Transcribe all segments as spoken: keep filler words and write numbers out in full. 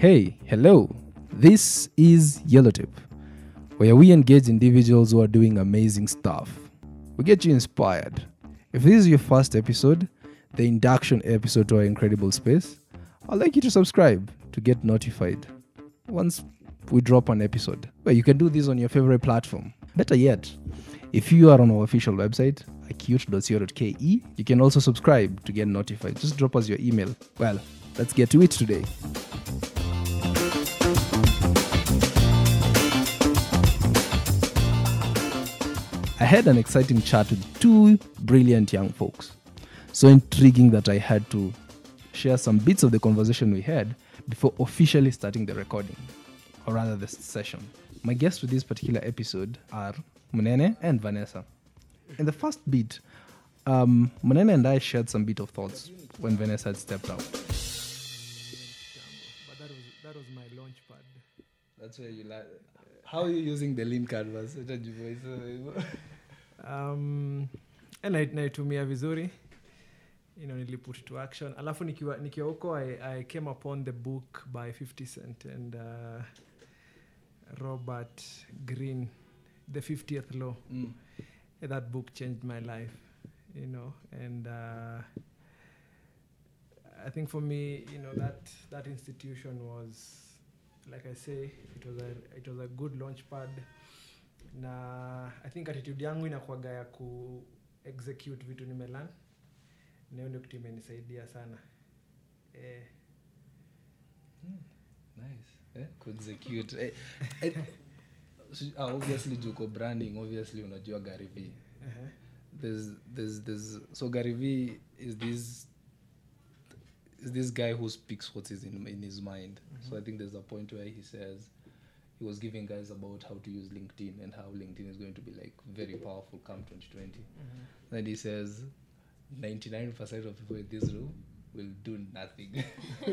Hey, hello! This is Yellow Tip, where we engage individuals who are doing amazing stuff. We get you inspired. If this is your first episode, the induction episode to our incredible space, I'd like you to subscribe to get notified once we drop an episode. Well, you can do this on your favorite platform. Better yet, if you are on our official website, acute dot co dot k e, you can also subscribe to get notified. Just drop us your email. Well, let's get to it today. I had an exciting chat with two brilliant young folks. So intriguing that I had to share some bits of the conversation we had before officially starting the recording, or rather the session. My guests for this particular episode are Munene and Vanessa. In the first bit, um, Munene and I shared some bit of thoughts when Vanessa had stepped out. But that was, that was my launch pad. That's where you like. How are you using the lean canvas? um, na naitumia vizuri. You know, niliput to action. Alafu nikiwa nikiwa huko, I, I came upon the book by fifty cent and uh, Robert Greene, The fiftieth Law. Mm. That book changed my life, you know, and uh, I think for me, you know, that that institution was, like I say, it was a it was a good launch pad. Na I think attitude yangu inakuwaga ya ku execute vitu nimelan. Neo ndio kitu imenisaidia sana. Eh. Mm, nice. Eh, ku execute. Eh, eh. So, uh, obviously Juko branding, obviously unajua Gary V. Uh-huh. There's there's there's so Gary V is this is this guy who speaks what is in in his mind. Mm-hmm. So I think there's a point where he says he was giving guys about how to use LinkedIn and how LinkedIn is going to be like very powerful come twenty twenty. Mm-hmm. Then he says ninety-nine percent of people in this room will do nothing. I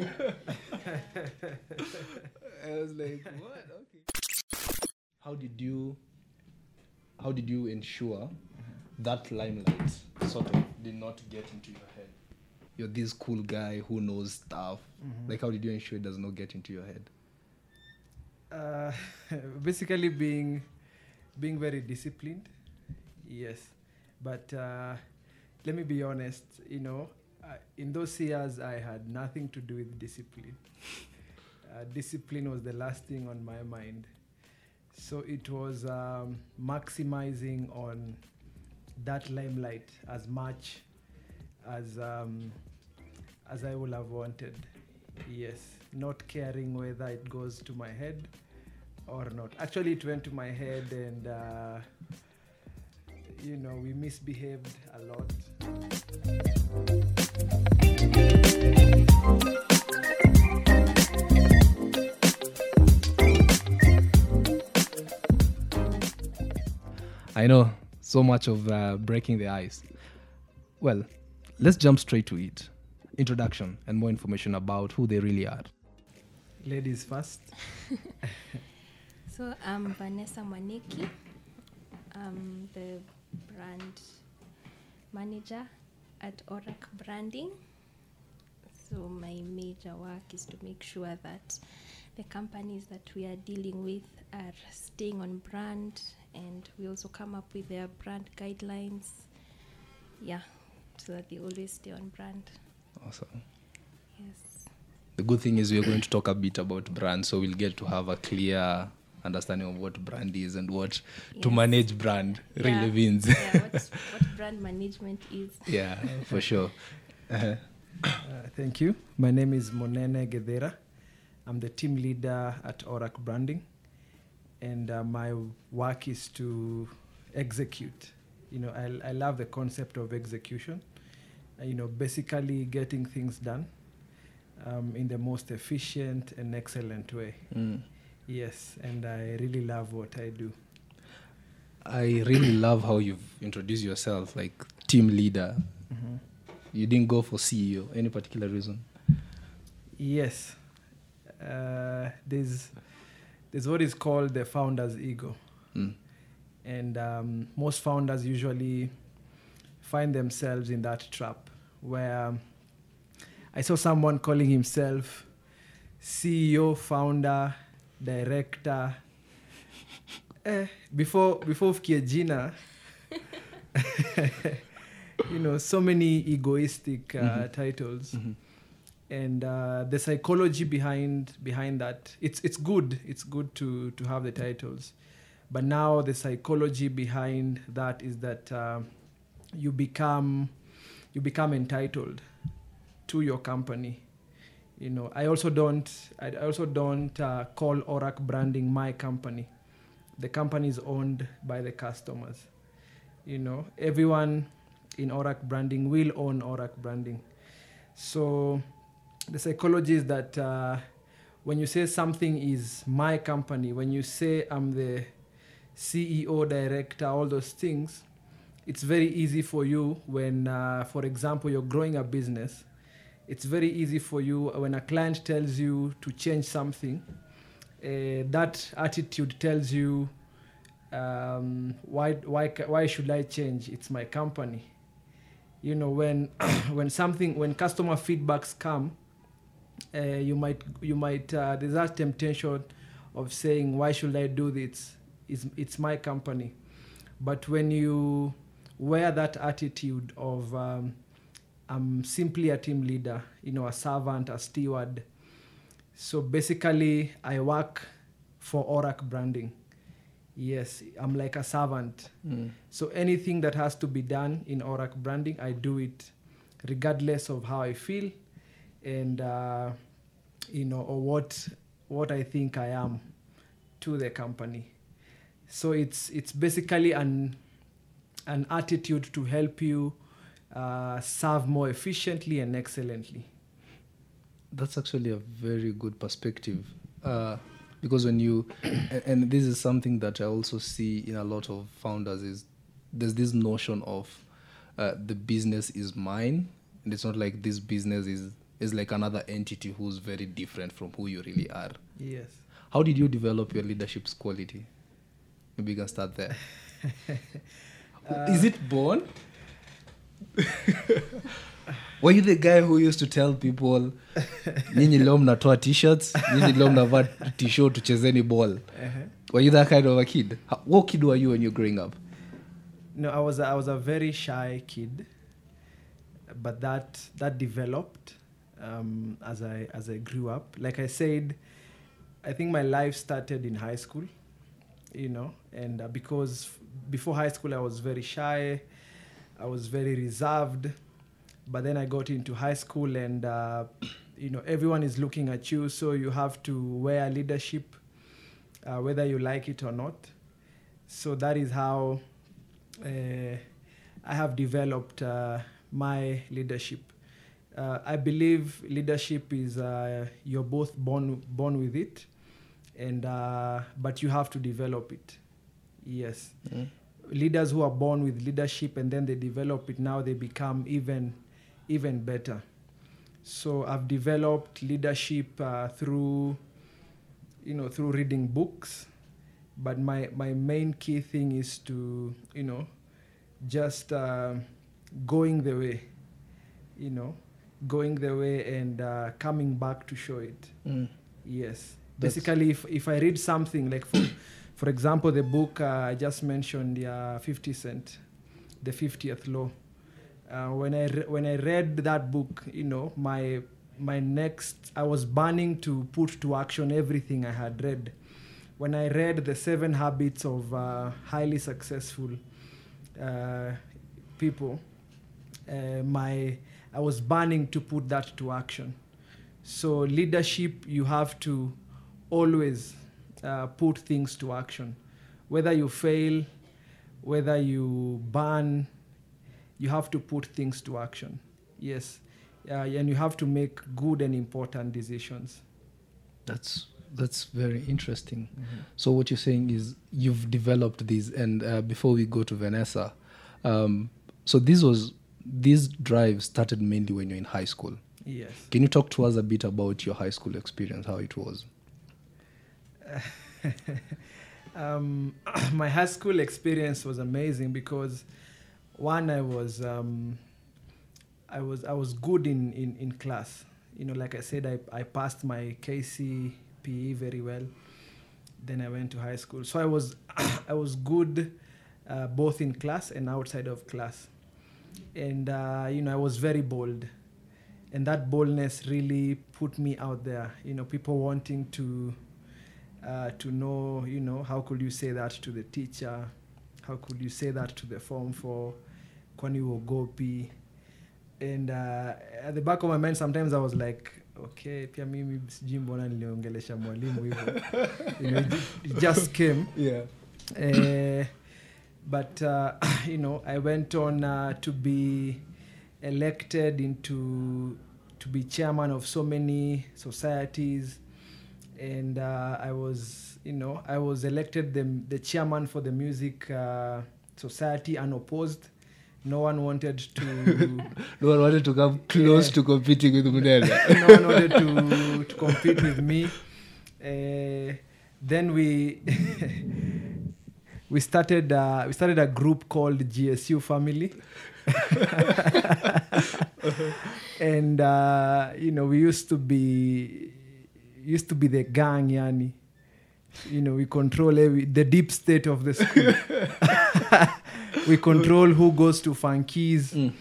was like, what? Okay. How did you how did you ensure that limelight sort of did not get into your head? You're this cool guy who knows stuff. Mm-hmm. Like, how did you ensure it does not get into your head? Uh, basically being being very disciplined. Yes. But uh, let me be honest, you know, uh, in those years, I had nothing to do with discipline. uh, discipline was the last thing on my mind. So it was um, maximizing on that limelight as much as um, as I would have wanted. Yes, not caring whether it goes to my head or not. Actually, it went to my head and, uh, you know, we misbehaved a lot. I know so much of uh, breaking the ice. Well, let's jump straight to it. Introduction and more information about who they really are. Ladies first. So I'm Vanessa Muneki. I'm the brand manager at O R A C Branding. So my major work is to make sure that the companies that we are dealing with are staying on brand, and we also come up with their brand guidelines. Yeah, so that they always stay on brand. Awesome. Yes. The good thing is we're going to talk a bit about brand, so we'll get to have a clear understanding of what brand is and what yes. to manage brand yeah. really means. Yeah, what, what brand management is. Yeah, for sure. Uh-huh. uh, thank you. My name is Munene Guedera. I'm the team leader at O R A C Branding, and uh, my work is to execute. You know, I, I love the concept of execution. Uh, you know, basically getting things done um, in the most efficient and excellent way. Mm. Yes, and I really love what I do. I really love how you've introduced yourself, like team leader. Mm-hmm. You didn't go for C E O. Any particular reason? Yes. Uh, there's, there's what is called the founder's ego. Mm. And um, most founders usually find themselves in that trap where um, I saw someone calling himself C E O, founder, director. Eh, before before ufikie jina, you know, so many egoistic uh, mm-hmm. titles. Mm-hmm. And uh, the psychology behind behind that, it's it's good. It's good to to have the titles. But now the psychology behind that is that uh, you become you become entitled to your company. You know, I also don't I also don't uh, call ORAC Branding my company. The company is owned by the customers. You know, everyone in ORAC Branding will own ORAC Branding. So the psychology is that uh, when you say something is my company, when you say I'm the C E O, director, all those things, it's very easy for you when, uh, for example, you're growing a business. It's very easy for you when a client tells you to change something. Uh, that attitude tells you, um, why, why, why should I change? It's my company. You know, when, when something, when customer feedbacks come, uh, you might, you might. Uh, there's that temptation of saying, why should I do this? It's, it's my company. But when you wear that attitude of um, I'm simply a team leader, you know, a servant, a steward. So basically, I work for ORAC Branding. Yes, I'm like a servant. Mm. So anything that has to be done in ORAC Branding, I do it regardless of how I feel and, uh, you know, or what what I think I am to the company. So it's it's basically an an attitude to help you uh, serve more efficiently and excellently. That's actually a very good perspective, uh, because when you and, and this is something that I also see in a lot of founders is there's this notion of uh, the business is mine, and it's not like this business is is like another entity who's very different from who you really are. Yes. How did you develop your leadership's quality? Maybe you can start there. uh, Is it born? Were you the guy who used to tell people, Nini leo mnatoa t-shirts, Nini leo mnavaa t-shirt tuchezeni ball? Uh-huh. Were you that kind of a kid? What kid were you when you were growing up? No, I was, a, I was a very shy kid, but that that developed um, as I as I grew up. Like I said, I think my life started in high school. You know, and uh, because before high school, I was very shy, I was very reserved, but then I got into high school and, uh, you know, everyone is looking at you, so you have to wear leadership, uh, whether you like it or not. So that is how uh, I have developed uh, my leadership. Uh, I believe leadership is, uh, you're both born born with it. And uh, but you have to develop it. Yes. Mm. Leaders who are born with leadership and then they develop it, now they become even even better. So I've developed leadership uh, through, you know, through reading books. But my, my main key thing is to, you know, just uh, going the way, you know, going the way and uh, coming back to show it. Mm. Yes. Basically, if, if I read something, like, for for example, the book uh, I just mentioned, uh, fifty Cent, The fiftieth Law. Uh, when I re- when I read that book, you know, my my next, I was burning to put to action everything I had read. When I read The Seven Habits of uh, Highly Successful uh, People, uh, my I was burning to put that to action. So leadership, you have to always uh, put things to action. Whether you fail, whether you burn, you have to put things to action. Yes. Uh, and you have to make good and important decisions. That's that's very interesting. Mm-hmm. So what you're saying is you've developed these. And uh, before we go to Vanessa, um, so this was this drive started mainly when you're in high school. Yes. Can you talk to us a bit about your high school experience, how it was? um, my high school experience was amazing because, one, I was um, I was I was good in, in, in class. you know, like I said, I, I passed my K C P E very well. Then I went to high school. So I was I was good uh, both in class and outside of class. And, uh, you know, I was very bold. And that boldness really put me out there. You know, people wanting to uh, to know, you know, how could you say that to the teacher? How could you say that to the form for Kwani Wogopi? And uh, at the back of my mind, sometimes I was like, okay, pia mimi sijimbona niliongelesha mwalimu hivyo. You know, it, it just came. Yeah. Uh, but, uh, you know, I went on uh, to be elected into, to be chairman of so many societies. And uh, I was, you know, I was elected the, the chairman for the music uh, society unopposed. No one wanted to... no one wanted to come close yeah. to competing with Munene. No one wanted to, to compete with me. Uh, then we we started uh, we started a group called G S U Family. And uh, you know, we used to be used to be the gang, yani. You know, we control every, the deep state of the school. We control who goes to funkies. Mm.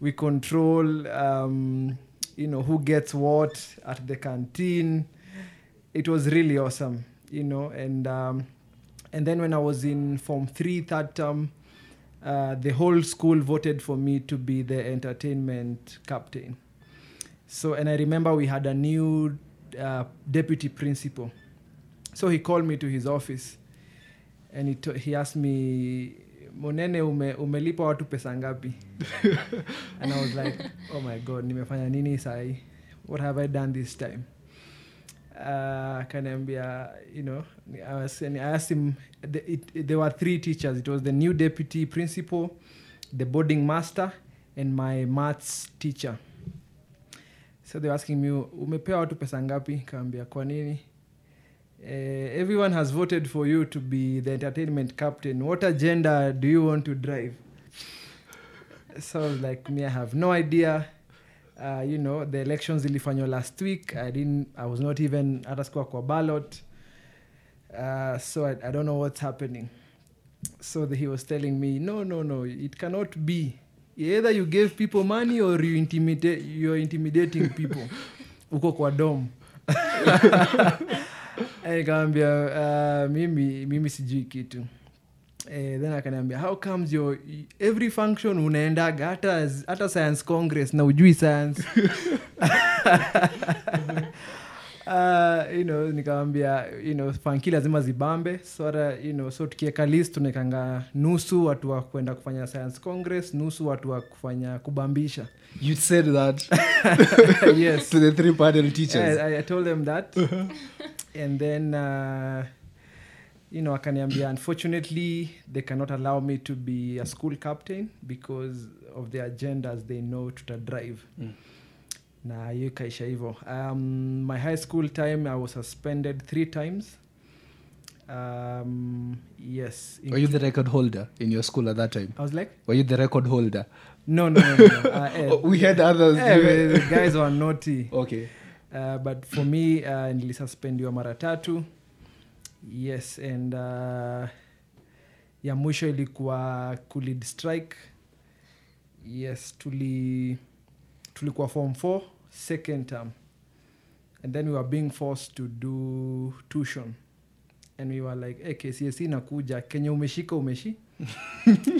We control, um, you know, who gets what at the canteen. It was really awesome, you know. And um, and then when I was in Form three, third term, uh, the whole school voted for me to be the entertainment captain. So, and I remember we had a new uh, deputy principal. So he called me to his office, and he t- he asked me, Munene, ume, umelipa watu pesa ngapi? And I was like, oh my God, nimefanya nini sai? What have I done this time? Uh, Kaniambia, you know, I, was, and I asked him, the, it, it, there were three teachers. It was the new deputy principal, the boarding master, and my maths teacher. So they were asking me, umepea watu pesa ngapi? Kaniambia, kwa nini? Uh, everyone has voted for you to be the entertainment captain. What agenda do you want to drive? So like me, I have no idea. Uh, you know, the elections zilifanyo last week. I didn't. I was not even at a square kwa ballot. Uh, so I, I don't know what's happening. So the, he was telling me, no, no, no. It cannot be. Either you gave people money or you intimidate. You're intimidating people. Uko kwa dom. And Gambia, uh, mimi, mimi sijui kitu. Uh, then I can be, how comes your every function unaenda gata at science congress na ujui science? uh, you know, nikambia, you know, funky lazima zibambe. So that, you know, so tukieka list tunekanga nusu watu wa kwenda kufanya science congress, nusu watu wa kufanya kubambisha. You said that. Yes. To the three panel teachers. I, I told them that. Uh-huh. And then, uh, you know, Akaniambia, unfortunately, they cannot allow me to be a school captain because of the agendas they know to drive. Mm. Na hiyo kaisha hivyo. Um, my high school time, I was suspended three times. Um, yes. Were you the record holder in your school at that time? I was like? Were you the record holder? No, no, no. no. uh, eh, we had others. Eh, the guys were naughty. Okay. Uh, but for me, uh, nilisuspendwa mara tatu. Yes, and uh, ya mwisho ilikuwa kulid strike. Yes, tuli tulikuwa form four, second term. And then we were being forced to do tuition. And we were like, eh, hey, K C S E inakuja, Kenya umeshika umeshi?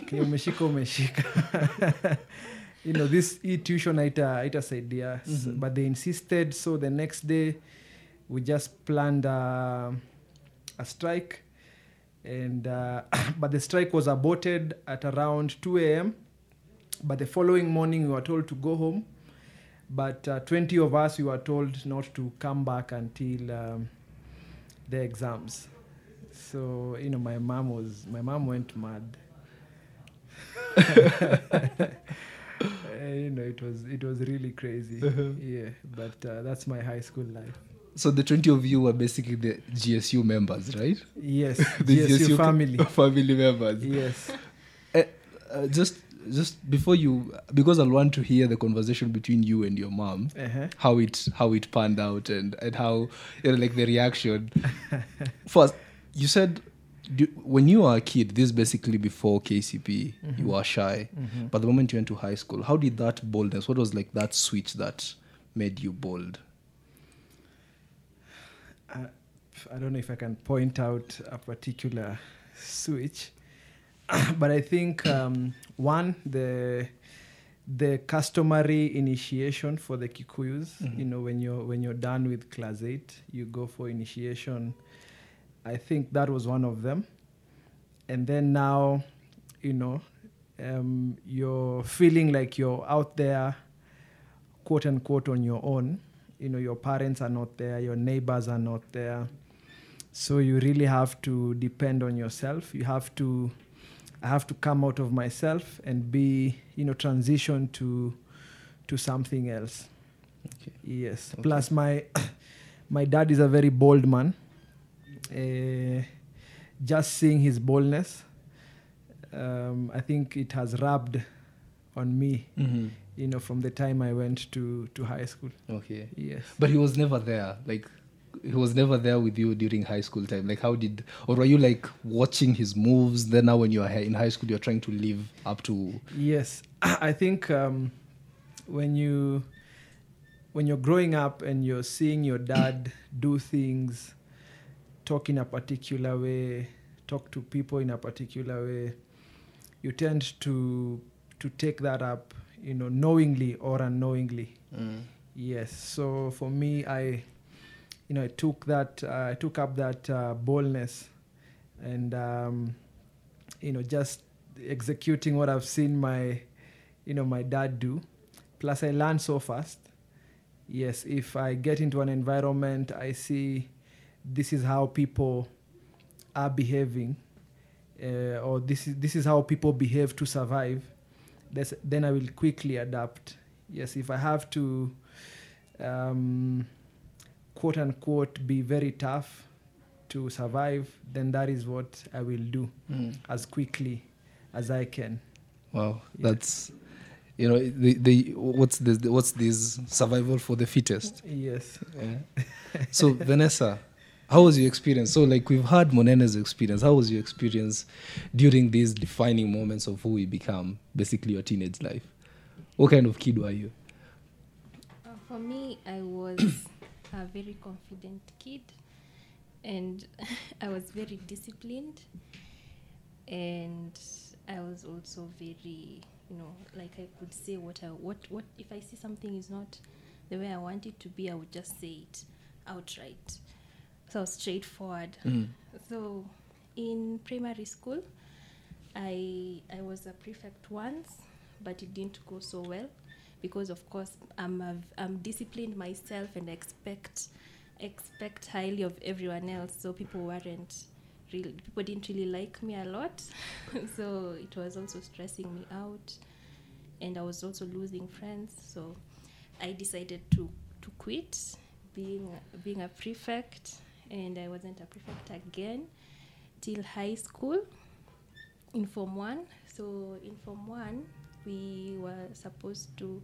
Kenya umeshika umeshika. You know, this e-tuition ita, ita said, yeah. Mm-hmm. But they insisted. So the next day, we just planned uh, a strike. and uh, But the strike was aborted at around two a.m. But the following morning, we were told to go home. But uh, twenty of us, we were told not to come back until um, the exams. So, you know, my mom was, my mom went mad. Uh, you know, it was it was really crazy. Uh-huh. Yeah, but uh, that's my high school life. So the twenty of you were basically the G S U members, right? Yes, the G S U, G S U family. Family members. Yes. Uh, uh, just just before you, because I'll want to hear the conversation between you and your mom, uh-huh. how it how it panned out and, and how, you know, like the reaction. First, you said do, when you were a kid, this is basically before K C P E, mm-hmm. you were shy. Mm-hmm. But the moment you went to high school, how did that boldness, what was like that switch that made you bold? Uh, I don't know if I can point out a particular switch. But I think um, one, the the customary initiation for the Kikuyus. Mm-hmm. You know, when you're when you're done with class eight, you go for initiation. I think that was one of them. And then now, you know, um, you're feeling like you're out there, quote unquote, on your own. You know, your parents are not there, your neighbors are not there. So you really have to depend on yourself. You have to I have to come out of myself and be, you know, transition to to something else. Okay. Yes. Okay. Plus, my my dad is a very bold man. Uh, just seeing his boldness, um, I think it has rubbed on me, mm-hmm. you know, from the time I went to, to high school. Okay. Yes. But he was never there, like... He was never there with you during high school time. Like, how did, or were you like watching his moves? Then now, when you're in high school, you're trying to live up to. Yes, I think um, when you when you're growing up and you're seeing your dad do things, talk in a particular way, talk to people in a particular way, you tend to to take that up, you know, knowingly or unknowingly. Mm. Yes. So for me, I. You know, I took that, uh, I took up that uh, boldness, and um, you know, just executing what I've seen my, you know, my dad do. Plus, I learned so fast. Yes, if I get into an environment, I see this is how people are behaving, uh, or this is this is how people behave to survive. That's, then I will quickly adapt. Yes, if I have to. Um, quote unquote, be very tough to survive, then that is what I will do mm. as quickly as I can. Wow, yeah. That's, you know, the, the what's this, what's this survival for the fittest? Yes. Yeah. So, Vanessa, how was your experience? So, like, we've heard Munene's experience. How was your experience during these defining moments of who we become, basically your teenage life? What kind of kid were you? Uh, for me, I was... a very confident kid, and I was very disciplined, and I was also very, you know, like I could say what I what what if I see something is not the way I want it to be, I would just say it outright. So straightforward. Mm. So in primary school, I I was a prefect once, but it didn't go so well. Because of course I'm a, I'm disciplined myself and expect expect highly of everyone else. So people weren't really people didn't really like me a lot. So it was also stressing me out, and I was also losing friends. So I decided to, to quit being being a prefect, and I wasn't a prefect again till high school in Form One. So in Form One. We were supposed to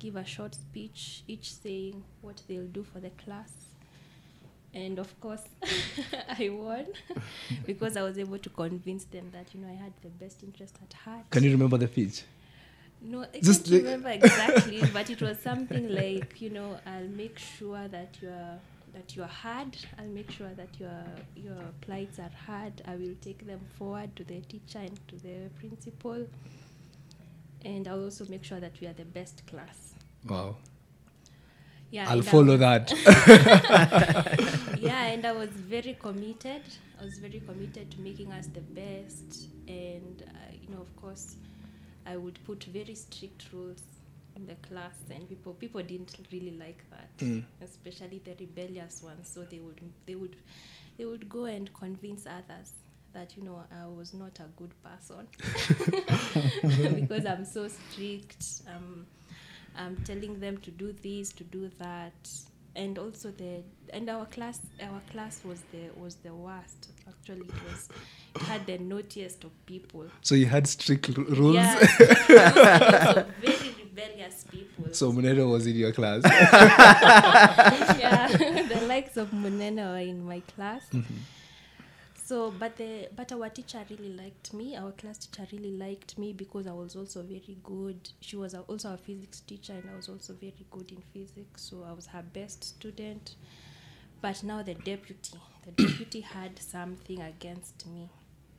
give a short speech, each saying what they'll do for the class. And of course, I won because I was able to convince them that, you know, I had the best interest at heart. Can you remember the speech? No, I Just can't remember exactly, but it was something like, you know, I'll make sure that you're that you're hard. I'll make sure that your your plights are hard. I will take them forward to the teacher and to the principal. And I'll also make sure that we are the best class. Wow. Yeah. I'll follow that. Yeah, and I was very committed. I was very committed to making us the best. And, uh, you know, of course, I would put very strict rules in the class. And people people didn't really like that, mm. especially the rebellious ones. So they would they would, they would go and convince others that, you know, I was not a good person because I'm so strict. Um, I'm telling them to do this, to do that, and also the and our class our class was the was the worst. Actually, it was it had the naughtiest of people. So you had strict r- rules. Yeah, yeah, very rebellious people. So Munene was in your class. Yeah, the likes of Munene were in my class. Mm-hmm. So, but the but our teacher really liked me. Our class teacher really liked me because I was also very good. She was also a physics teacher, and I was also very good in physics. So I was her best student. But now the deputy, the deputy had something against me.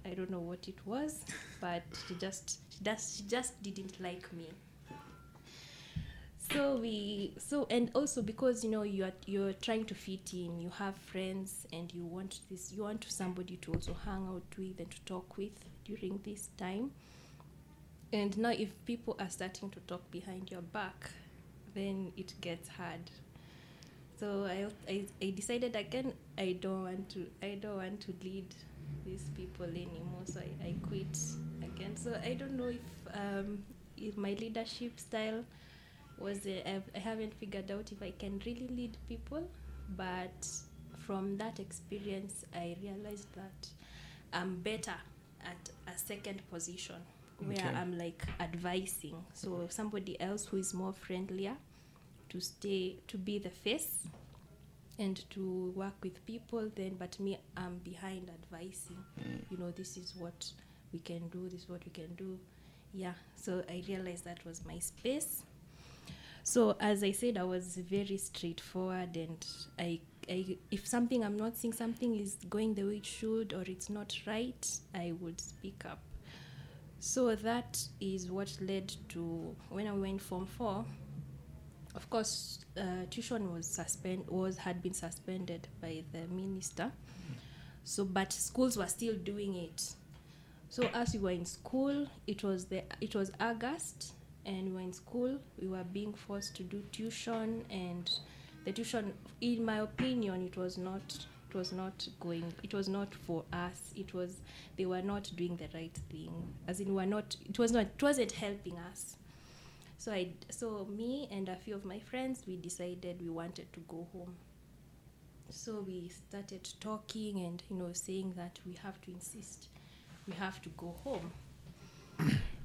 I don't know what it was, but she just she just she just didn't like me. So we so and also because you know you're you're trying to fit in, you have friends and you want this you want somebody to also hang out with and to talk with during this time. And now if people are starting to talk behind your back, then it gets hard. So I I, I decided again I don't want to I don't want to lead these people anymore. So I, I quit again. So I don't know if um if my leadership style was uh, I haven't figured out if I can really lead people, but from that experience I realized that I'm better at a second position where okay. I'm like advising. So somebody else who is more friendlier to stay to be the face and to work with people then, but me I'm behind advising. Mm. You know, this is what we can do, this is what we can do. Yeah. So I realized that was my space. So as I said, I was very straightforward, and I, I, if something I'm not seeing, something is going the way it should, or it's not right, I would speak up. So that is what led to when I went form four. Of course, uh, tuition was suspend was had been suspended by the minister. So, but schools were still doing it. So as we were in school, it was the it was August. And we were in school, we were being forced to do tuition, and the tuition, in my opinion, it was not it was not going, it was not for us, it was, they were not doing the right thing, as in we were not, it was not, it wasn't helping us. So I, so me and a few of my friends, we decided we wanted to go home. So we started talking and, you know, saying that we have to insist, we have to go home.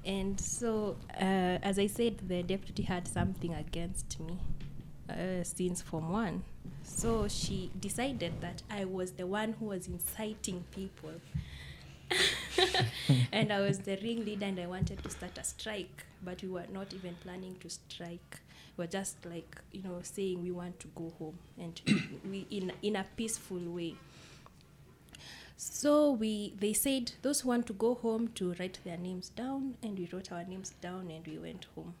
And so, uh, as I said, the deputy had something against me uh, since Form one. So she decided that I was the one who was inciting people. And I was the ringleader, and I wanted to start a strike. But we were not even planning to strike. We were just like, you know, saying we want to go home, and we in in a peaceful way. So we, they said, those who want to go home to write their names down, and we wrote our names down and we went home.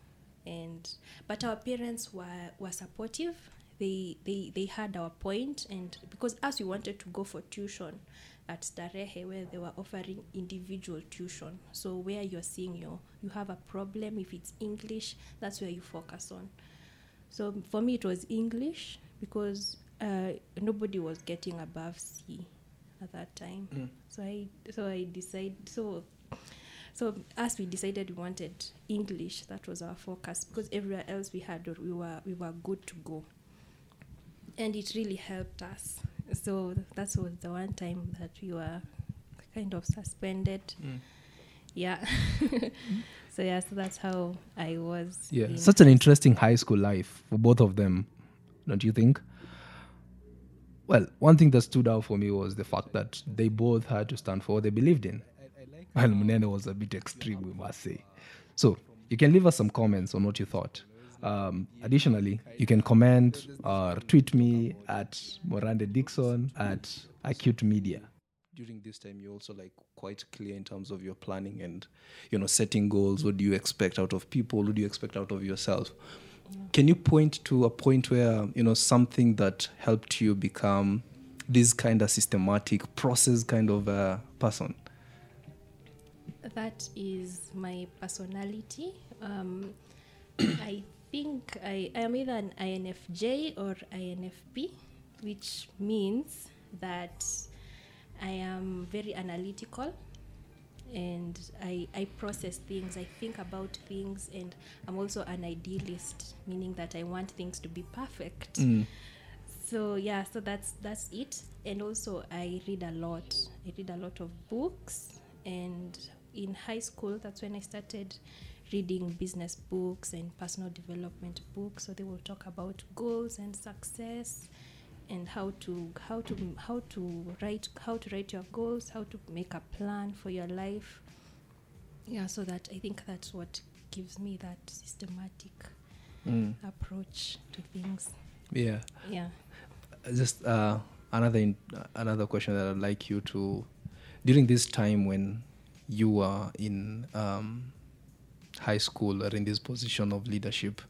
And but our parents were, were supportive. They, they they had our point, and because us we wanted to go for tuition at Starehe, where they were offering individual tuition. So where you're seeing your, you have a problem, if it's English, that's where you focus on. So for me it was English because uh, nobody was getting above C at that time. Mm. So I so I decided so so as we decided we wanted English, that was our focus, because everywhere else we had we were we were good to go. And it really helped us. So that was the one time that we were kind of suspended. Mm. Yeah. Mm. So yeah, so that's how I was. Yeah. In such an interesting high school life for both of them, don't you think? Well, one thing that stood out for me was the fact that they both had to stand for what they believed in. And Munene was a bit extreme, we must say. So, you can leave us some comments on what you thought. Um, additionally, you can comment or tweet me at Morande Dixon at Acute Media. During this time, you're also like quite clear in terms of your planning and, you know, setting goals. What do you expect out of people? What do you expect out of yourself? Can you point to a point where, you know, something that helped you become this kind of systematic process kind of uh, person? That is my personality. Um, I think I, I am either an I N F J or I N F P, which means that I am very analytical. And I, I process things, I think about things, and I'm also an idealist, meaning that I want things to be perfect. Mm. So yeah, so that's that's it. And also I read a lot. I read a lot of books. And in high school, that's when I started reading business books and personal development books. So they will talk about goals and success, and how to how to how to write how to write your goals, how to make a plan for your life. Yeah, so that I think that's what gives me that systematic mm. approach to things. Yeah. Yeah. Just uh, another in, another question that I'd like you to, during this time when you were in um, high school or in this position of leadership,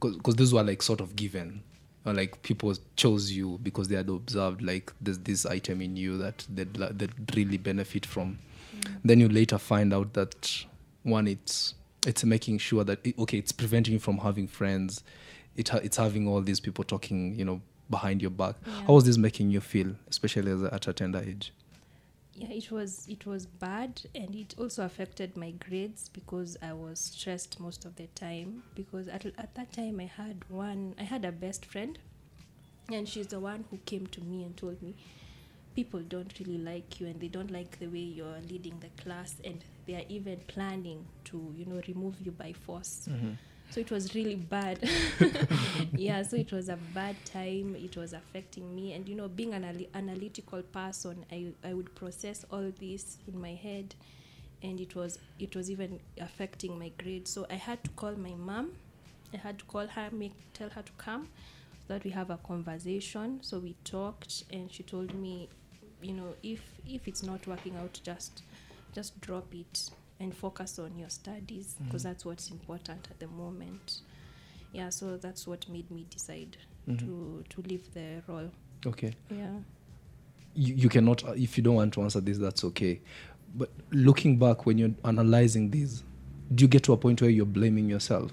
because these were like sort of given. Or like people chose you because they had observed like there's this item in you that they'd, la- they'd really benefit from. Mm. Then you later find out that one, it's it's making sure that it, okay, it's preventing you from having friends. It ha- it's having all these people talking, you know, behind your back. Yeah. How was this making you feel, especially as a, at a tender age? Yeah, it was it was bad, and it also affected my grades because I was stressed most of the time. Because at at that time I had one, I had a best friend, and she's the one who came to me and told me, people don't really like you, and they don't like the way you're leading the class, and they are even planning to, you know, remove you by force. Mm-hmm. So it was really bad. Yeah, so it was a bad time. It was affecting me. And, you know, being an anal- analytical person, I, I would process all this in my head. And it was it was even affecting my grades. So I had to call my mom. I had to call her, make tell her to come, so that we have a conversation. So we talked, and she told me, you know, if if it's not working out, just just drop it and focus on your studies, because mm-hmm. that's what's important at the moment. Yeah, so that's what made me decide mm-hmm. to to leave the role. Okay. Yeah. You, you cannot, uh, if you don't want to answer this, that's okay. But looking back, when you're analyzing this, do you get to a point where you're blaming yourself?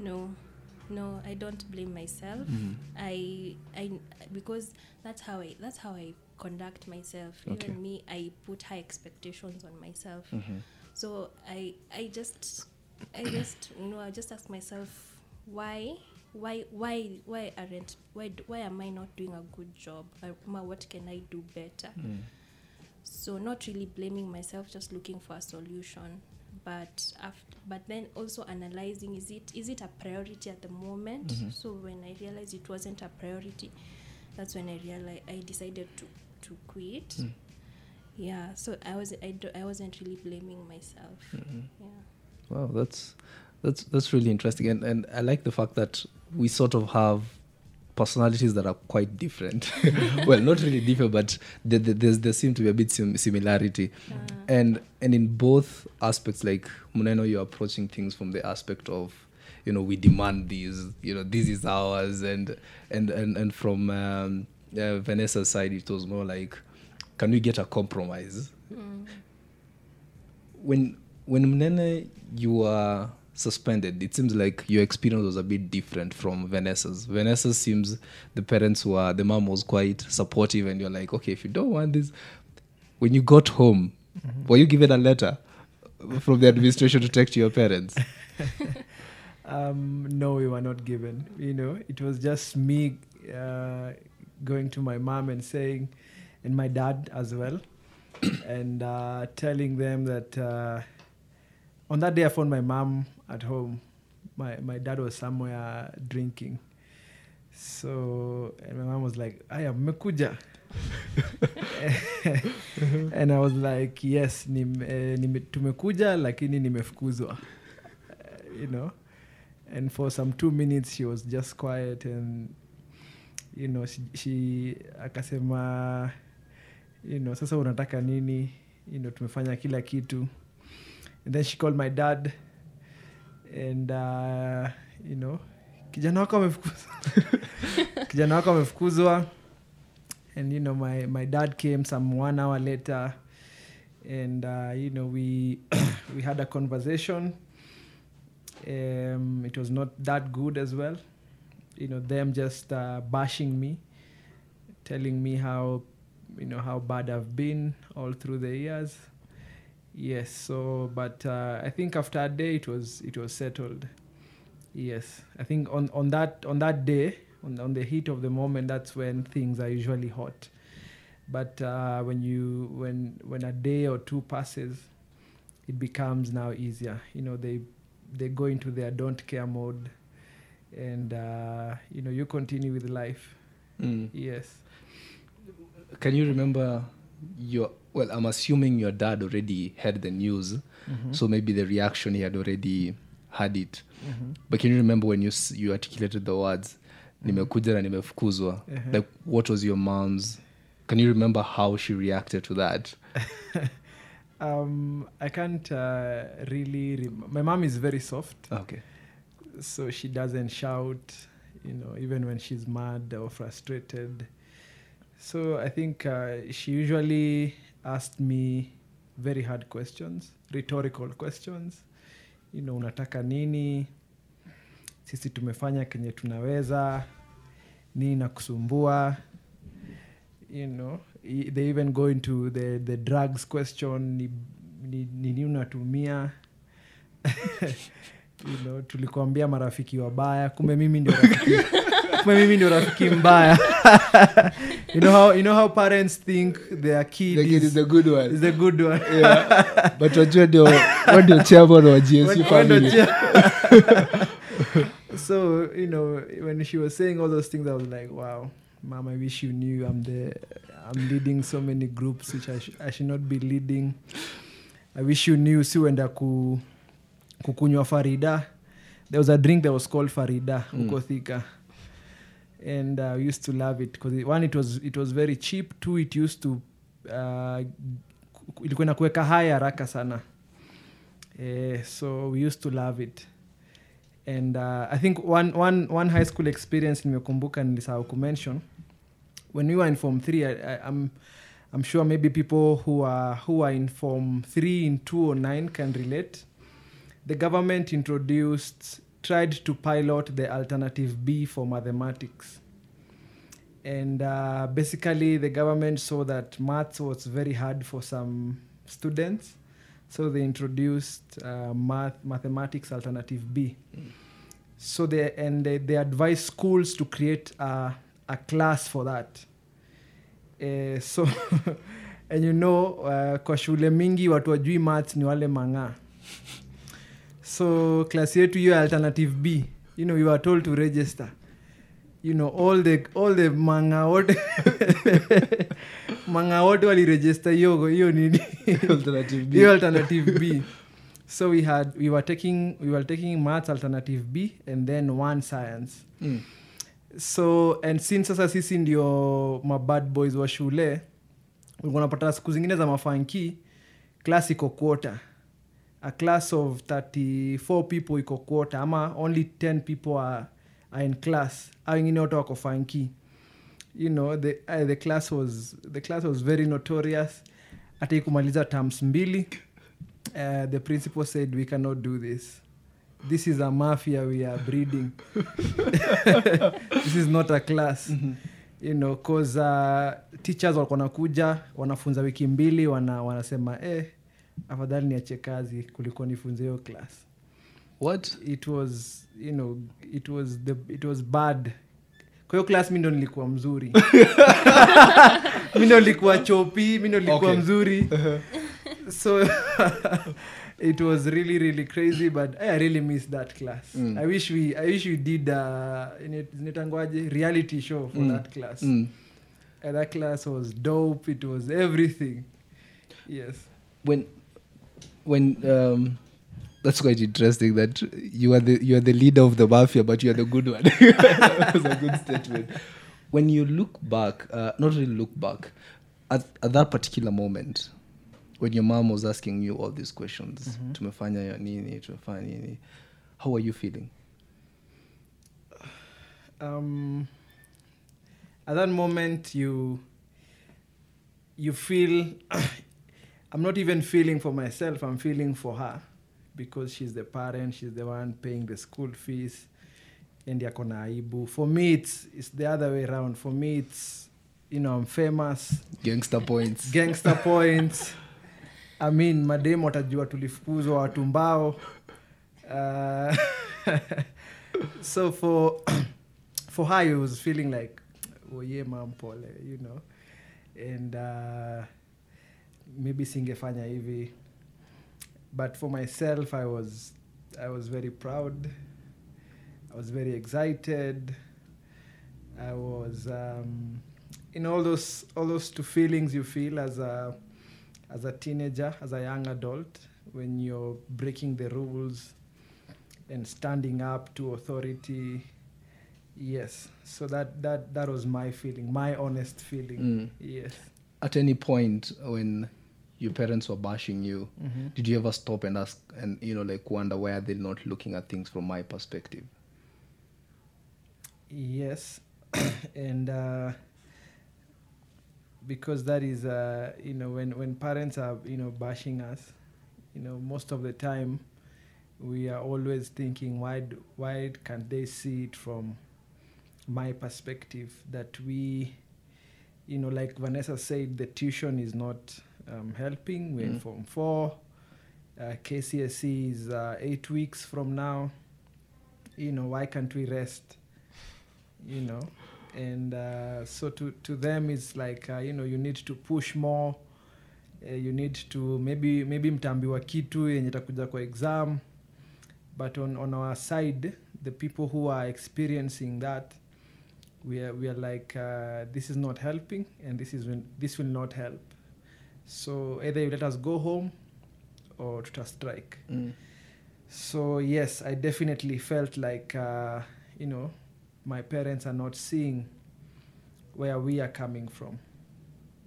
No. No, I don't blame myself. Mm-hmm. I, I, because that's how I, that's how I conduct myself. Okay. Even me, I put high expectations on myself. Mm-hmm. So I, I just, I just, you know, I just ask myself, why, why, why, why aren't, why, why am I not doing a good job? Or what can I do better? Mm. So not really blaming myself, just looking for a solution. But after, but then also analyzing, is it is it a priority at the moment? Mm-hmm. So when I realized it wasn't a priority, that's when I realized I decided to, to quit. Mm. Yeah, so I was I, do, I wasn't really blaming myself. Mm-hmm. Yeah. Wow, that's that's that's really interesting, and and I like the fact that we sort of have personalities that are quite different. Well, not really different, but there, there, there seem to be a bit sim- similarity. Uh-huh. And and in both aspects, like, Munene, you're approaching things from the aspect of, you know, we demand these, you know, this is ours. And and, and, and from um, uh, Vanessa's side, it was more like, can we get a compromise? Mm. When, when Munene, you are suspended, it seems like your experience was a bit different from Vanessa's. Vanessa seems the parents were, the mom was quite supportive, and you're like, okay, if you don't want this, when you got home, mm-hmm. were you given a letter from the administration to take to your parents? um, no, we were not given. You know, it was just me uh, going to my mom and saying, and my dad as well, and uh, telling them that uh, on that day I found my mom at home. My my dad was somewhere drinking. So, and my mom was like, I am mekuja. And I was like, yes, nim, eh, nime, tumekuja, lakini nimefukuzwa. You know? And for some two minutes, she was just quiet. And, you know, she, she akasema, you know, sasa unataka nini? You know, tumefanya kila kitu. And then she called my dad. And, uh, you know, kijana wako amefukuzwa. Kijana wako amefukuzwa. And, you know, my, my dad came some one hour later. And, uh, you know, we we had a conversation. Um, it was not that good as well. You know, them just uh, bashing me, telling me how, you know, how bad I've been all through the years. Yes, so, but uh, I think after a day, it was it was settled. Yes, I think on, on that on that day, on, on the heat of the moment, that's when things are usually hot. But uh, when you when when a day or two passes, it becomes now easier. You know, they they go into their don't care mode, and uh, you know, you continue with life. Mm. Yes. Can you remember your? Well, I'm assuming your dad already had the news, mm-hmm. so maybe the reaction he had already had it. Mm-hmm. But can you remember when you you articulated the words "nimekuja na nimefukuzwa"? Like, what was your mom's? Can you remember how she reacted to that? um, I can't uh, really. Rem- My mom is very soft. Okay. So she doesn't shout, you know, even when she's mad or frustrated. So I think uh, she usually asked me very hard questions, rhetorical questions. You know, unataka nini? Sisi tumefanya kenye tunaweza. Nini nakusumbua? You know, they even go into the, the drugs question, ni ni, ni unatumia. You know, tulikuambia marafiki wabaya, kumbe mimi ndio rafiki. Kumbe mimi ndio rafiki mbaya. You know how you know how parents think their kid, the kid is, is a good one. Is a good one. Yeah. But wajua ndio what your chairman wa G S U family. So, you know, when she was saying all those things, I was like, wow. Mom, I wish you knew I'm the I'm leading so many groups which I, sh- I should not be leading. I wish you knew siwenda ku kukunywa Farida. There was a drink that was called Farida, mm. uko Thika. And I uh, used to love it because one, it was it was very cheap. Two, it used to uh ilikuwa inakuweka high haraka sana. Eh, so we used to love it. And uh, I think one, one, one high school experience nimekumbuka nilisahau ku mention. When we were in Form three, I, I, I'm, I'm sure maybe people who are who are in Form three, in two or nine can relate. The government introduced, tried to pilot the alternative B for mathematics. And uh, basically the government saw that maths was very hard for some students. So they introduced uh, math, mathematics alternative B. Mm. So they and they, they advised schools to create a, a class for that. Uh, so and you know, uh, kwa shule mingi watu wajui maths ni wale manga. So class yetu hiyo alternative B, you know, we were told to register. You know, all the all the manga wote manga wote wali register hiyo hiyo nini alternative B. The alternative B. So we had we were taking we were taking maths alternative B and then one science. Mm. So and since sasa sisi ndio my bad boys wa shule, unapata siku zingine za mafanki class iko quarter. A class of thirty-four people iko quarter ama only ten people are in class. Awingine wote wako funky. You know, the uh, the class was the class was very notorious. Hata ikumaliza terms mbili, uh, the principal said we cannot do this. This is a mafia we are breeding. This is not a class. Mm-hmm. You know, cause uh, teachers walikuwa nakuja, wanafunza wiki mbili, wana wanasema eh afadhali niache kazi kuliko nifunze hiyo class. What? It was, you know, it was the it was bad. Kwa hiyo class mimi ndo nilikuwa mzuri. Mimi ndo nilikuwa chopi, mimi ndo nilikuwa okay. mzuri. Uh-huh. So it was really really crazy, but I really miss that class. Mm. I wish we I wish we did a netangwaje reality show for mm. that class. Mm. And that class was dope. It was everything. Yes. When when um that's quite interesting that you are the you are the leader of the mafia, but you are the good one. That was a good statement. When you look back, uh, not really look back, at, at that particular moment, when your mom was asking you all these questions, mm-hmm. tumefanya nini, tumefanya nini, how were you feeling? Um, at that moment, you you feel, I'm not even feeling for myself, I'm feeling for her. Because she's the parent, she's the one paying the school fees, and yako na aibu. For me, it's it's the other way around. For me, it's, you know, I'm famous. Gangster points. Gangster points. I mean, madem watajua tulifukuzwa watu mbao. Uh, So for for her, it was feeling like, oh yeah, mom, pole, you know, and uh, maybe singefanya hivi. But for myself, I was I was very proud. I was very excited. I was um, in all those all those two feelings you feel as a as a teenager, as a young adult, when you're breaking the rules and standing up to authority. Yes, so that that that was my feeling, my honest feeling. Mm. Yes. At any point when your parents were bashing you, mm-hmm. did you ever stop and ask, and you know, like wonder why are they not looking at things from my perspective? Yes, and uh, because that is, uh, you know, when, when parents are, you know, bashing us, you know, most of the time we are always thinking, why do, why can't they see it from my perspective? That we, you know, like Vanessa said, the tuition is not um, helping. We're mm-hmm. in Form four. Uh, K C S E is uh, eight weeks from now. You know, why can't we rest? You know, and uh, so to, to them, it's like, uh, you know, you need to push more. Uh, you need to, maybe maybe mtaambiwa kitu yenye takuja kwa exam. But on, on our side, the people who are experiencing that, we are, we are like, uh, this is not helping, and this, is when, this will not help. So either you let us go home or to strike. Mm. So yes, I definitely felt like, uh, you know, my parents are not seeing where we are coming from.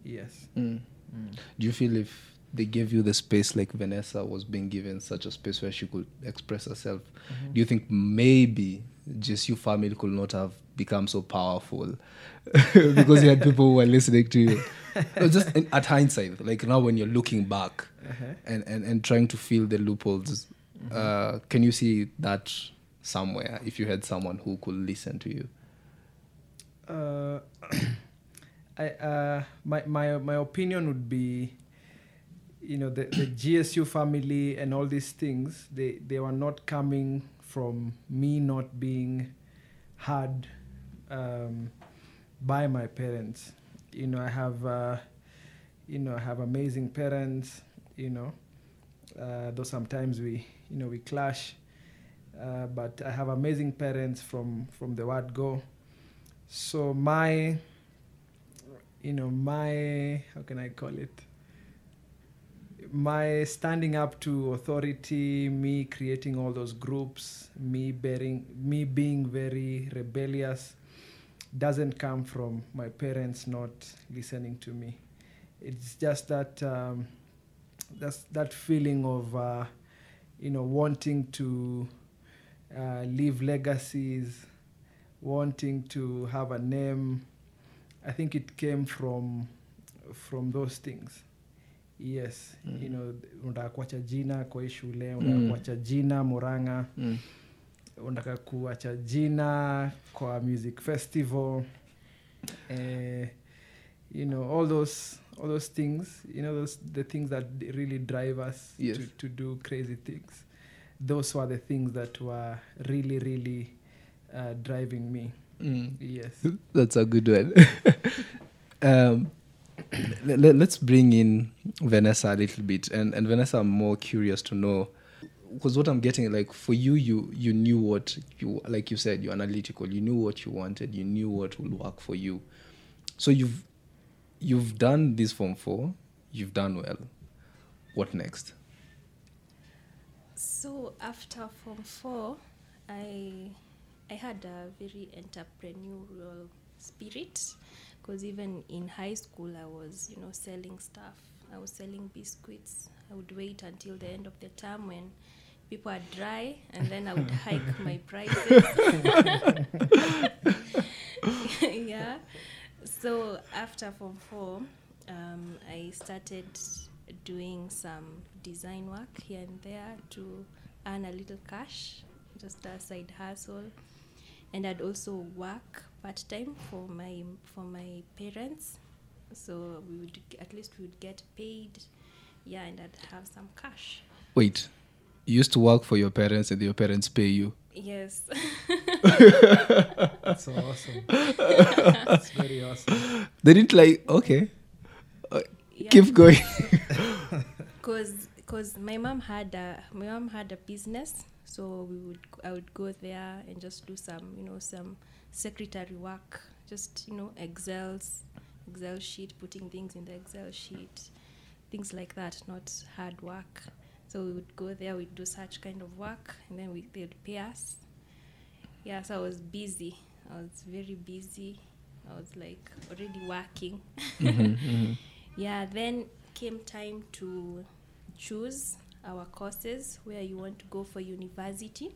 Yes. Mm. Mm. Do you feel if they gave you the space, like Vanessa was being given such a space where she could express herself, mm-hmm. do you think maybe G S U Family could not have become so powerful because you had people who were listening to you? No, just in, at hindsight, like now when you're looking back uh-huh. and, and, and trying to fill the loopholes, mm-hmm. uh, can you see that somewhere if you had someone who could listen to you? Uh, I uh, my my my opinion would be, you know, the, the G S U Family and all these things, they, they were not coming from me not being heard um, by my parents. You know, I have uh, you know I have amazing parents. You know, uh, though sometimes we you know we clash. Uh, but I have amazing parents from, from the word go. So my, you know, my, how can I call it? My standing up to authority, me creating all those groups, me bearing, me being very rebellious, doesn't come from my parents not listening to me. It's just that, um, that's that feeling of, uh, you know, wanting to, Uh, leave legacies, wanting to have a name. I think it came from from those things. Yes, mm. you know, unataka kuacha jina kwa shule, unataka kuacha jina Murang'a, unataka kuacha jina kwa music festival. Uh, you know, all those all those things. You know, those the things that really drive us yes. to, to do crazy things. Those were the things that were really, really uh, driving me. Mm. Yes. That's a good one. um, let, let's bring in Vanessa a little bit. And, and Vanessa, I'm more curious to know, because what I'm getting, like for you, you you knew what, you like you said, you're analytical, you knew what you wanted, you knew what would work for you. So you've, you've done this Form four, you've done well. What next? So after Form four, I I had a very entrepreneurial spirit, because even in high school I was, you know, selling stuff. I was selling biscuits. I would wait until the end of the term when people are dry, and then I would hike my prices. Yeah. So after Form four, um, I started doing some design work here and there to earn a little cash, just a side hustle, and I'd also work part time for my for my parents, so we would at least we would get paid, yeah, and I'd have some cash. Wait, you used to work for your parents and your parents pay you. Yes. That's awesome. That's very awesome. They didn't like, okay, uh, yeah. keep going. Because because my mom had a my mom had a business, so we would I would go there and just do some you know some secretary work, just you know Excel's Excel sheet, putting things in the Excel sheet, things like that, not hard work. So we would go there, we'd do such kind of work, and then we they'd pay us. Yeah, so I was busy. I was very busy. I was like already working. Mm-hmm, mm-hmm. Yeah, then came time to choose our courses, where you want to go for university.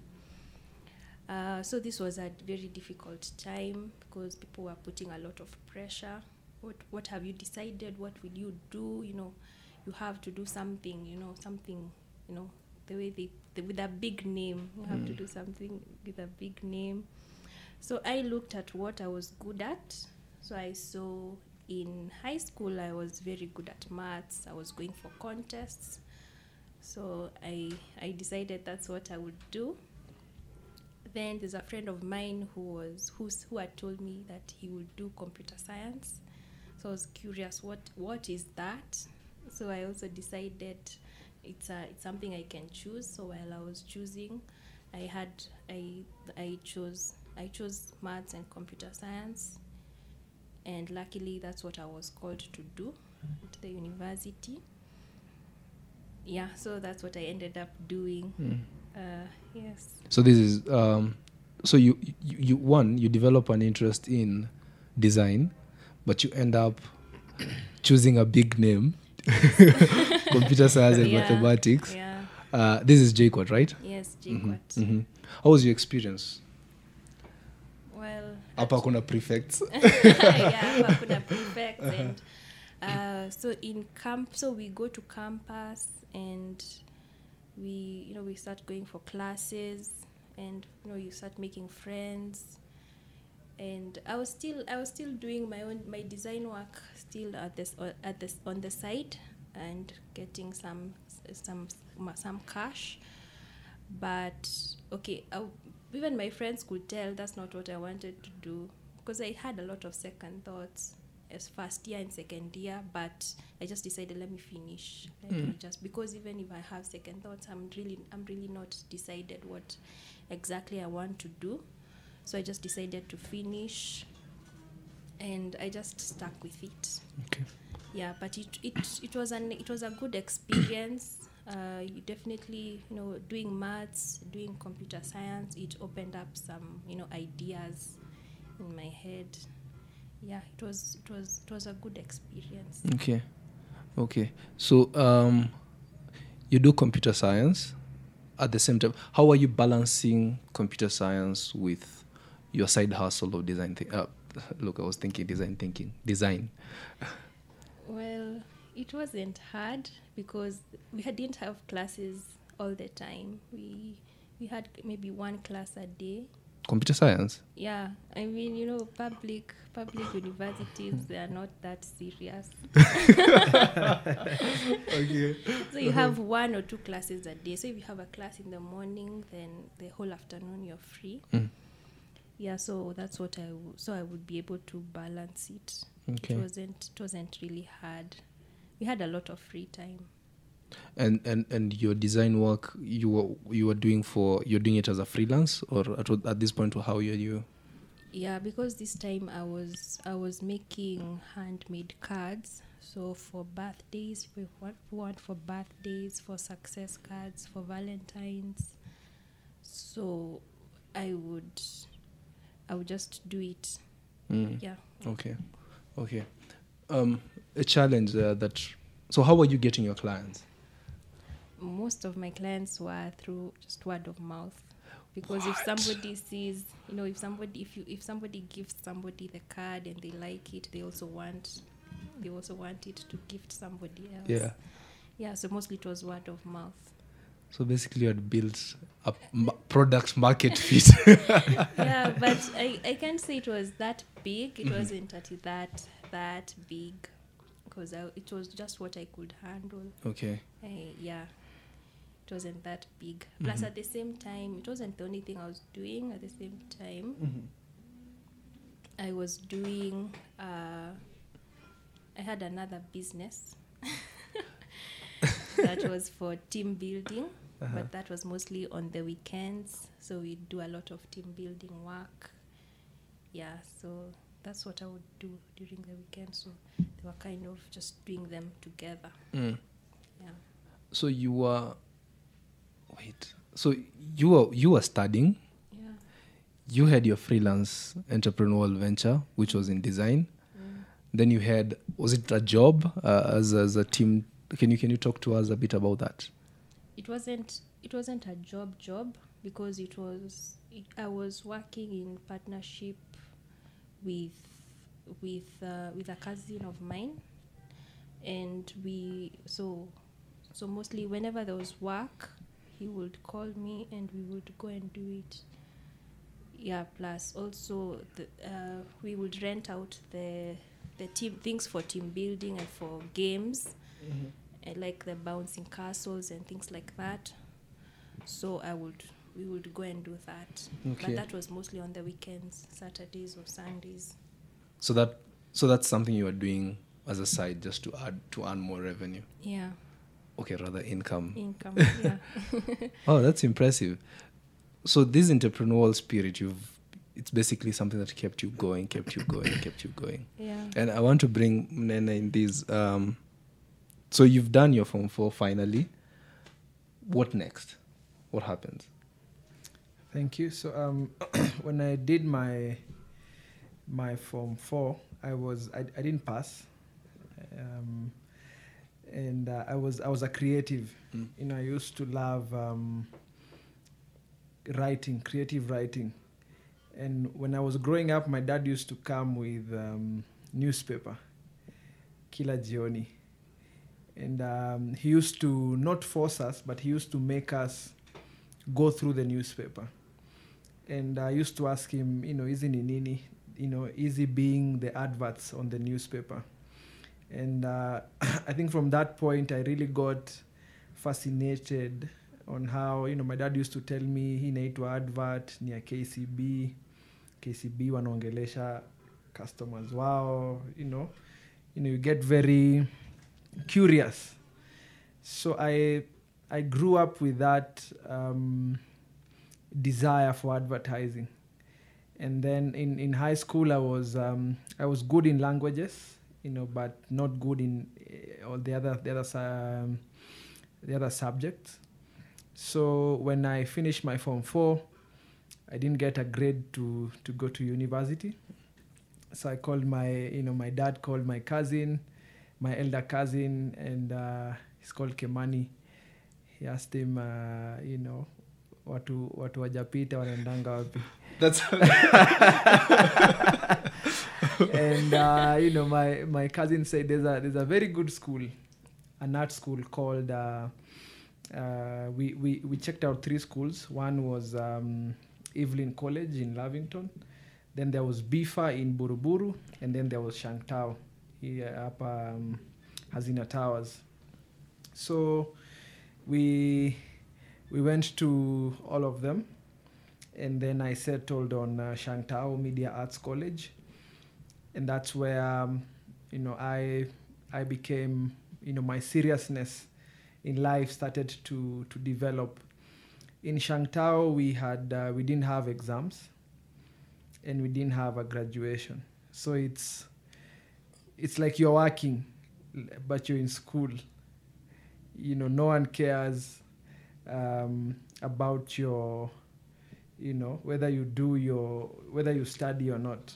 Uh, so this was a very difficult time because people were putting a lot of pressure. What what have you decided? What will you do? You know, you have to do something, you know, something, you know, the way they, the, with a big name. You have mm. to do something with a big name. So I looked at what I was good at. So I saw in high school, I was very good at maths. I was going for contests. So I I decided that's what I would do. Then there's a friend of mine who was who's, who had told me that he would do computer science. So I was curious, what what is that? So I also decided it's a, it's something I can choose. So while I was choosing, I had I I chose I chose maths and computer science, and luckily that's what I was called to do at the university. Yeah, so that's what I ended up doing. Mm. Uh, yes. So this is um, so you, you you one you develop an interest in design, but you end up choosing a big name. Computer science and yeah, mathematics. Yeah. Uh, this is J-Quad, right? Yes, J-Quad. Mm-hmm, mm-hmm. How was your experience? Well, hapa kuna prefects. Yeah, hapa kuna prefects, uh-huh. and uh, so in camp, so we go to campus and we, you know, we start going for classes, and you know, you start making friends. And I was still I was still doing my own my design work still at this at this on the side and getting some some some cash, but okay, I, even my friends could tell that's not what I wanted to do, because I had a lot of second thoughts as first year and second year, but I just decided let me finish let mm. me just because even if I have second thoughts, I'm really I'm really not decided what exactly I want to do. So I just decided to finish, and I just stuck with it. Okay. Yeah, but it it, it was an it was a good experience. Uh, you definitely, you know, doing maths, doing computer science, it opened up some, you know, ideas in my head. Yeah, it was it was it was a good experience. Okay, okay. So um, you do computer science. At the same time, how are you balancing computer science with your side hustle of design thinking? Uh, look, I was thinking design thinking. Design. Well, it wasn't hard because we had, didn't have classes all the time. We we had maybe one class a day. Computer science? Yeah. I mean, you know, public public universities, they are not that serious. Okay. So you have one or two classes a day. So if you have a class in the morning, then the whole afternoon you're free. Mm. Yeah, so that's what I w- so I would be able to balance it. Okay. It wasn't it wasn't really hard. We had a lot of free time. And and, and your design work you were you were doing for you're doing it as a freelance, or at at this point how you you? Yeah, because this time I was I was making handmade cards. So for birthdays, we want want for birthdays, for success cards, for Valentine's. So I would. I would just do it. Mm. Yeah. Okay. Okay. Um, a challenge uh, that... So how were you getting your clients? Most of my clients were through just word of mouth. Because what? if somebody sees... You know, if somebody if you, if somebody gives somebody the card and they like it, they also want they also want it to gift somebody else. Yeah. Yeah, so mostly it was word of mouth. So basically, I'd build a m- product market fit. Yeah, but I, I can't say it was that big. It mm-hmm. wasn't that that big, because it was just what I could handle. Okay. I, yeah, it wasn't that big. Mm-hmm. Plus, at the same time, it wasn't the only thing I was doing. At the same time, mm-hmm. I was doing, uh, I had another business that was for team building, uh-huh. but that was mostly on the weekends. So we do a lot of team building work. Yeah, so that's what I would do during the weekend. So they were kind of just doing them together. Mm. Yeah. So you were, wait, so you were, you were studying. Yeah. You had your freelance entrepreneurial venture, which was in design. Mm. Then you had, was it a job uh, as, as a team? Can you, can you talk to us a bit about that? It wasn't, it wasn't a job job because it was, it, I was working in partnership with, with, uh, with a cousin of mine. And we, so... So mostly whenever there was work, he would call me and we would go and do it. Yeah, plus also the, uh, we would rent out the the team things for team building and for games, mm-hmm. and like the bouncing castles and things like that. So I would we would go and do that. Okay. But that was mostly on the weekends, Saturdays or Sundays. So that so that's something you are doing as a side just to add to earn more revenue. Yeah. Okay, rather income. Income, yeah. Oh, that's impressive. So this entrepreneurial spirit, you've it's basically something that kept you going, kept you going, kept you going. Yeah. And I want to bring Munene in this. Um, so you've done your Form four finally. What next? What happens? Thank you. So um, when I did my my Form four, I was I, I didn't pass. Um And uh, I was I was a creative, mm. you know. I used to love um, writing, creative writing. And when I was growing up, my dad used to come with um, newspaper, Kila Jioni, and um, he used to not force us, but he used to make us go through the newspaper. And I used to ask him, you know, is it nini? You know, is it being the adverts on the newspaper? And uh, I think from that point, I really got fascinated on how, you know, my dad used to tell me, he naitwa advert, ni ya K C B, K C B wanaongelesha customers, wow, you know, you know, you get very curious. So I I grew up with that um, desire for advertising. And then in, in high school, I was um, I was good in languages, you know, but not good in uh, all the other the other um, the other subjects. So when I finished my Form four, I didn't get a grade to to go to university. So I called my, you know, my dad called my cousin, my elder cousin, and uh, he's called Kimani. He asked him, uh, you know, watu watu wajapita wanaendanga wapi? That's. And uh, you know, my, my cousin said there's a there's a very good school, an art school called. Uh, uh, we we we checked out three schools. One was um, Evelyn College in Lovington, then there was Bifa in Buruburu, and then there was Shang Tao, here up um, Hazina Towers. So, we we went to all of them, and then I settled on uh, Shang Tao Media Arts College. And that's where, um, you know, I I became, you know, my seriousness in life started to, to develop. In Shang Tao, we had uh, we didn't have exams, and we didn't have a graduation. So it's it's like you're working, but you're in school. You know, no one cares um, about your, you know, whether you do your whether you study or not.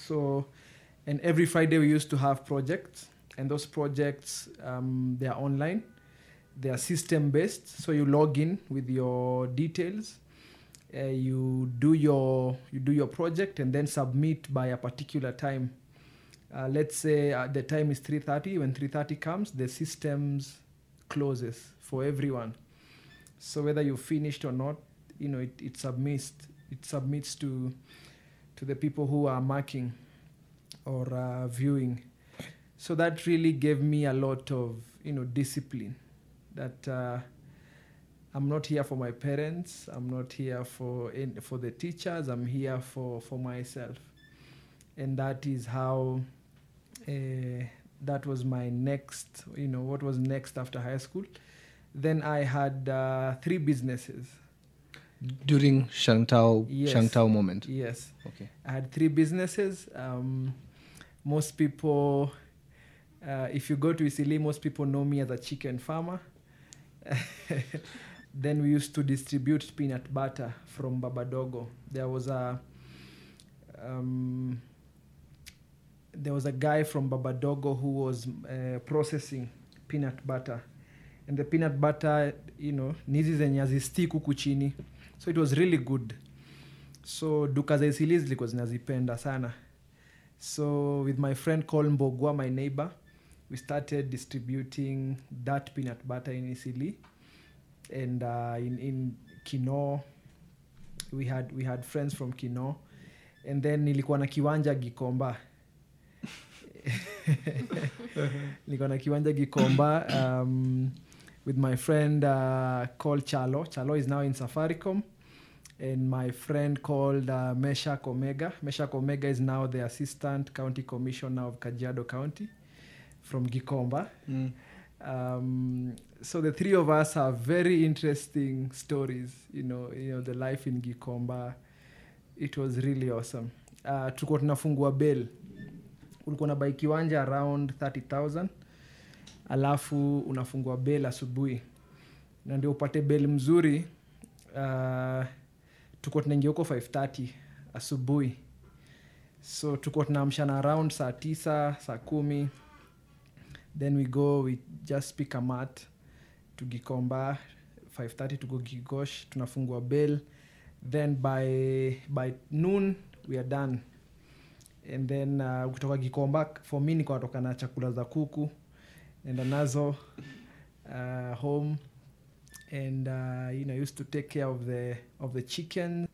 So, and every Friday we used to have projects, and those projects, um, they are online, they are system-based. So you log in with your details, uh, you do your you do your project, and then submit by a particular time. Uh, let's say uh, the time is three thirty. When three thirty comes, the systems closes for everyone. So whether you finished or not, you know, it, it submits it submits to. to the people who are marking or uh, viewing. So that really gave me a lot of, you know, discipline that, uh, I'm not here for my parents. I'm not here for for the teachers. I'm here for, for myself. And that is how uh, that was my next, you know, what was next after high school. Then I had uh, three businesses. During Shang Tao, yes. Shang Tao moment? Yes. Okay. I had three businesses. Um, most people, uh, if you go to Isili, most people know me as a chicken farmer. Then we used to distribute peanut butter from Babadogo. There was a um, there was a guy from Babadogo who was uh, processing peanut butter, and the peanut butter, you know, nizi zenye hazistick kuchini, so it was really good. So duka za Isili zilikuwa zinazipenda sana. So with my friend Kolmbogwa, my neighbor, we started distributing that peanut butter in Isili, and uh, in in Kino. We had we had friends from Kino, and then nilikuwa na kiwanja Gikomba. Nilikuwa na kiwanja Gikomba um, with my friend uh, called Chalo. Chalo is now in Safaricom, and my friend called uh, Meshak Omega. Meshak Omega is now the assistant county commissioner of Kajiado County, from Gikomba. Mm. Um, so the three of us have very interesting stories, you know, you know, the life in Gikomba. It was really awesome. Uh, tulikuwa tunafungua bell. Ulikuwa na buy kiwanja around thirty thousand. Alafu unafungua bell asubuhi. Na ndio upate bell mzuri. Uh, tulikuwa tunaingia huko five thirty asubuhi. So tulikuwa tunaamshana around saa tisa, saa kumi. Then we go, we just pick a mat to Gikomba, five thirty to go Gigosh, tunafungua bell. Then by by noon, we are done. And then uh, kutoka Gikomba, for me, niko natoka na chakula za kuku, and anazo uh, home. And, uh, you know, I used to take care of the of the chicken.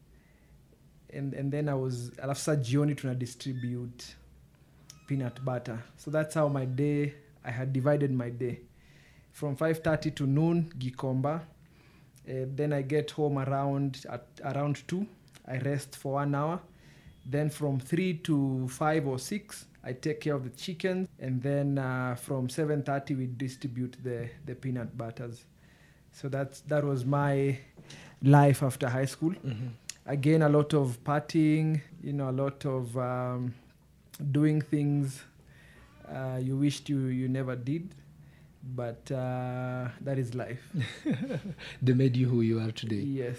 And, and then I was, alafu saa jioni, tuna distribute peanut butter. So that's how my day... I had divided my day from five thirty to noon, Gikomba. Uh, then I get home around at around two. I rest for one hour. Then from three to five or six, I take care of the chickens. And then uh, from seven thirty, we distribute the, the peanut butters. So that's, that was my life after high school. Mm-hmm. Again, a lot of partying, you know, a lot of um, doing things Uh, you wished you, you never did, but uh, that is life. They made you who you are today. Yes.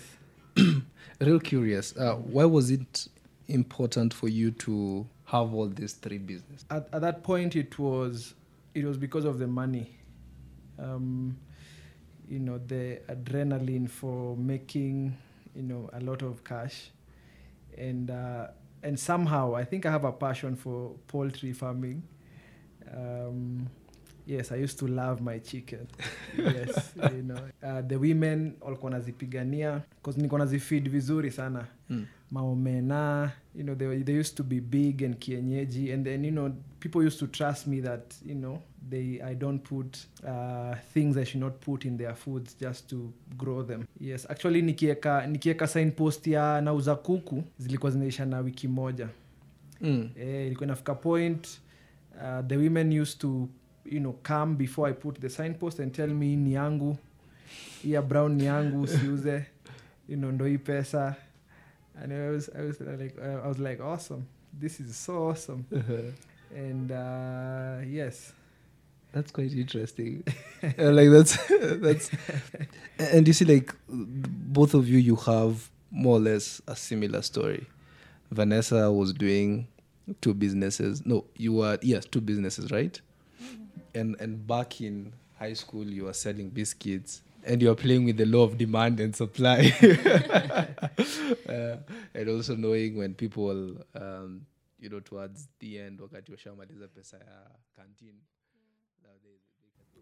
Real curious, uh, why was it important for you to have all these three businesses? At, at that point, it was it was because of the money. Um, you know, the adrenaline for making, you know, a lot of cash, and uh, and somehow I think I have a passion for poultry farming. Um, yes, I used to love my chicken. Yes, you know. Uh, the women walikuwa nazipigania because nilikuwa nazifeed vizuri sana. Mm. Maomena, you know, they they used to be big and kienyeji, and then, you know, people used to trust me that, you know, they I don't put uh, things I should not put in their foods just to grow them. Yes, actually nikieka nikieka signpost ya nauza kuku zilikuwa zinaisha na wiki moja. Mm. Eh, ilikuwa inafika point Uh, the women used to, you know, come before I put the signpost and tell me, niangu, yeah, brown niangu, siuze, you know, ndoi pesa. And I was, I was like, I was like, awesome. This is so awesome. Uh-huh. And uh, yes, that's quite interesting. uh, like that's that's, and you see, like, both of you, you have more or less a similar story. Vanessa was doing. Two businesses. No, you were yes, two businesses, right? Mm-hmm. And and back in high school, you were selling biscuits, and you were playing with the law of demand and supply, uh, and also knowing when people, um, you know, towards the end, wakati washamaliza pesa ya canteen.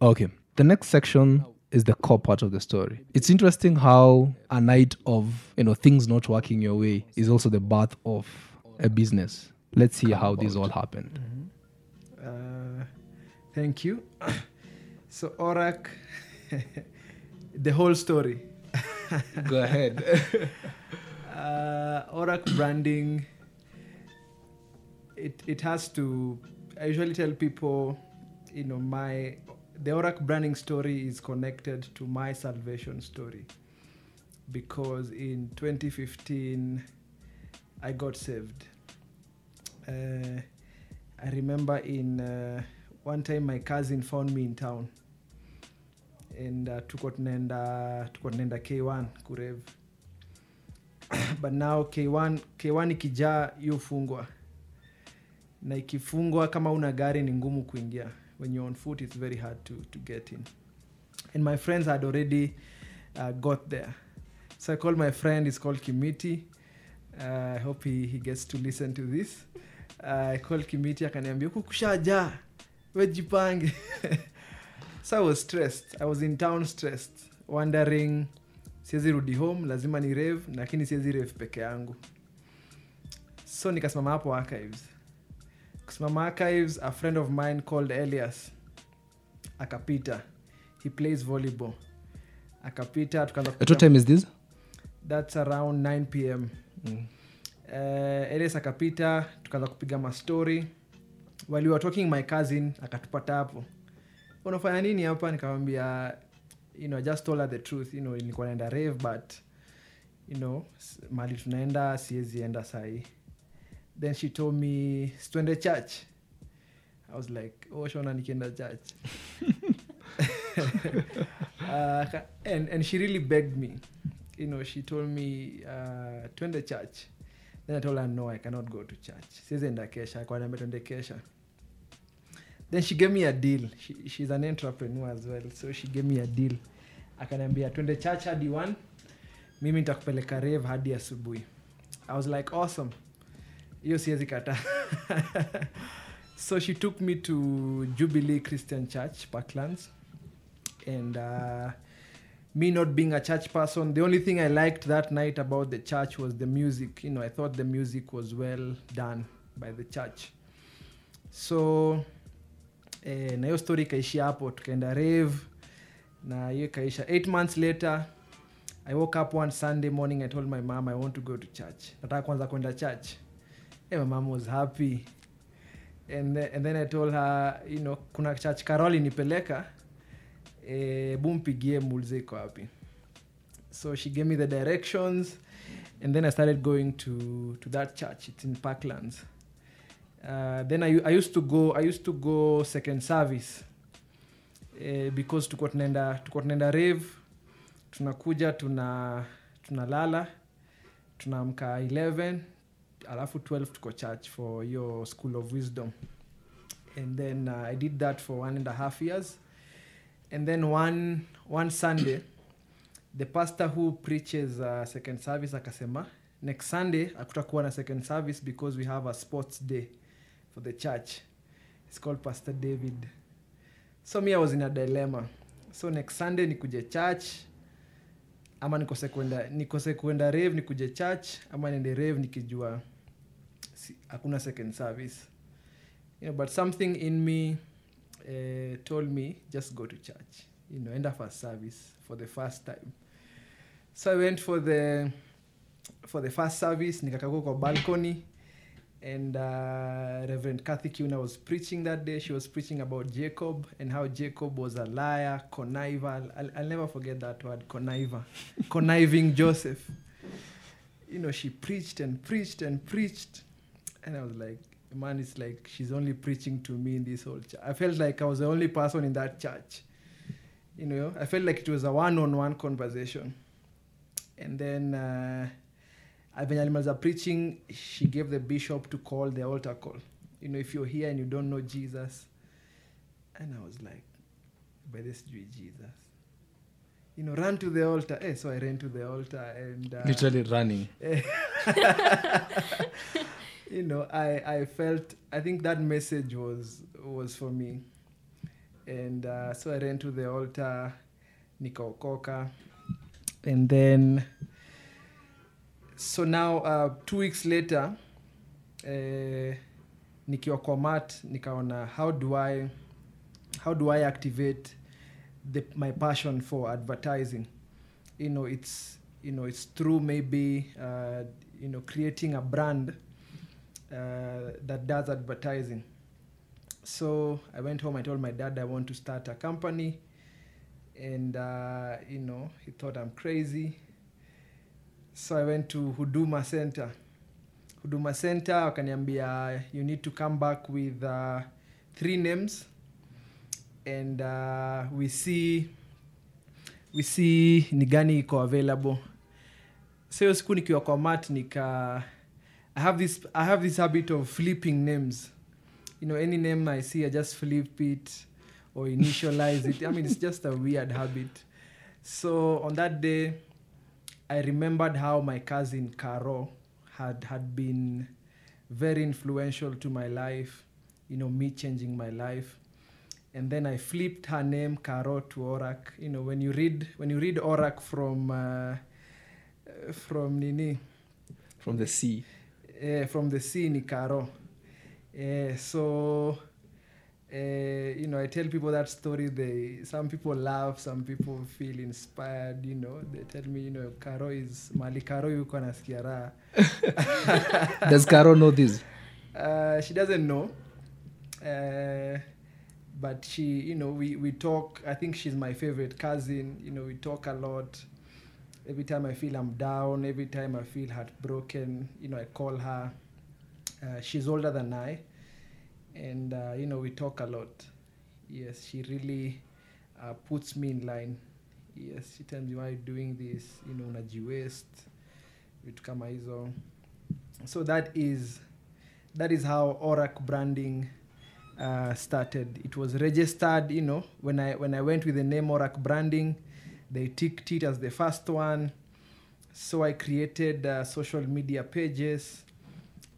Okay, the next section is the core part of the story. It's interesting how a night of, you know, things not working your way is also the birth of a business. Let's see how this all happened. Mm-hmm. Uh, thank you. So, ORAC, the whole story. Go ahead. uh, ORAC branding. It it has to. I usually tell people, you know, my the ORAC branding story is connected to my salvation story, because in twenty fifteen, I got saved. Uh, I remember in uh, one time my cousin found me in town, and uh, tuko tunaenda tuko tunaenda K one Kurev. But now K one K one ikijaa yufungwa. Na ikifungwa kama una gari ni ngumu kuingia. When you're on foot, it's very hard to to get in. And my friends had already uh, got there. So I called my friend, he's called Kimiti. Uh, I hope he, he gets to listen to this. Uh, I called Kimiti, akaniambia huku kushaja, we jipange. So I was stressed. I was in town stressed, wondering, siwezi rudi home, lazima ni rave, lakini siwezi rave peke yangu. So nikasimama hapo archives. Kusimama archives, a friend of mine called Elias. Akapita. He plays volleyball. Akapita. At what time is this? That's around nine p.m. Mm. Uh, Elias akapita, tukaanza kupiga ma story. While we were talking, my cousin akatupata hapo. Unafanya nini hapa? Nikamwambia, you know, I just told her the truth, you know, nilikuwa naenda rave, but you know, mali tunaenda siwezi enda sahi. Then she told me, "Twende church." I was like, "Oh, shona nikienda church." uh, and and she really begged me. You know, she told me, uh, "Twende church." Then I told her, "No, I cannot go to church." Siwezi enda kesha, kwa nini twende kesha? Then she gave me a deal. She, she's an entrepreneur as well. So she gave me a deal. Akaniambia twende church hadi one. Mimi nitakupeleka rave hadi asubuhi. I was like, "Awesome." Hiyo siwezi kata. So she took me to Jubilee Christian Church, Parklands. And uh, me not being a church person, the only thing I liked that night about the church was the music. You know, I thought the music was well done by the church. So, eh, na hiyo story kaishia hapo, tukaenda rave. Na hiyo kaisha. Eight months later, I woke up one Sunday morning, I told my mom, I want to go to church. Nataka kwanza kwenda church. And my mom was happy. And then, and then I told her, you know, kuna church Caroli nipeleka. Eh, bumpigie mulze iko wapi. So she gave me the directions. And then I started going to, to that church. It's in Parklands. Uh, then I, I used to go, I used to go second service. Uh, because tuko tunaenda, tuko tunaenda rave. Tunakuja, tuna, tunalala. Tunaamka eleven. Alafu twelve tuko church for your School of Wisdom. And then uh, I did that for one and a half years. And then one, one Sunday, the pastor who preaches uh, second service akasema, next Sunday, hakutakuwa na second service because we have a sports day for the church. It's called Pastor David. So me, I was in a dilemma. So next Sunday, nikuje church, ama nikose kwenda, nikose kwenda rave, nikuje church, ama nende rave, nikijua, si, hakuna second service. You know, but something in me uh, told me, just go to church. You know, enda first service for the first time. So I went for the... for the first service, nikakagua kwa balcony, and uh, Reverend Kathy Kuna was preaching that day. She was preaching about Jacob and how Jacob was a liar, conniver. I'll, I'll never forget that word, conniver. Conniving Joseph. You know, she preached and preached and preached. And I was like, man, it's like she's only preaching to me in this whole church. I felt like I was the only person in that church. You know, I felt like it was a one-on-one conversation. And then... Uh, when I was preaching, she gave the bishop to call the altar call. You know, if you're here and you don't know Jesus. And I was like, by this Jesus. You know, run to the altar. Eh, so I ran to the altar and... Uh, Literally running. You know, I, I felt, I think that message was, was for me. And uh, so I ran to the altar, nikaokoka. And then... So now, uh, two weeks later, uh, nikiokomat, nikaona, how do I, how do I activate the, my passion for advertising? You know, it's you know, it's through maybe, uh, you know, creating a brand uh, that does advertising. So I went home, I told my dad I want to start a company. And, uh, you know, he thought I'm crazy. So I went to Huduma Center. Huduma Center, wakaniambia, you need to come back with uh, three names. And uh, we see, we see ni gani iko available. So yo siku nikiwa kwa mat, nika, I have this, I have this habit of flipping names. You know, any name I see, I just flip it or initialize it. I mean, it's just a weird habit. So on that day, I remembered how my cousin Caro had had been very influential to my life, you know, me changing my life. And then I flipped her name, Caro, to ORAC. You know, when you read when you read ORAC from uh, from Nini, from the sea, uh, from the sea, ni Caro. Uh, so uh, you know, I tell people that story. They some people laugh, some people feel inspired. You know, they tell me, you know, Caro is Mali Caro yuko nasikia raha. Does Caro know this? Uh, she doesn't know. Uh, But she, you know, we, we talk. I think she's my favorite cousin. You know, we talk a lot. Every time I feel I'm down, every time I feel heartbroken, you know, I call her. Uh, she's older than I. And, uh, you know, we talk a lot. Yes, she really uh, puts me in line. Yes, she tells me, why are you doing this? You know, unaji waste. Vitu kama hizo. So that is, that is how ORAC Branding Uh, started. It was registered, you know, when I when I went with the name ORAC Branding, they ticked it as the first one. So I created uh, social media pages.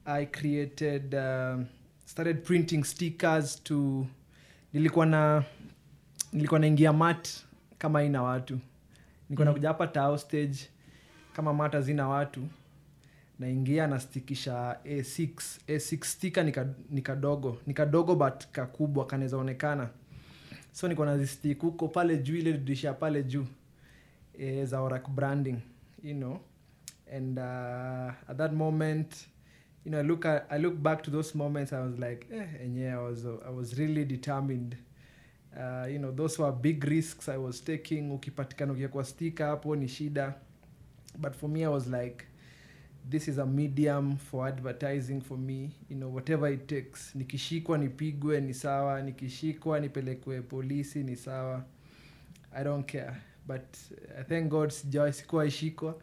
I created, uh, started printing stickers to, nilikuwa na, nilikuwa naingia mat kama ina watu. Nilikuwa nakuja hapa tao stage kama mata zina watu. Naingia na stikisha A six. A six sticker ni kadogo. Ni kadogo but kakubwa kanaweza onekana. So niko na stick huko pale juu ile dirisha pale juu e, za ORAC Branding, you know. And uh, at that moment, you know, I look at, I look back to those moments. I was like, eh, and yeah, I was I was really determined. Uh, you know, those were big risks I was taking. Ukipatikana ukiweka sticker hapo ni shida. But for me, I was like, this is a medium for advertising for me, you know, whatever it takes. Nikishikwa nipigwe ni sawa, nikishikwa nipelekwe polisi ni sawa. I don't care, but I thank God sijai sikuwa ishikwa.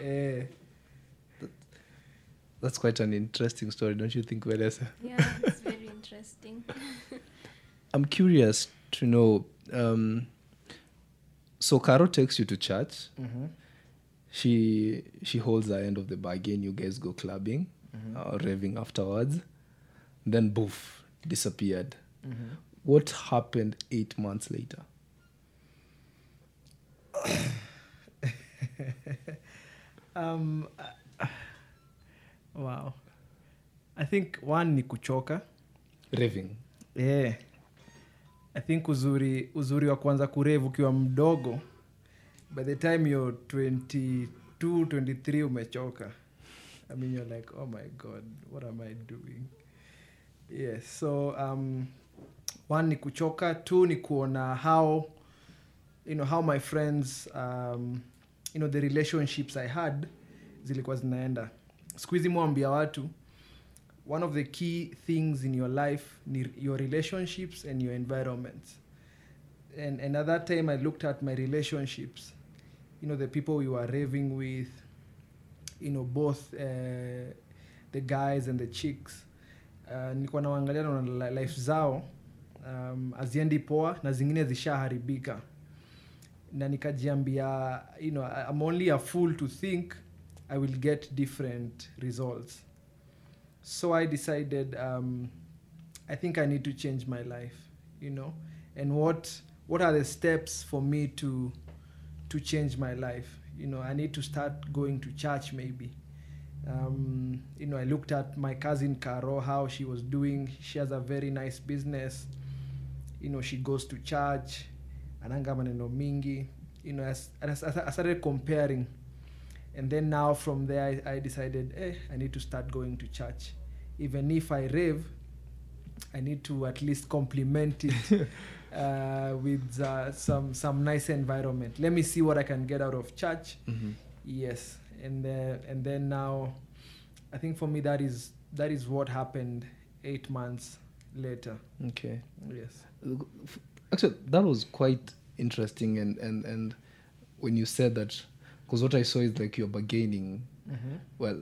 eh That's quite an interesting story, don't you think, Vanessa? Yeah, it's very interesting. I'm curious to know, um so Caro takes you to church. Mm-hmm. She she holds her end of the bargain. You guys go clubbing, mm-hmm. or raving afterwards. Then, boof, disappeared. Mm-hmm. What happened eight months later? um, uh, wow. I think one ni kuchoka. Raving. Yeah. I think uzuri uzuri wa kwanza kurevu ukiwa mdogo. By the time you're twenty-two, twenty-three, umechoka. I mean, you're like, oh my God, what am I doing? Yes, so, um, one ni kuchoka, two ni kuona how, you know, how my friends, um, you know, the relationships I had, zilikuwa zinaenda. Siku hizi mwambia watu, one of the key things in your life, ni your relationships and your environment. And, and at that time, I looked at my relationships. You know, the people we were raving with, you know, both uh, the guys and the chicks. Nilikuwa naangalia na life zao, um, aziendi poa, na zingine zishaharibika. Na nikajiambia, you know, I'm only a fool to think I will get different results. So I decided, um, I think I need to change my life, you know. And what what are the steps for me to to change my life? You know, I need to start going to church maybe. Um, you know, I looked at my cousin Caro, how she was doing. She has a very nice business. You know, she goes to church. Ananga maneno mingi. you know, as, and I, I started comparing. And then now from there, I, I decided, eh, I need to start going to church. Even if I rave, I need to at least complement it uh, with uh, some some nice environment. Let me see what I can get out of church. Mm-hmm. Yes, and then and then now, I think for me that is that is what happened eight months later. Okay. Yes. Actually, that was quite interesting, and and, and when you said that, because what I saw is like you're bargaining. Mm-hmm. Well,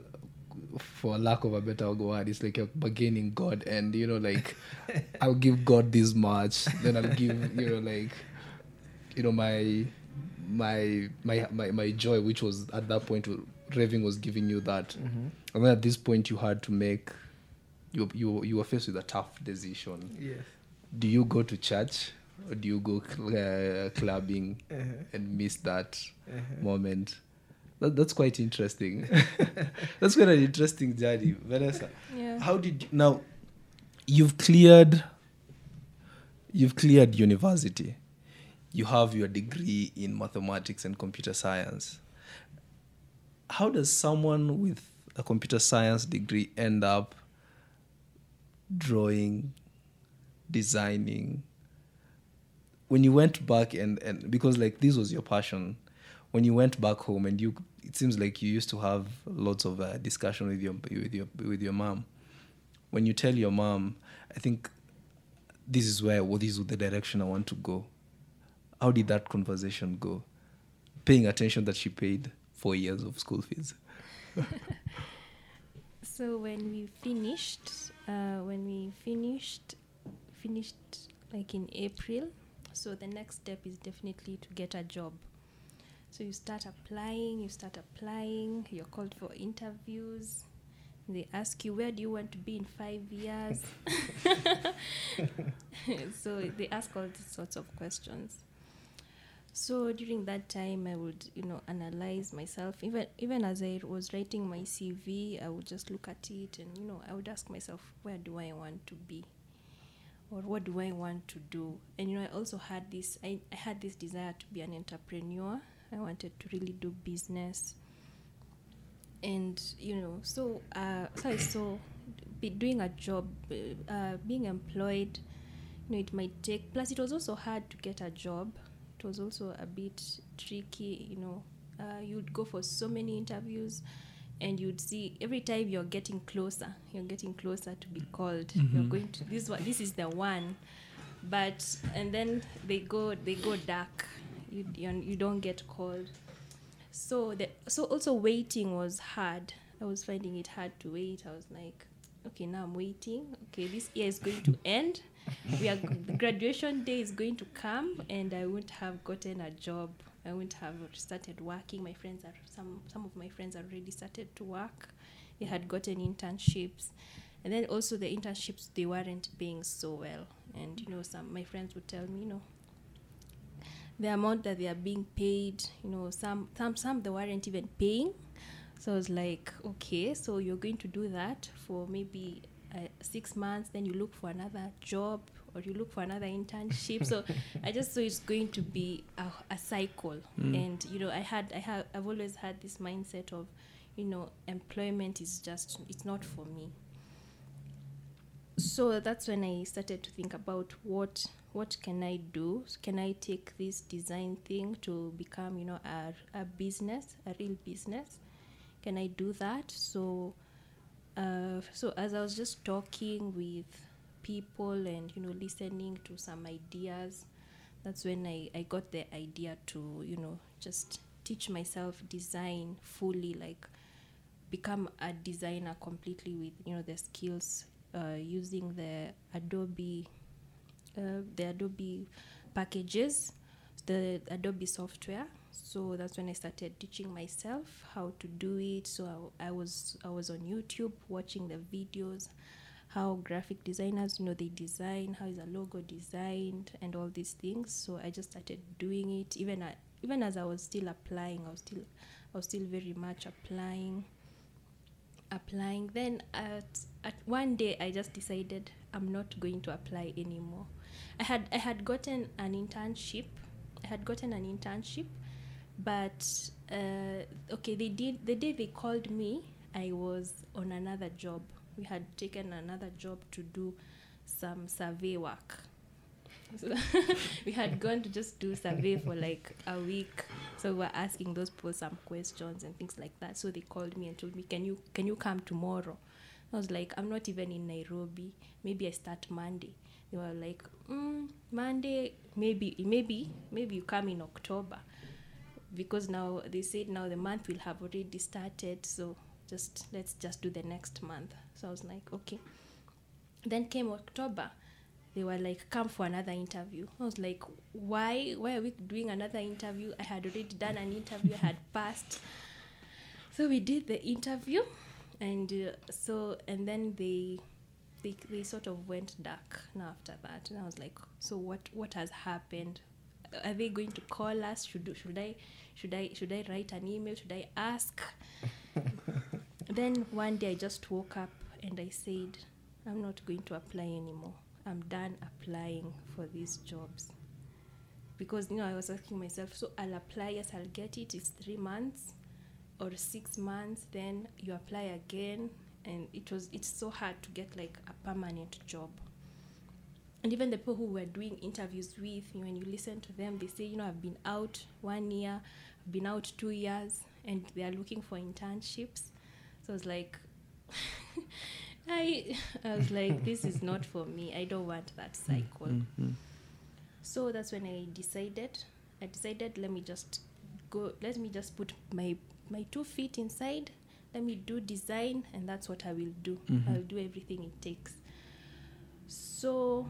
for lack of a better word, it's like you're bargaining God, and you know, like I'll give God this much, then I'll give, you know, like, you know, my my my my, my joy, which was at that point raving, was giving you that. Mm-hmm. And then at this point you had to make, you you you were faced with a tough decision. Yes. Do you go to church or do you go cl- uh, clubbing? Uh-huh. And miss that uh-huh. moment? That, that's quite interesting. That's quite an interesting journey, Vanessa. Yeah. How did you, now? You've cleared. You've cleared university. You have your degree in mathematics and computer science. How does someone with a computer science degree end up drawing, designing? When you went back and, and because like this was your passion, when you went back home and you, it seems like you used to have lots of uh, discussion with your with your with your mom. When you tell your mom, I think this is where, well, this is the direction I want to go. How did that conversation go? Paying attention that she paid four years of school fees. So when we finished, uh, when we finished, finished like in April. So the next step is definitely to get a job. So you start applying, you start applying, you're called for interviews. They ask you, where do you want to be in five years? So they ask all these sorts of questions. So during that time, I would, you know, analyze myself. Even even as I was writing my C V, I would just look at it and, you know, I would ask myself, where do I want to be? Or what do I want to do? And, you know, I also had this, I, I had this desire to be an entrepreneur. I wanted to really do business. And, you know, so, uh, so I saw be doing a job, uh, being employed, you know, it might take, plus it was also hard to get a job. It was also a bit tricky, you know, uh, you'd go for so many interviews and you'd see every time you're getting closer, you're getting closer to be called. Mm-hmm. You're going to, this one, this is the one. But, and then they go, they go dark. You, you don't get called. So the, so also waiting was hard. I was finding it hard to wait. I was like, okay, now I'm waiting. Okay, this year is going to end. We are the graduation day is going to come, and I wouldn't have gotten a job. I wouldn't have started working. My friends are some some of my friends already started to work. They had gotten internships, and then also the internships they weren't paying so well. And you know, some my friends would tell me, you know, the amount that they are being paid, you know, some some some they weren't even paying. So I was like, okay, so you're going to do that for maybe uh, six months, then you look for another job or you look for another internship. So I just saw it's going to be a, a cycle. Mm. And you know, I had I have I've always had this mindset of, you know, employment is just it's not for me. So that's when I started to think about what what can I do? Can I take this design thing to become, you know, a, a business, a real business? Can I do that? So, uh, so as I was just talking with people and, you know, listening to some ideas, that's when I, I got the idea to, you know, just teach myself design fully, like become a designer completely with, you know, the skills uh, using the Adobe Uh, the Adobe packages, the Adobe software. So that's when I started teaching myself how to do it. So I, I was I was on YouTube watching the videos, how graphic designers, you know, they design, how is a logo designed, and all these things. So I just started doing it. Even at, even as I was still applying, I was still I was still very much applying, applying. Then at at one day I just decided I'm not going to apply anymore. I had I had gotten an internship. I had gotten an internship But uh, okay, they did. The day they called me, I was on another job. We had taken another job to do some survey work. So we had gone to just do survey for like a week. So we were asking those people some questions and things like that. So they called me and told me, "Can you can you come tomorrow?" I was like, "I'm not even in Nairobi. Maybe I start Monday." They were like, mm, "Monday, maybe maybe maybe you come in October." Because now they said now the month will have already started, so just let's just do the next month. So I was like, okay. Then came October, they were like, come for another interview. I was like, why? Why are we doing another interview? I had already done an interview, I had passed. So we did the interview, and uh, so and then they, they they sort of went dark. Now after that, and I was like, so what? What has happened? Are they going to call us? Should should I should I should I write an email? Should I ask? Then one day I just woke up and I said, I'm not going to apply anymore. I'm done applying for these jobs. Because, you know, I was asking myself, so I'll apply, yes, I'll get it. It's three months or six months. Then you apply again. And it was it's so hard to get, like, a permanent job. And even the people who were doing interviews with, you know, when you listen to them, they say, you know, I've been out one year, I've been out two years, and they are looking for internships. So I was like... I I was like, this is not for me. I don't want that cycle. Mm-hmm. So that's when I decided. I decided let me just go. Let me just put my my two feet inside. Let me do design, and that's what I will do. Mm-hmm. I'll do everything it takes. So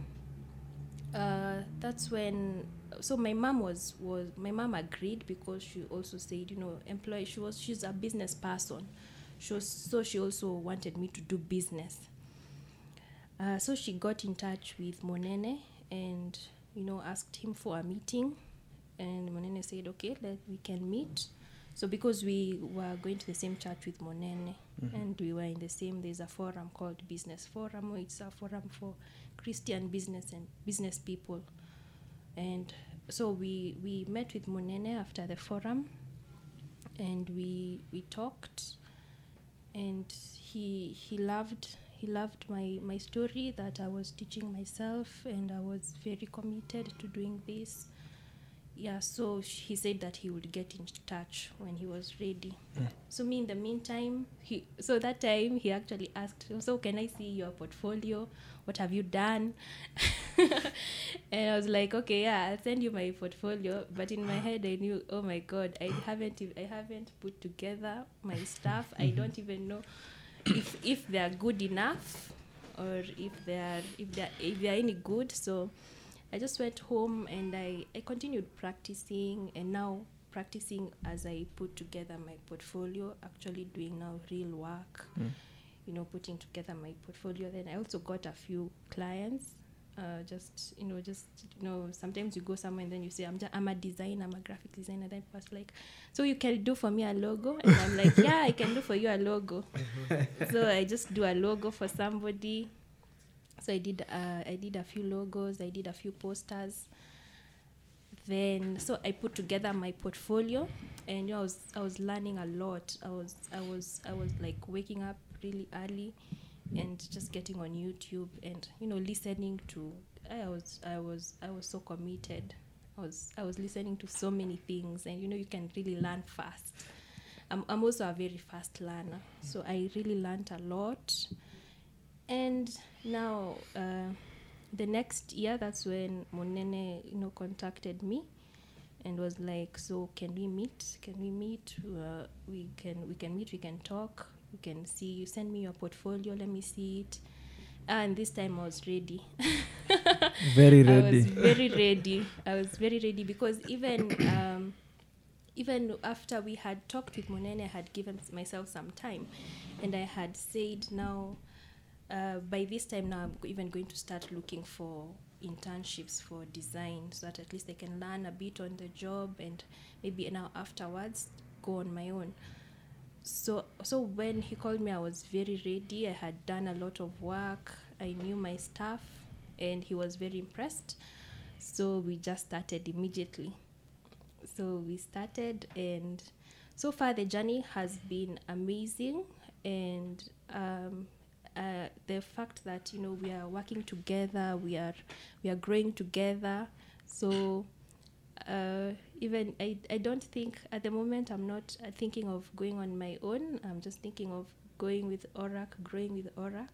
uh, that's when. So my mom was was my mom agreed, because she also said, you know, employee. She was she's a business person. She was, so she also wanted me to do business. Uh, so she got in touch with Munene and, you know, asked him for a meeting. And Munene said, okay, that we can meet. So because we were going to the same church with Munene, mm-hmm. and we were in the same, there's a forum called Business Forum. It's a forum for Christian business and business people. And so we, we met with Munene after the forum, and we we talked. And he he loved he loved my, my story, that I was teaching myself, and I was very committed to doing this. Yeah, so he said that he would get in touch when he was ready. Yeah. So me in the meantime, he so that time he actually asked, so can I see your portfolio? What have you done? And I was like, okay, yeah, I'll send you my portfolio. But in my head, I knew, oh my God, I haven't, I haven't put together my stuff. Mm-hmm. I don't even know if if they are good enough, or if they are if they are, if they are any good. So I just went home and I, I continued practicing, and now practicing as I put together my portfolio, actually doing now real work, mm. you know, putting together my portfolio. Then I also got a few clients. Uh, just, you know, just, you know, sometimes you go somewhere and then you say, I'm just, I'm a designer, I'm a graphic designer. Then I was like, so you can do for me a logo? And I'm like, yeah, I can do for you a logo. So I just do a logo for somebody. So I did, uh, I did a few logos, I did a few posters. Then, so I put together my portfolio, and you know, I was, I was learning a lot. I was, I was, I was like waking up really early, and just getting on YouTube and, you know, listening to. I was, I was, I was so committed. I was, I was listening to so many things, and you know, you can really learn fast. I'm, I'm also a very fast learner, so I really learned a lot. And now, uh, the next year, that's when Munene, you know, contacted me, and was like, "So can we meet? Can we meet? Uh, we can, we can meet. We can talk. We can see. You send me your portfolio. Let me see it." And this time, I was ready. Very ready. I was very ready. I was very ready because even, um, even after we had talked with Munene, I had given myself some time, and I had said now. Uh, by this time now, I'm even going to start looking for internships for design, so that at least I can learn a bit on the job, and maybe now afterwards go on my own. So, so when he called me, I was very ready. I had done a lot of work. I knew my stuff, and he was very impressed. So we just started immediately. So we started, and so far the journey has been amazing. And um, uh, the fact that, you know, we are working together, we are we are growing together. So uh, even I, I don't think at the moment I'm not uh, thinking of going on my own. I'm just thinking of going with ORAC, growing with ORAC.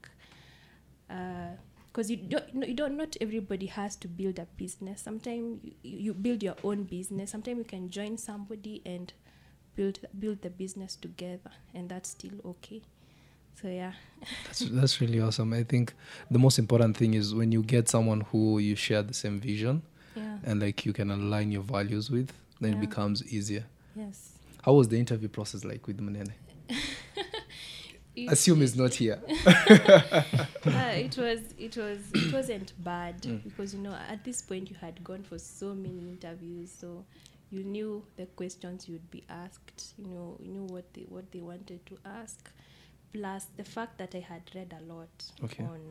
Uh, Because you don't, you don't. Not everybody has to build a business. Sometimes you, you build your own business. Sometimes you can join somebody and build build the business together, and that's still okay. So yeah. that's that's really awesome. I think the most important thing is when you get someone who you share the same vision, yeah. and like you can align your values with, then yeah. it becomes easier. Yes. How was the interview process like with Munene? It Assume he's not here. uh, it was, it was, it wasn't bad mm. because, you know, at this point you had gone for so many interviews, so you knew the questions you'd be asked. You know, you knew what they what they wanted to ask. Plus the fact that I had read a lot okay. on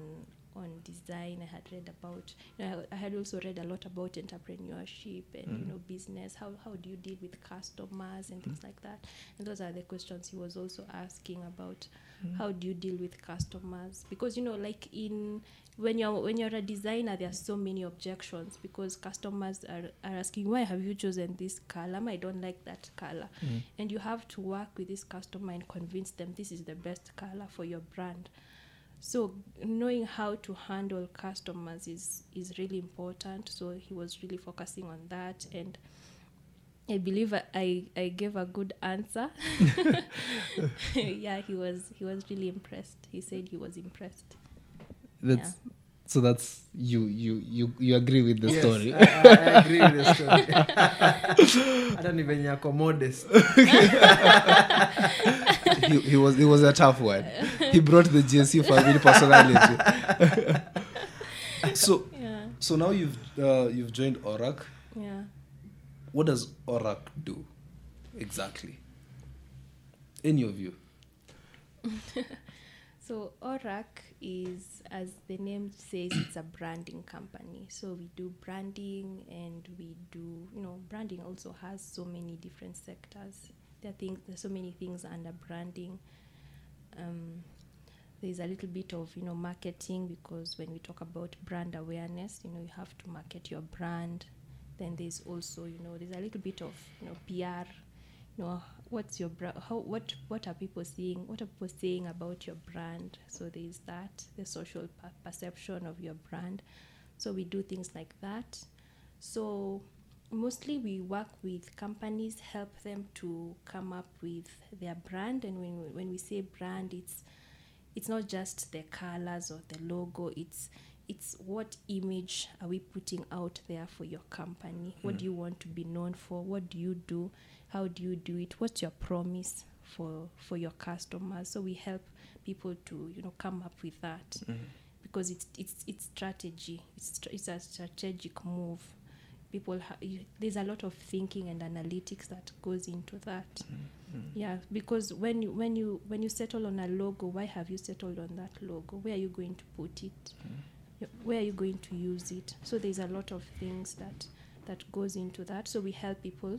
on design. I had read about, you know, I had also read a lot about entrepreneurship and mm. you know, business. How how do you deal with customers and things mm. like that? And those are the questions he was also asking about. How do you deal with customers? Because, you know, like in when you're when you're a designer, there are so many objections because customers are, are asking, why have you chosen this color? I don't like that color. Mm. And you have to work with this customer and convince them this is the best color for your brand. So knowing how to handle customers is is really important. So he was really focusing on that, and I believe I, I gave a good answer. yeah, he was he was really impressed. He said he was impressed. That's yeah. so that's you you you you agree with the yes, story. I, I agree with the story. I don't even know how modest. he he was it was a tough one. He brought the G S U family personality. so yeah. so now you've uh, you've joined ORAC. Yeah. What does ORAC do exactly? Any of you? So ORAC is, as the name says, it's a branding company. So we do branding, and we do, you know, branding also has so many different sectors. There are things, there's so many things under branding. Um, there's a little bit of, you know, marketing, because when we talk about brand awareness, you know, you have to market your brand. Then there's also, you know, there's a little bit of, you know, P R. You know, what's your brand? How what what are people seeing? What are people saying about your brand? So there's that, the social per- perception of your brand. So we do things like that. So mostly we work with companies, help them to come up with their brand. And when we, when we say brand, it's it's not just the colors or the logo. It's It's what image are we putting out there for your company? What mm. do you want to be known for? What do you do? How do you do it? What's your promise for for your customers? So we help people to, you know, come up with that mm. because it's it's it's strategy. It's it's a strategic move. People ha- you, there's a lot of thinking and analytics that goes into that. Mm-hmm. Yeah, because when you when you when you settle on a logo, why have you settled on that logo? Where are you going to put it? Mm. Where are you going to use it? So there's a lot of things that that goes into that. So we help people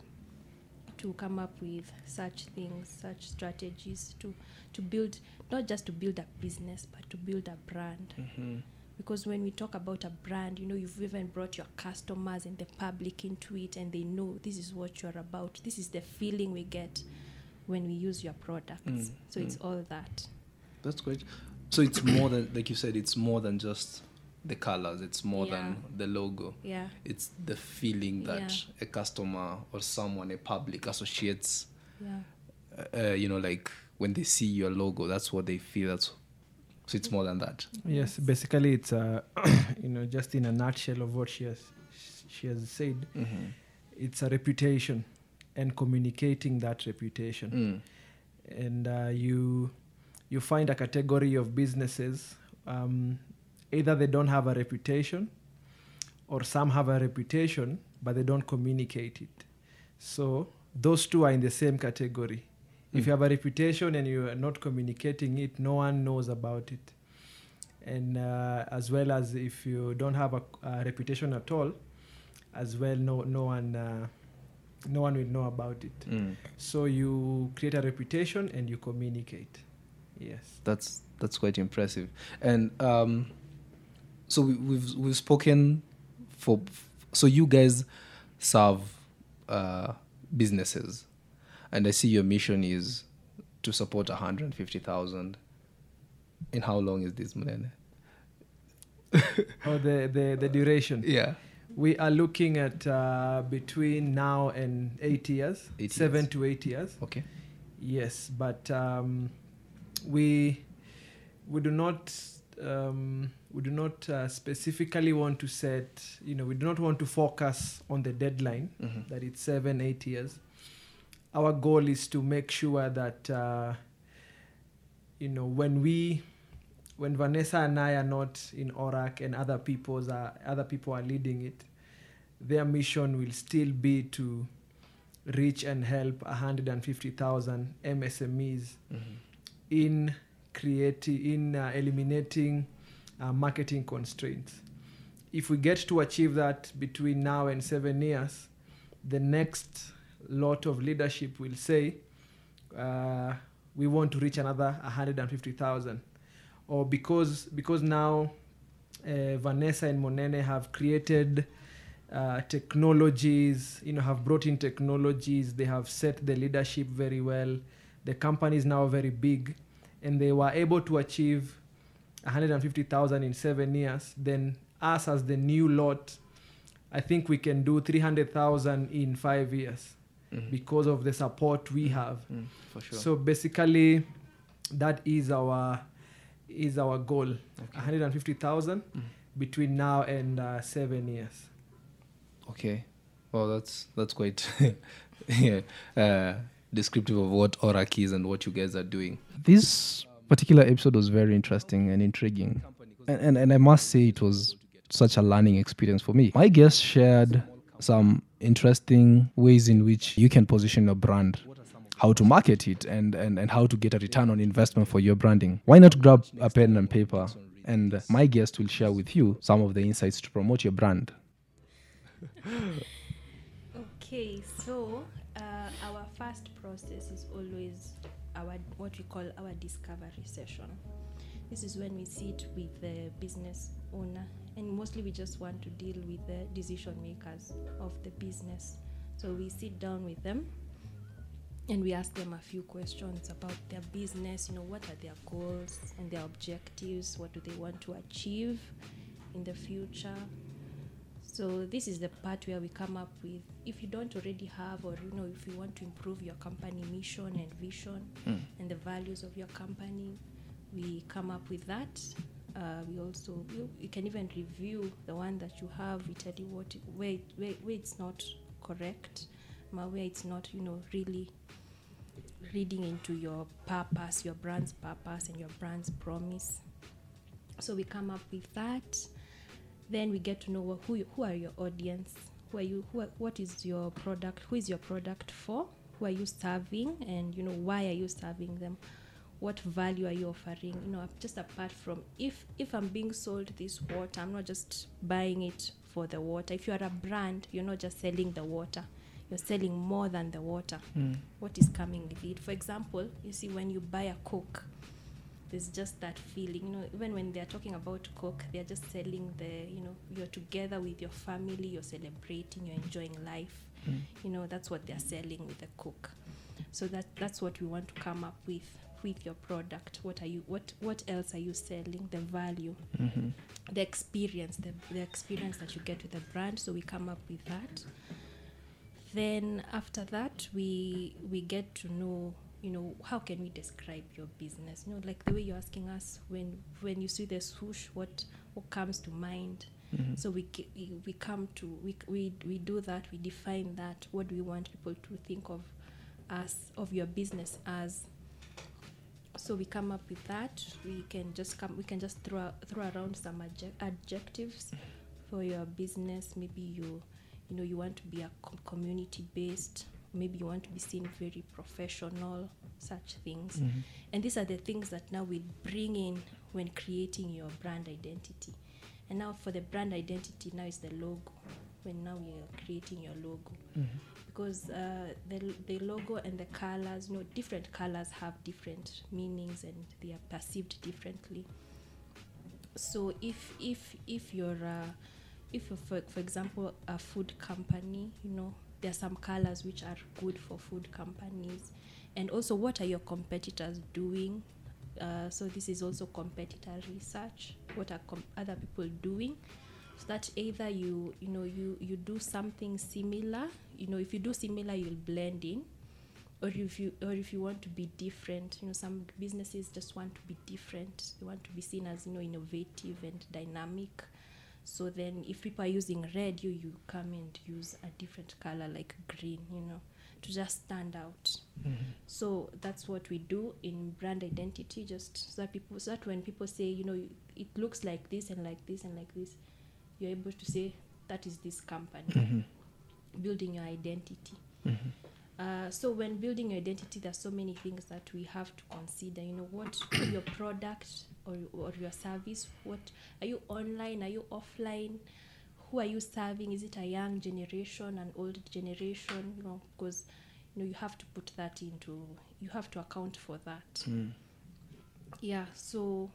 to come up with such things, such strategies to to build, not just to build a business, but to build a brand. Mm-hmm. Because when we talk about a brand, you know, you've even brought your customers and the public into it, and they know this is what you're about. This is the feeling we get when we use your products. Mm-hmm. So it's all that. That's great. So it's more than, like you said, it's more than just the colors, it's more yeah. than the logo. Yeah. It's the feeling that yeah. a customer or someone, a public, associates. Yeah. Uh, you know, like when they see your logo, that's what they feel. That's, so it's more than that. Yes, basically it's, uh, you know, just in a nutshell of what she has, she has said, mm-hmm. it's a reputation and communicating that reputation. Mm. And uh, you, you find a category of businesses, um, either they don't have a reputation, or some have a reputation, but they don't communicate it. So those two are in the same category. Mm. If you have a reputation and you are not communicating it, no one knows about it. And uh, as well as if you don't have a, a reputation at all, as well, no, no one uh, no one will know about it. Mm. So you create a reputation and you communicate. Yes. That's that's quite impressive. And um, so we, we've we've spoken for. So you guys serve uh, businesses, and I see your mission is to support one hundred fifty thousand. And how long is this, Munene? oh, the, the, the duration. Yeah. We are looking at uh, between now and eight years, eight seven years. to eight years. Okay. Yes, but um, we we do not um, we do not uh, specifically want to set. You know, we do not want to focus on the deadline mm-hmm. that it's seven eight years. Our goal is to make sure that uh, you know when we. When Vanessa and I are not in ORAC and other people's are, other people are leading it, their mission will still be to reach and help one hundred fifty thousand M S M Es mm-hmm. in creating, in uh, eliminating uh, marketing constraints. If we get to achieve that between now and seven years, the next lot of leadership will say, uh, we want to reach another one hundred fifty thousand. Or because because now uh, Vanessa and Munene have created uh, technologies, you know, have brought in technologies. They have set the leadership very well. The company is now very big, and they were able to achieve one hundred fifty thousand in seven years. Then us as the new lot, I think we can do three hundred thousand in five years mm-hmm. because of the support we have. Mm, for sure. So basically, that is our. is our goal, okay. one hundred fifty thousand mm. between now and uh, seven years. Okay. Well, that's that's quite yeah, uh, descriptive of what ORAC is and what you guys are doing. This particular episode was very interesting and intriguing. And, and, and I must say it was such a learning experience for me. My guests shared some interesting ways in which you can position your brand, how to market it, and, and, and how to get a return on investment for your branding. Why not grab a pen and paper, and my guest will share with you some of the insights to promote your brand. Okay, so uh, our first process is always our what we call our discovery session. This is when we sit with the business owner, and mostly we just want to deal with the decision makers of the business. So we sit down with them, and we ask them a few questions about their business. You know, what are their goals and their objectives? What do they want to achieve in the future? So this is the part where we come up with, if you don't already have, or you know, if you want to improve your company mission and vision mm. and the values of your company, we come up with that. Uh, we also we, you can even review the one that you have. We tell you what where where, where it's not correct, where it's not, you know, really reading into your purpose, your brand's purpose and your brand's promise. So we come up with that. Then we get to know who who are your audience, who are you, who are, what is your product, who is your product for, who are you serving, and you know, why are you serving them, what value are you offering, you know, just apart from if if I'm being sold this water, I'm not just buying it for the water. If you are a brand, you're not just selling the water. You're selling more than the water. Mm. What is coming with it? For example, you see, when you buy a Coke, there's just that feeling. You know, even when they're talking about Coke, they're just selling the, you know, you're together with your family, you're celebrating, you're enjoying life. Mm. You know, that's what they're selling with the Coke. So that that's what we want to come up with with your product. What are you? What what else are you selling? The value, mm-hmm. the experience, the the experience that you get with the brand. So we come up with that. Then after that, we we get to know, you know, how can we describe your business? You know, like the way you're asking us, when when you see the swoosh, what what comes to mind? Mm-hmm. So we we come to we we we do that. We define that. What do we want people to think of us, of your business as? So we come up with that. We can just come. We can just throw throw around some adject, adjectives for your business. Maybe you. You know, you want to be a community-based, maybe you want to be seen very professional, such things. Mm-hmm. And these are the things that now we bring in when creating your brand identity. And now for the brand identity, now is the logo. When now you're creating your logo. Mm-hmm. Because uh, the the logo and the colors, you know, different colors have different meanings and they are perceived differently. So if if if you're uh, if you're for for example a food company, you know, there are some colors which are good for food companies, and also what are your competitors doing? Uh, so this is also competitor research. What are com- other people doing? So that either you you know you you do something similar. You know, if you do similar, you'll blend in, or if you or if you want to be different. You know, some businesses just want to be different. They want to be seen as, you know, innovative and dynamic. So then, if people are using red, you you come and use a different color like green. You know, to just stand out. Mm-hmm. So that's what we do in brand identity. Just so that people, so that when people say, you know, it looks like this and like this and like this, you're able to say that is this company. Mm-hmm. Building your identity. Mm-hmm. Uh, so when building your identity, there's so many things that we have to consider. You know, what your product or or your service? What are you online? Are you offline? Who are you serving? Is it a young generation, an old generation? You know, because you know you have to put that into. You have to account for that. Mm. Yeah. So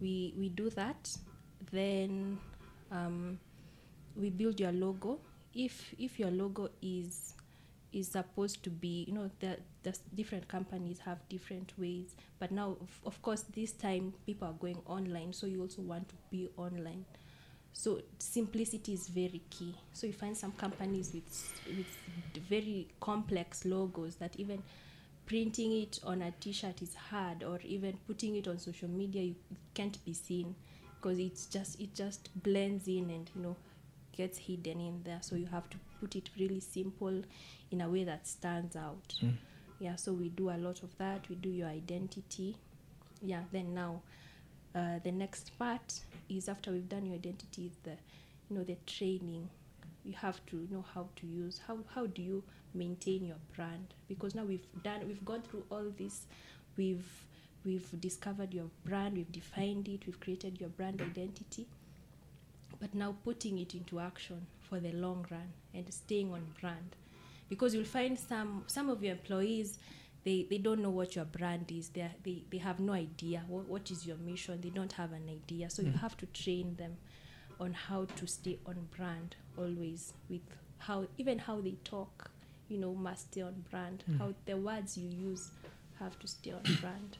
we we do that. Then um, we build your logo. If if your logo is is supposed to be, you know, the, the different companies have different ways, but now of, of course this time people are going online, so you also want to be online. So simplicity is very key. So you find some companies with with very complex logos that even printing it on a t-shirt is hard, or even putting it on social media you can't be seen because it's just it just blends in and, you know, gets hidden in there. So you have to put it really simple in a way that stands out. Mm. Yeah, so we do a lot of that. We do your identity. Yeah, then now uh, the next part is, after we've done your identity, is the, you know, the training. You have to know how to use, how how do you maintain your brand, because now we've done we've gone through all this, we've we've discovered your brand, we've defined it, we've created your brand identity. But now putting it into action for the long run and staying on brand, because you'll find some some of your employees, they, they don't know what your brand is. They are, they they have no idea what, what is your mission. They don't have an idea. So mm. you have to train them on how to stay on brand always, with how even how they talk, you know, must stay on brand. Mm. How the words you use have to stay on brand.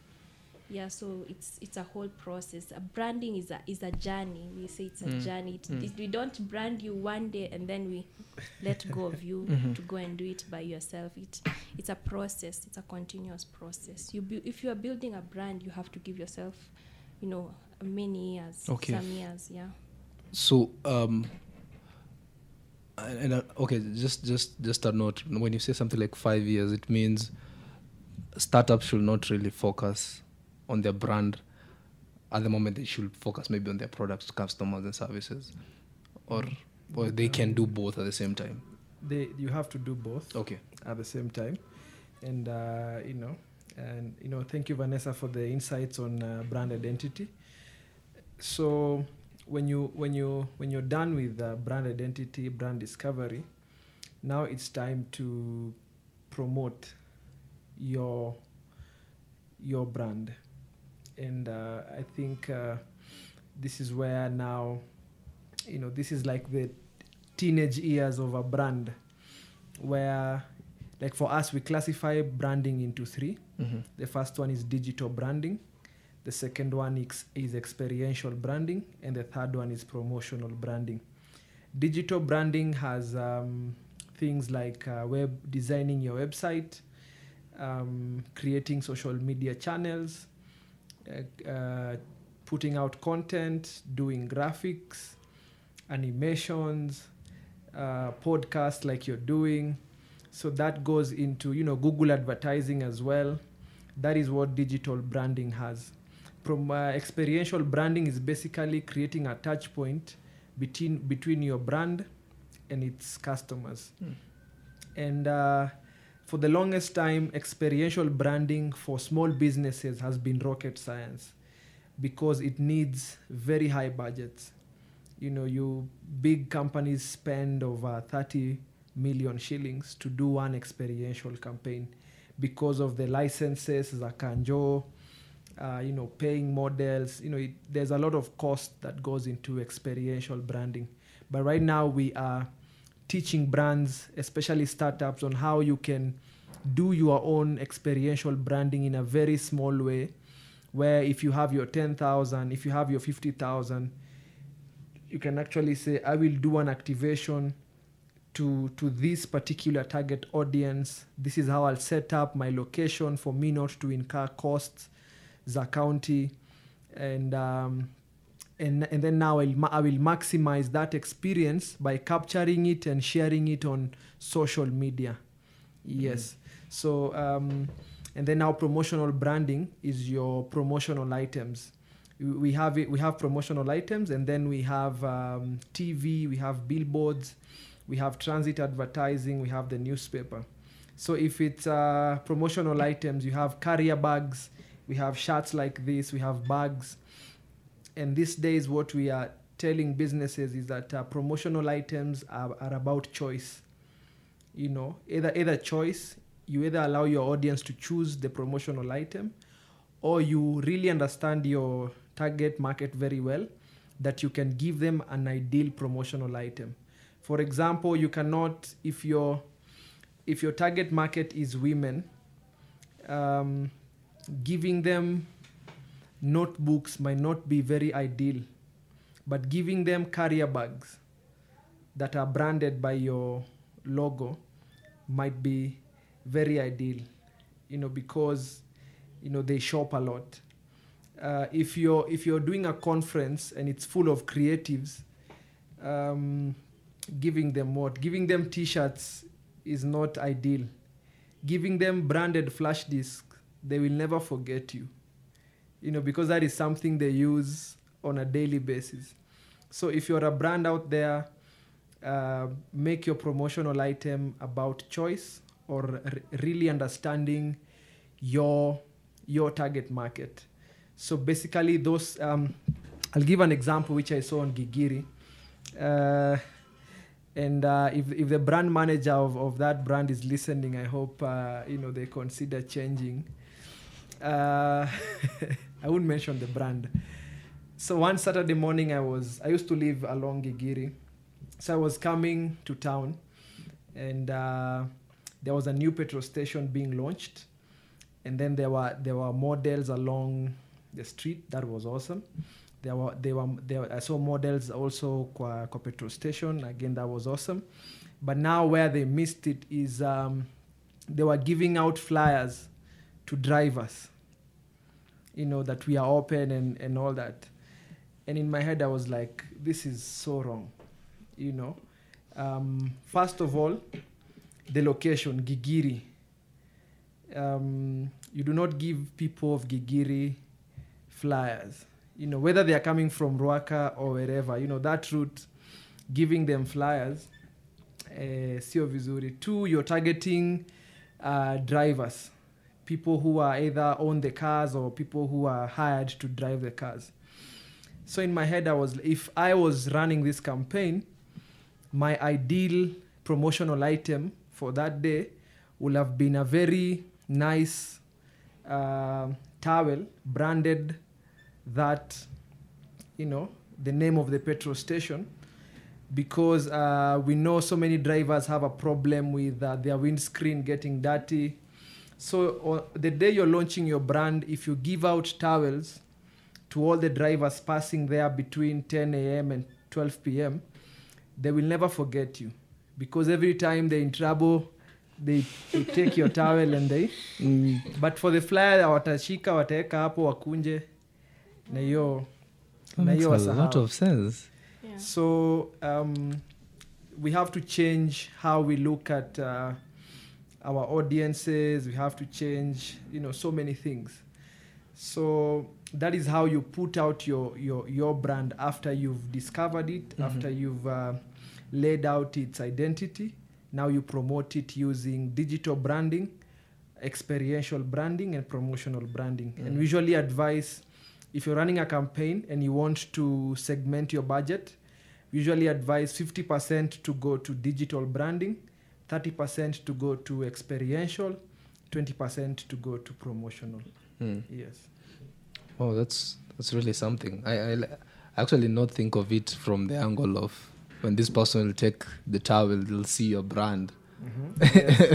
Yeah, so it's it's a whole process. Uh, branding is a is a journey. We say it's a mm. journey. It, mm. it, we don't brand you one day and then we let go of you mm-hmm. to go and do it by yourself. It it's a process. It's a continuous process. You bu- if you are building a brand, you have to give yourself, you know, many years, okay. some years. Yeah. So um. And, and uh, okay, just just just a note. When you say something like five years, it means startups should not really focus on their brand at the moment. They should focus maybe on their products, customers and services, or or they can do both at the same time. They you have to do both okay at the same time. And uh, you know and you know thank you, Vanessa, for the insights on uh, brand identity. So when you when you when you're done with uh, brand identity, brand discovery, now it's time to promote your your brand. And uh, I think uh, this is where now, you know, this is like the teenage years of a brand, where, like for us, we classify branding into three. Mm-hmm. The first one is digital branding. The second one is, is experiential branding. And the third one is promotional branding. Digital branding has um, things like uh, web designing your website, um, creating social media channels, Uh, uh, putting out content, doing graphics, animations, uh, podcasts like you're doing. So that goes into, you know, Google advertising as well. That is what digital branding has. From uh, experiential branding is basically creating a touch point between between your brand and its customers. Mm. And uh, for the longest time, experiential branding for small businesses has been rocket science. because it needs very high budgets. You know, you big companies spend over thirty million shillings to do one experiential campaign because of the licenses, the kanjo, uh, you know, paying models. You know, it, there's a lot of cost that goes into experiential branding. But right now we are teaching brands, especially startups, on how you can do your own experiential branding in a very small way, where if you have your ten thousand, if you have your fifty thousand, you can actually say, I will do an activation to, to this particular target audience. This is how I'll set up my location for me not to incur costs, the county, and um, and and then now I'll, I will maximize that experience by capturing it and sharing it on social media. Yes. Mm-hmm. So, um, and then our promotional branding is your promotional items. We have it, we have promotional items, and then we have um, T V, we have billboards, we have transit advertising, we have the newspaper. So if it's uh, promotional items, you have carrier bags, we have shirts like this, we have bags. And these days what we are telling businesses is that uh, promotional items are, are about choice. You know, either either choice, you either allow your audience to choose the promotional item, or you really understand your target market very well that you can give them an ideal promotional item. For example, you cannot, if your if your target market is women, um, giving them notebooks might not be very ideal, but giving them carrier bags that are branded by your logo might be very ideal, you know, because, you know, they shop a lot. Uh, if you're if you're doing a conference and it's full of creatives, um, giving them what? Giving them T-shirts is not ideal. Giving them branded flash discs, they will never forget you, you know, because that is something they use on a daily basis. So if you're a brand out there, Uh, make your promotional item about choice or r- really understanding your your target market. So basically those, um, I'll give an example which I saw on Gigiri. Uh, and uh, if, if the brand manager of, of that brand is listening, I hope uh, you know, they consider changing. Uh, I wouldn't mention the brand. So one Saturday morning I was, I used to live along Gigiri. So I was coming to town, and uh, there was a new petrol station being launched, and then there were there were models along the street. That was awesome. There were they were there. I saw models also kwa, kwa petrol station again. That was awesome. But now where they missed it is um, they were giving out flyers to drivers, you know, that we are open and, and all that. And in my head I was like, this is so wrong. You know, um, first of all, the location, Gigiri. Um, you do not give people of Gigiri flyers. You know, whether they are coming from Ruaka or wherever, you know, that route, giving them flyers, sio vizuri. Two, you're targeting uh, drivers, people who are either own the cars or people who are hired to drive the cars. So in my head, I was, if I was running this campaign, my ideal promotional item for that day would have been a very nice uh, towel branded that, you know, the name of the petrol station, because uh, we know so many drivers have a problem with uh, their windscreen getting dirty. So uh, the day you're launching your brand, if you give out towels to all the drivers passing there between ten a.m. and twelve p.m., they will never forget you, because every time they're in trouble, they, they take your towel and they... Mm. But for the flyer, watashika, wataweka hapo, wakunje, na hiyo wasahau. A lot of sense. Yeah. So um, we have to change how we look at uh, our audiences. We have to change, you know, so many things. So that is how you put out your, your, your brand after you've discovered it, mm-hmm. after you've uh, laid out its identity. Now you promote it using digital branding, experiential branding, and promotional branding. Mm-hmm. And usually advise if you're running a campaign and you want to segment your budget, we usually advise fifty percent to go to digital branding, thirty percent to go to experiential, twenty percent to go to promotional. Mm. Yes. Oh, that's that's really something. I, I actually not think of it from the angle of when this person will take the towel, they'll see your brand. Mm-hmm. Yes.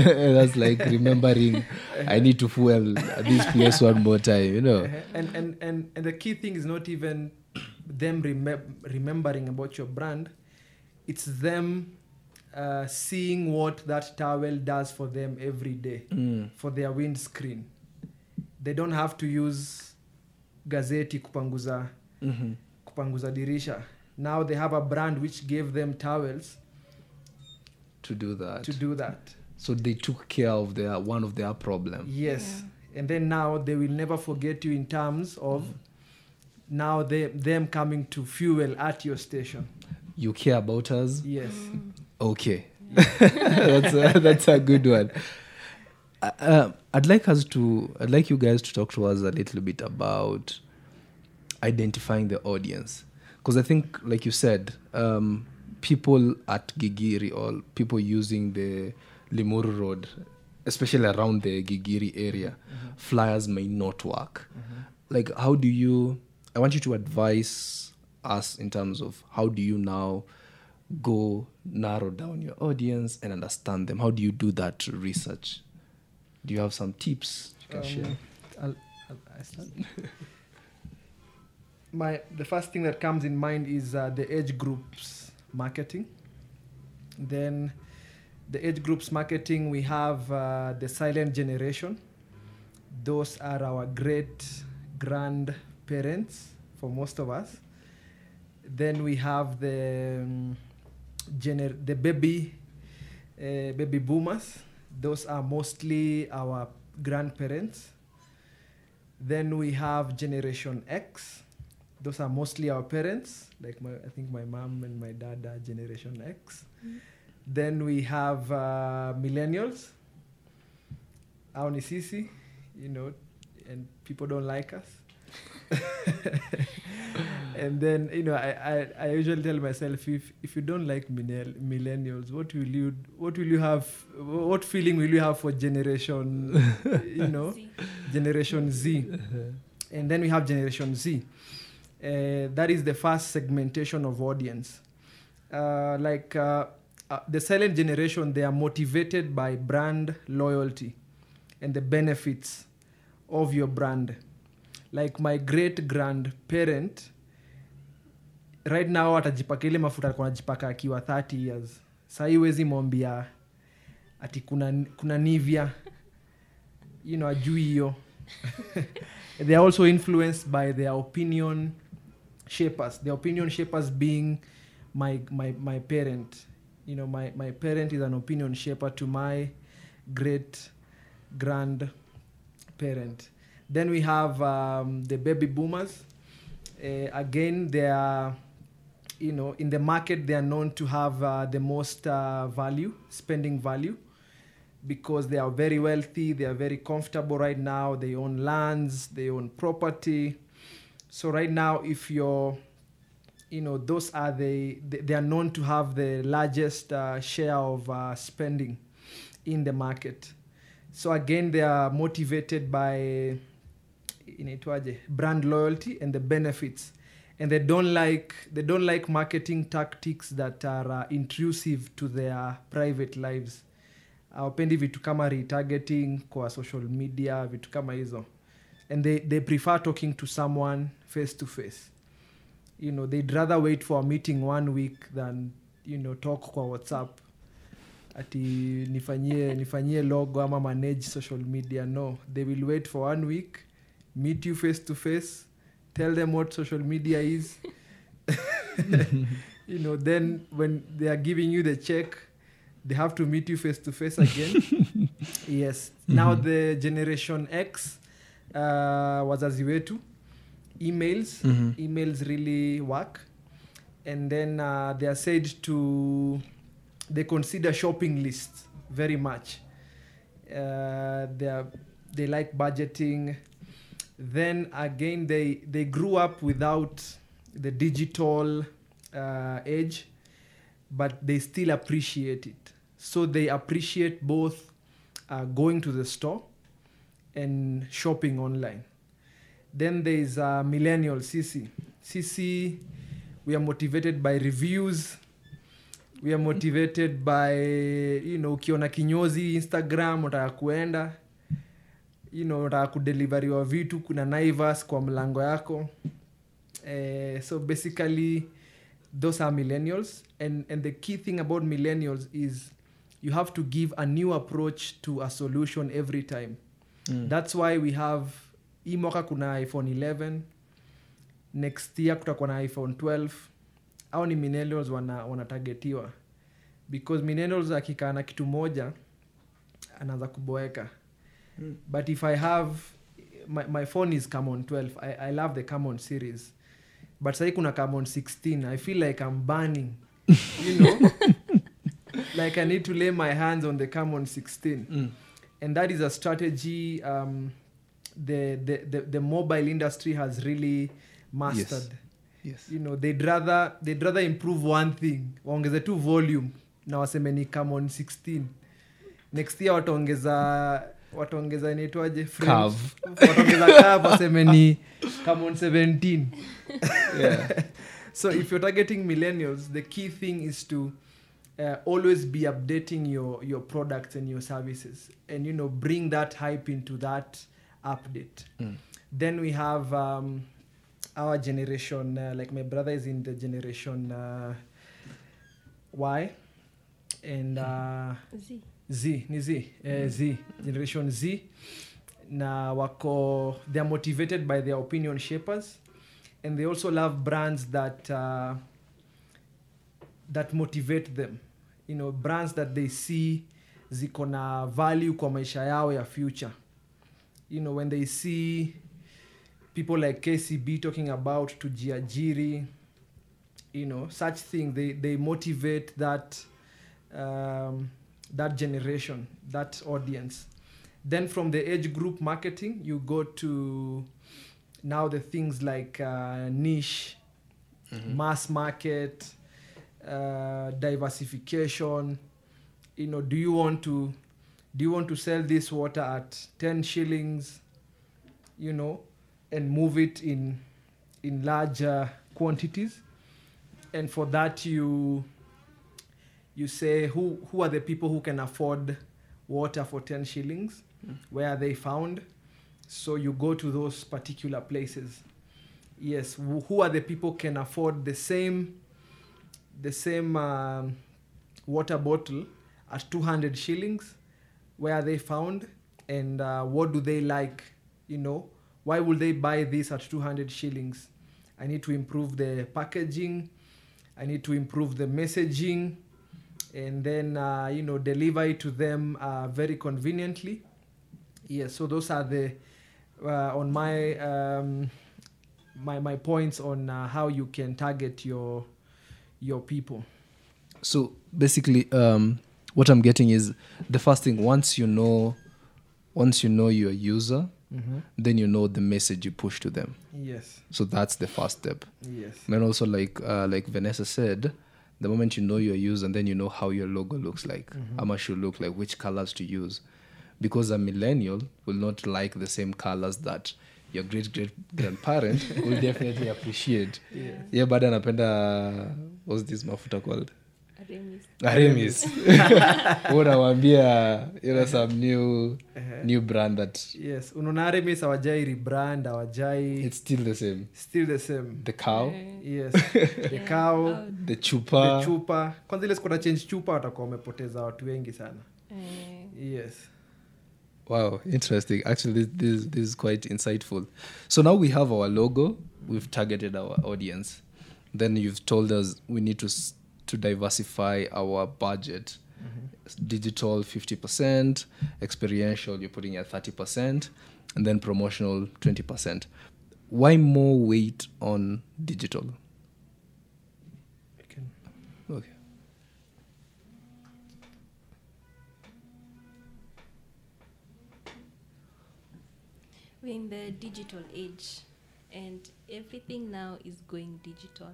That's like remembering I need to fuel this place one more time, you know. And and, and, and the key thing is not even them remem- remembering about your brand. It's them uh, seeing what that towel does for them every day, mm. for their windscreen. They don't have to use gazeti kupanguza, mm-hmm. kupanguza dirisha. Now they have a brand which gave them towels to do that. To do that. So they took care of their one of their problems. Yes. Yeah. And then now they will never forget you in terms of mm. now they them coming to fuel at your station. You care about us? Yes. Mm. Okay. Yeah. that's a, that's a good one. Uh, I'd like us to I'd like you guys to talk to us a little bit about identifying the audience, because I think, like you said, um, people at Gigiri or people using the Limuru Road, especially around the Gigiri area, mm-hmm. flyers may not work. Mm-hmm. Like, how do you? I want you to advise us in terms of how do you now go narrow down your audience and understand them. How do you do that research? Do you have some tips you can um, share? I'll, I'll, I start. My the first thing that comes in mind is uh, the age groups marketing. Then the age groups marketing, we have uh, the silent generation. Those are our great grandparents for most of us. Then we have the um, gener- the baby uh, baby boomers. Those are mostly our grandparents. Then we have Generation X. Those are mostly our parents. Like my, I think my mom and my dad are Generation X. Mm-hmm. Then we have uh, millennials. Aonisisi, you know, and people don't like us. And then, you know, I, I, I usually tell myself, if if you don't like millennials, what will you what will you have what feeling will you have for generation you know Z. Generation Z. And then we have Generation Z. Uh, that is the first segmentation of audience. Uh, like uh, uh, the silent generation, they are motivated by brand loyalty and the benefits of your brand. Like my great-grandparent, right now atajipaka ile mafuta alikuwa anajipaka akiwa thirty years. Sasa hiwezi mwambia ati kuna kuna Nivea, you know, ajui hiyo. They are also influenced by their opinion shapers. Their opinion shapers being my my my parent. You know, my my parent is an opinion shaper to my great-grandparent. Then we have um, the baby boomers. Uh, again, they are, you know, in the market, they are known to have uh, the most uh, value, spending value, because they are very wealthy, they are very comfortable right now, they own lands, they own property. So right now, if you're, you know, those are the, they are known to have the largest uh, share of uh, spending in the market. So again, they are motivated by inaitwaje brand loyalty and the benefits, and they don't like they don't like marketing tactics that are uh, intrusive to their private lives. Hawapendi vitu kama retargeting kwa social media, vitu kama hizo, and they they prefer talking to someone face to face. You know, they'd rather wait for a meeting one week than, you know, talk kwa WhatsApp ati nifanyie nifanyie logo ama manage social media. No, they will wait for one week, meet you face to face, tell them what social media is. You know, then when they are giving you the check, they have to meet you face to face again. Yes. Mm-hmm. Now the Generation X, uh, wazazi wetu, emails, mm-hmm. emails really work. And then uh, they are said to, they consider shopping lists very much. Uh, they are, they like budgeting. Then again, they, they grew up without the digital uh, age, but they still appreciate it. So they appreciate both uh, going to the store and shopping online. Then there's uh, millennial C C. C C, we are motivated by reviews. We are motivated by, you know, ukiona kinyozi, Instagram, wataka kuenda. You know, wataka kudeliveriwa vitu, kuna Naivas kwa mlango yako. Uh, so basically, those are millennials. And, and the key thing about millennials is you have to give a new approach to a solution every time. Mm. That's why we have, hii mwaka kuna iPhone eleven. Next year kutakuwa na iPhone twelve. Hao ni millennials wana, wanatagetiwa. Because millennials akikaa na kitu moja, anaanza kuboeka. Mm. But if I have, my, my phone is Camon twelve. I, I love the Camon series. But sahi kuna Camon sixteen. I feel like I'm burning. You know? Like I need to lay my hands on the Camon sixteen. Mm. And that is a strategy um, the, the, the, the mobile industry has really mastered. Yes. Yes. You know, they'd rather they'd rather improve one thing. Waongeze tu volume. Na waseme ni Camon sixteen. Next year wataongeza wataongeza inaitwaje French. Wataongeza curve waseme ni Camon seventeen. Yeah. So if you're targeting millennials, the key thing is to Uh, always be updating your, your products and your services, and you know, bring that hype into that update. Mm. Then we have um, our generation, uh, like my brother is in the generation uh, Y and uh, Z. Z, ni Z, uh, mm. Z, generation Z. Na wako, they are motivated by their opinion shapers, and they also love brands that uh, that motivate them. You know, brands that they see ziko na value kwa maisha yao ya future. You know, when they see people like K C B talking about tujiajiri, you know, such thing, they, they motivate that, um, that generation, that audience. Then from the age group marketing, you go to now the things like uh, niche, mm-hmm. mass market, Uh, diversification. You know, do you want to do you want to sell this water at ten shillings, you know, and move it in in larger quantities? And for that you you say who who are the people who can afford water for ten shillings? Mm. Where are they found? So you go to those particular places. Yes, who are the people can afford the same the same uh, water bottle at two hundred shillings? Where are they found? And uh, what do they like? You know, why will they buy this at two hundred shillings? I need to improve the packaging. I need to improve the messaging. And then, uh, you know, deliver it to them uh, very conveniently. Yeah, so those are the, uh, on my, um, my, my points on uh, how you can target your your people. So basically um what I'm getting is the first thing, once you know once you know your user, mm-hmm. then you know the message you push to them. Yes, so that's the first step. Yes. And also like uh, like Vanessa said, the moment you know your user, and then you know how your logo looks like, mm-hmm. how much you look like, which colors to use, because a millennial will not like the same colors that your great-great-grandparent will definitely appreciate. Yeah, yeah, but I napenda, what's this mafuta called? Aremis. Aremis. Unawambia, you know, some new uh-huh. new brand that... Yes, unona Aremis awajai rebrand, awajai... It's still the same. Still the same. The cow. Yeah. Yes, the cow. Yeah. The chupa. The chupa. Kwanza ile sikona change chupa, watakuwa wamepoteza watu wengi sana. Mm. Yes. Wow, interesting. Actually, this, this is quite insightful. So now we have our logo. We've targeted our audience. Then you've told us we need to to diversify our budget. Mm-hmm. Digital, fifty percent. Experiential, you're putting at thirty percent. And then promotional, twenty percent. Why more weight on digital? Okay. Okay. in the digital age, and everything now is going digital.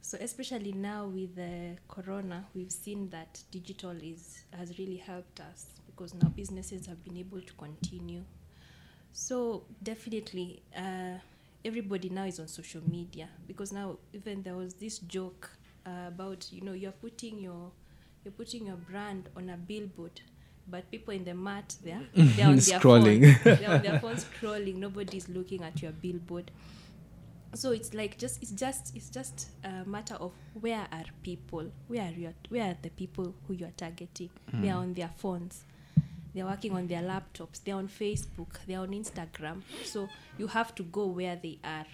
So especially now with the corona, we've seen that digital is has really helped us, because now businesses have been able to continue. So definitely, uh, everybody now is on social media, because now even there was this joke uh, about, you know, you're putting your you're putting your brand on a billboard, but people in the mat there, they're on their scrolling. Phone. They're on their phone scrolling. Nobody's looking at your billboard. So it's like just it's just it's just a matter of where are people? Where are your, where are the people who you are targeting? Mm. They are on their phones. They're working on their laptops. They're on Facebook. They're on Instagram. So you have to go where they are.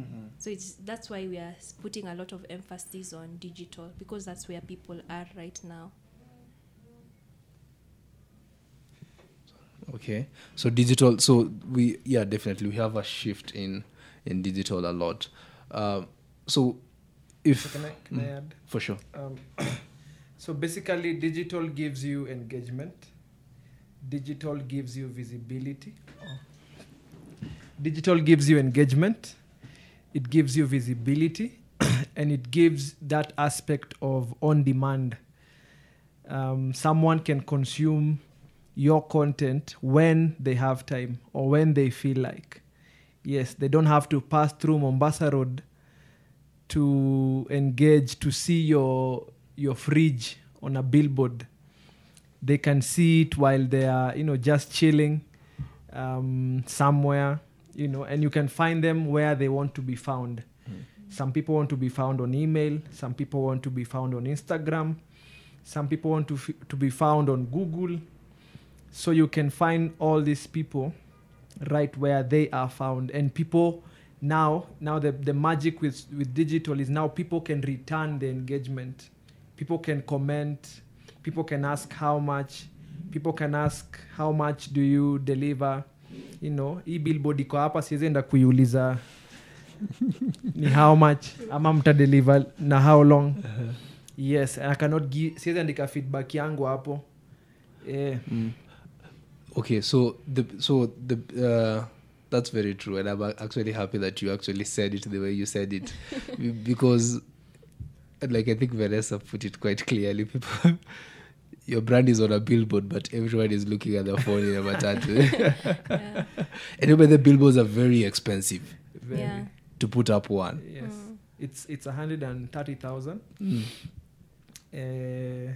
Mm-hmm. So it's that's why we are putting a lot of emphasis on digital, because that's where people are right now. Okay, so digital. So we yeah definitely we have a shift in in digital a lot. Uh, so if so can I, can mm, I add? For sure. Um, so basically, digital gives you engagement. Digital gives you visibility. Oh. Digital gives you engagement. It gives you visibility, and it gives that aspect of on-demand. Um, someone can consume your content when they have time or when they feel like. Yes, they don't have to pass through Mombasa Road to engage, to see your your fridge on a billboard. They can see it while they are, you know, just chilling um, somewhere, you know, and you can find them where they want to be found. Mm-hmm. Some people want to be found on email. Some people want to be found on Instagram. Some people want to, f- to be found on Google. So you can find all these people right where they are found. And people now, now the, the magic with, with digital is now people can return the engagement. People can comment. People can ask how much. People can ask how much do you deliver. You know, hii billboard iko hapa sienda kuiuliza ni how much ama mta deliver na how long. Uh-huh. Yes, and I cannot give sienda ndika feedback yangu hapo. Yeah. Mm. Okay, so the so the uh, that's very true, and I'm actually happy that you actually said it the way you said it, because like I think Vanessa put it quite clearly. People, your brand is on a billboard, but everyone is looking at their phone in a matatu. Yeah. Anyway, the billboards are very expensive. Very. Yeah. To put up one. Yes, mm. it's it's a hundred and thirty thousand, mm. uh,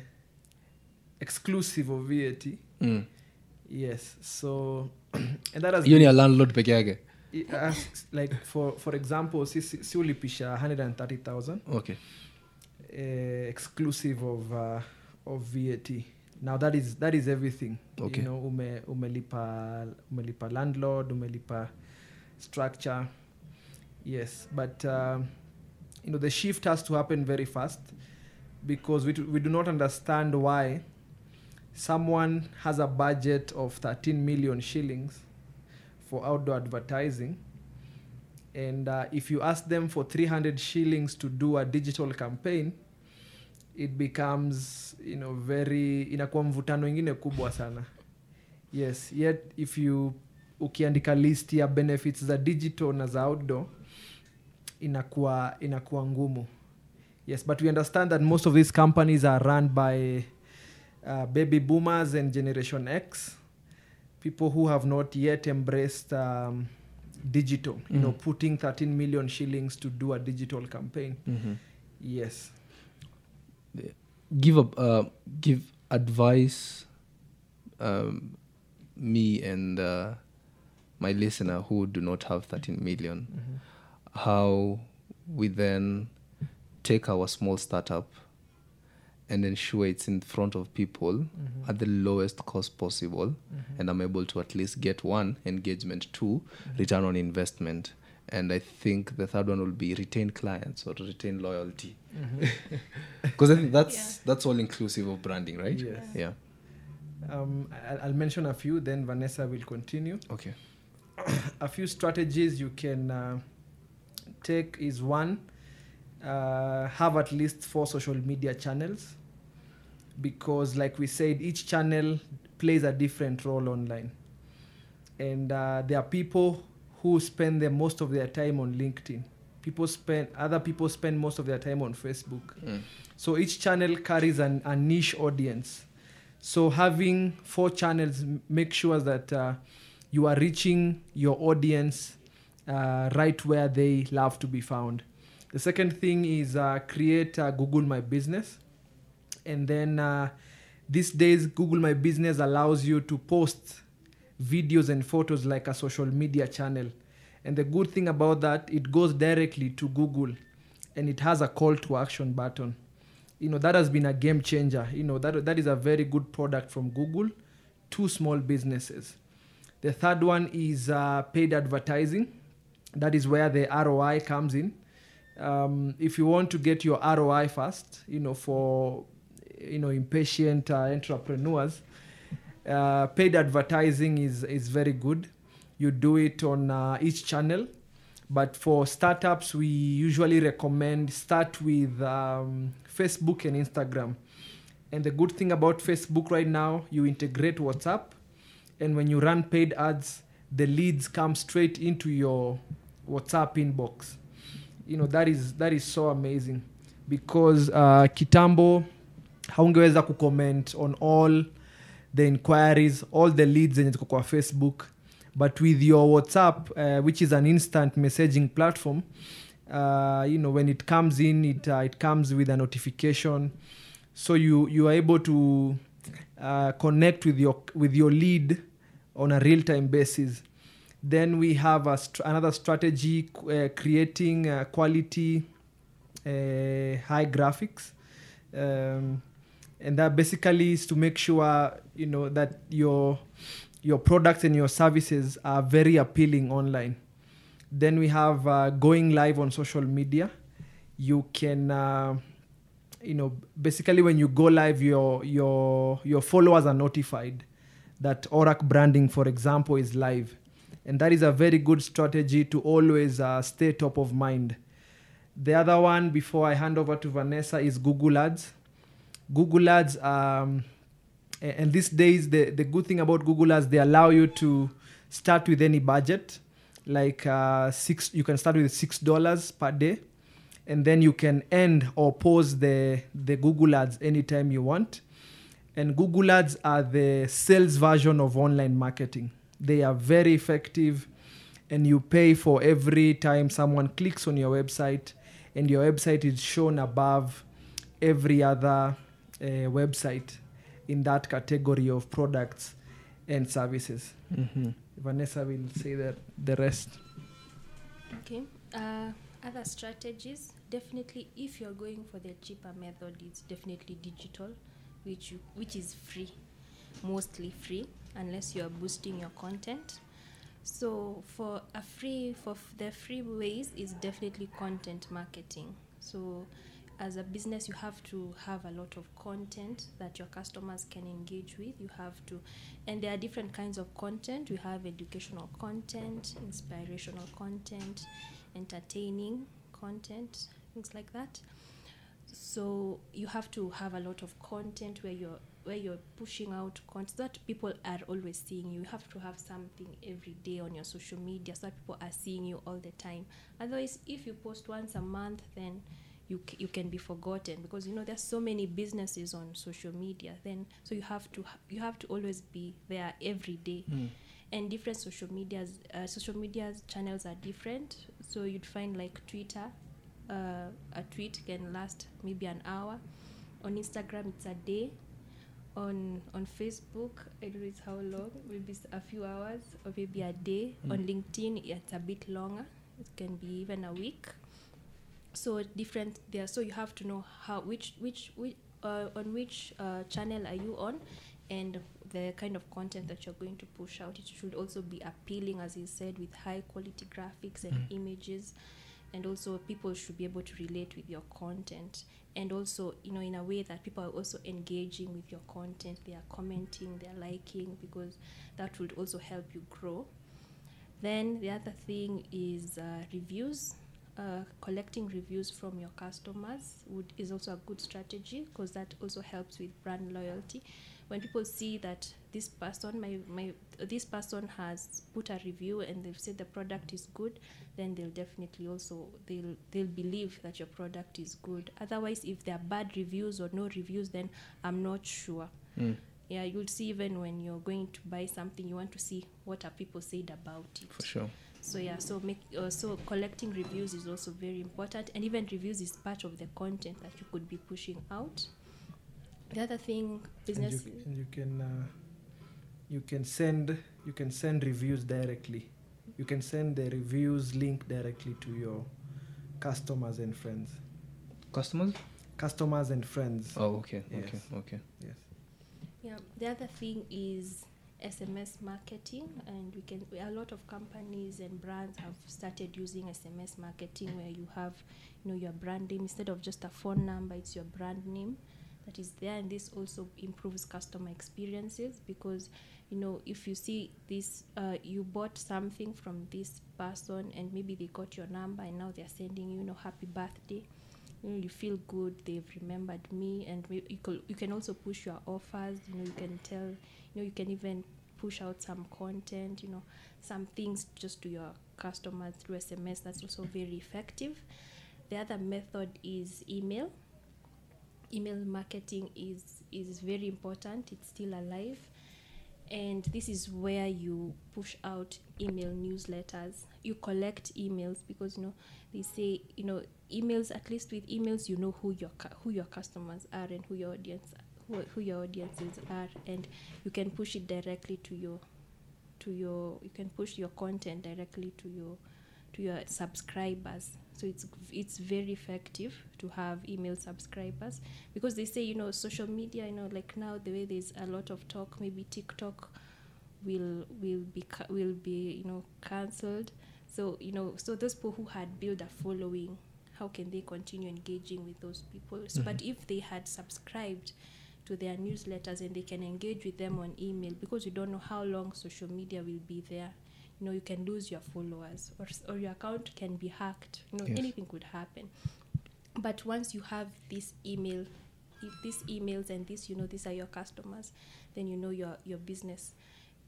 exclusive of V A T. Mm. Yes, so and that has. You need a landlord peke yake. Like for for example, si si ulipisha hundred and thirty thousand. Okay. Uh, exclusive of uh, of V A T. Now that is that is everything. Okay. You know, ume umelipa umelipa landlord, umelipa structure. Yes, but uh, you know the shift has to happen very fast, because we do, we do not understand why someone has a budget of thirteen million shillings for outdoor advertising. And uh, if you ask them for three hundred shillings to do a digital campaign, it becomes, you know, very inakuwa mvutano ingine kubwa sana. Yes, yet if you ukiandika list ya benefits za digital na za outdoor, inakuwa inakuwa ngumu. Yes, but we understand that most of these companies are run by uh, baby boomers and Generation X, people who have not yet embraced um, digital, you mm-hmm. know, putting thirteen million shillings to do a digital campaign. Mm-hmm. Yes. Give up, uh, give advice, um, me and uh, my listener who do not have thirteen million, mm-hmm. how we then take our small startup and ensure it's in front of people mm-hmm. at the lowest cost possible, mm-hmm. and I'm able to at least get one, engagement, two, mm-hmm. return on investment. And I think the third one will be retain clients or retain loyalty. Because mm-hmm. I think that's yeah. that's all inclusive of branding, right? Yes. Yeah. Um, I'll, I'll mention a few, then Vanessa will continue. Okay. A few strategies you can uh, take is one, uh, have at least four social media channels. Because like we said, each channel plays a different role online. and uh, there are people who spend the most of their time on LinkedIn. People spend other people spend most of their time on Facebook. Mm. So each channel carries an, a niche audience. So having four channels make sure that uh, you are reaching your audience uh, right where they love to be found. The second thing is uh, create uh, Google My Business. And then uh, these days, Google My Business allows you to post videos and photos like a social media channel. And the good thing about that, it goes directly to Google and it has a call to action button. You know, that has been a game changer. You know, that that is a very good product from Google to small businesses. The third one is uh, paid advertising. That is where the R O I comes in. Um, if you want to get your R O I fast, you know, for, you know, impatient uh, entrepreneurs, uh, paid advertising is, is very good. You do it on uh, each channel. But for startups, we usually recommend start with um, Facebook and Instagram. And the good thing about Facebook right now, you integrate WhatsApp. And when you run paid ads, the leads come straight into your WhatsApp inbox. You know, that is that is so amazing. Because uh, kitambo, haungeweza kucomment on all the inquiries, all the leads in kwa Facebook. But with your WhatsApp, uh, which is an instant messaging platform, uh, you know, when it comes in, it uh, it comes with a notification, so you you are able to uh, connect with your with your lead on a real-time basis. Then we have a st- another strategy, uh, creating uh, quality, uh, high graphics, um, and that basically is to make sure, you know, that your your products and your services are very appealing online. Then we have uh, going live on social media. You can, uh, you know, basically when you go live, your your your followers are notified that ORAC Branding, for example, is live. And that is a very good strategy to always uh, stay top of mind. The other one, before I hand over to Vanessa, is Google Ads. Google Ads, um, and these days, the, the good thing about Google Ads, they allow you to start with any budget. Like uh, six, you can start with six dollars per day. And then you can end or pause the, the Google Ads anytime you want. And Google Ads are the sales version of online marketing. They are very effective. And you pay for every time someone clicks on your website. And your website is shown above every other uh, website in that category of products and services. Mm-hmm. Vanessa will say that the rest. Okay. Uh, other strategies, definitely if you're going for the cheaper method, it's definitely digital, which you, which is free, mostly free, unless you are boosting your content. So for a free, for f- the free ways is definitely content marketing. So as a business, you have to have a lot of content that your customers can engage with. You have to, and there are different kinds of content. We have educational content, inspirational content, entertaining content, things like that. So you have to have a lot of content where you're where you're pushing out content that people are always seeing you. You have to have something every day on your social media so that people are seeing you all the time. Otherwise, if you post once a month, then You c- you can be forgotten, because you know there's so many businesses on social media. Then so you have to ha- you have to always be there every day, mm. and different social medias uh, social medias channels are different. So you'd find like Twitter, uh, a tweet can last maybe an hour. On Instagram it's a day. On on Facebook it is how long? Maybe a few hours or maybe a day. Mm. On LinkedIn it's a bit longer. It can be even a week. So different there, so you have to know how which which, which uh, on which uh, channel are you on, and the kind of content that you're going to push out. It should also be appealing, as you said, with high quality graphics and mm. images, and also people should be able to relate with your content, and also, you know, in a way that people are also engaging with your content. They are commenting, they are liking, because that would also help you grow. Then the other thing is uh, reviews. Uh, collecting reviews from your customers would, is also a good strategy, because that also helps with brand loyalty. when people see that this person, my, my, this person has put a review and they've said the product is good, then they'll definitely also, they'll, they'll believe that your product is good. Otherwise, if there are bad reviews or no reviews, then I'm not sure. Mm. Yeah, you'll see even when you're going to buy something, you want to see what are people said about it. For sure. So yeah, so make uh, so collecting reviews is also very important, and even reviews is part of the content that you could be pushing out. The other thing, business, and you, and you can uh, you can send you can send reviews directly. You can send the reviews link directly to your customers and friends. Customers? Customers and friends. Oh, okay, yes. okay, okay. Yes. Yeah. The other thing is S M S marketing, and we can a lot of companies and brands have started using S M S marketing, where you have, you know, your brand name instead of just a phone number, it's your brand name that is there. And this also improves customer experiences, because, you know, if you see this, uh, you bought something from this person and maybe they got your number and now they're sending you, you know, happy birthday. You know, you feel good, they've remembered me. And we, you, could, you can also push your offers, you know, you can tell, you know, you can even push out some content, you know, some things just to your customers through S M S. That's also very effective. The other method is email. Email marketing is, is very important. It's still alive. And this is where you push out email newsletters. You collect emails because, you know, they say, you know, emails, at least with emails, you know who your cu- who your customers are and who your audience who, who your audiences are, and you can push it directly to your to your you can push your content directly to your to your subscribers. So it's it's very effective to have email subscribers, because they say, you know, social media, you know, like now the way there's a lot of talk, maybe TikTok will will be will be you know cancelled. So you know, so those people who had built a following, how can they continue engaging with those people? So, mm-hmm. But if they had subscribed to their newsletters and they can engage with them on email, because you don't know how long social media will be there. You know, you can lose your followers, or or your account can be hacked. You know, yes. Anything could happen. But once you have this email, if these emails and this, you know, these are your customers, then you know your your business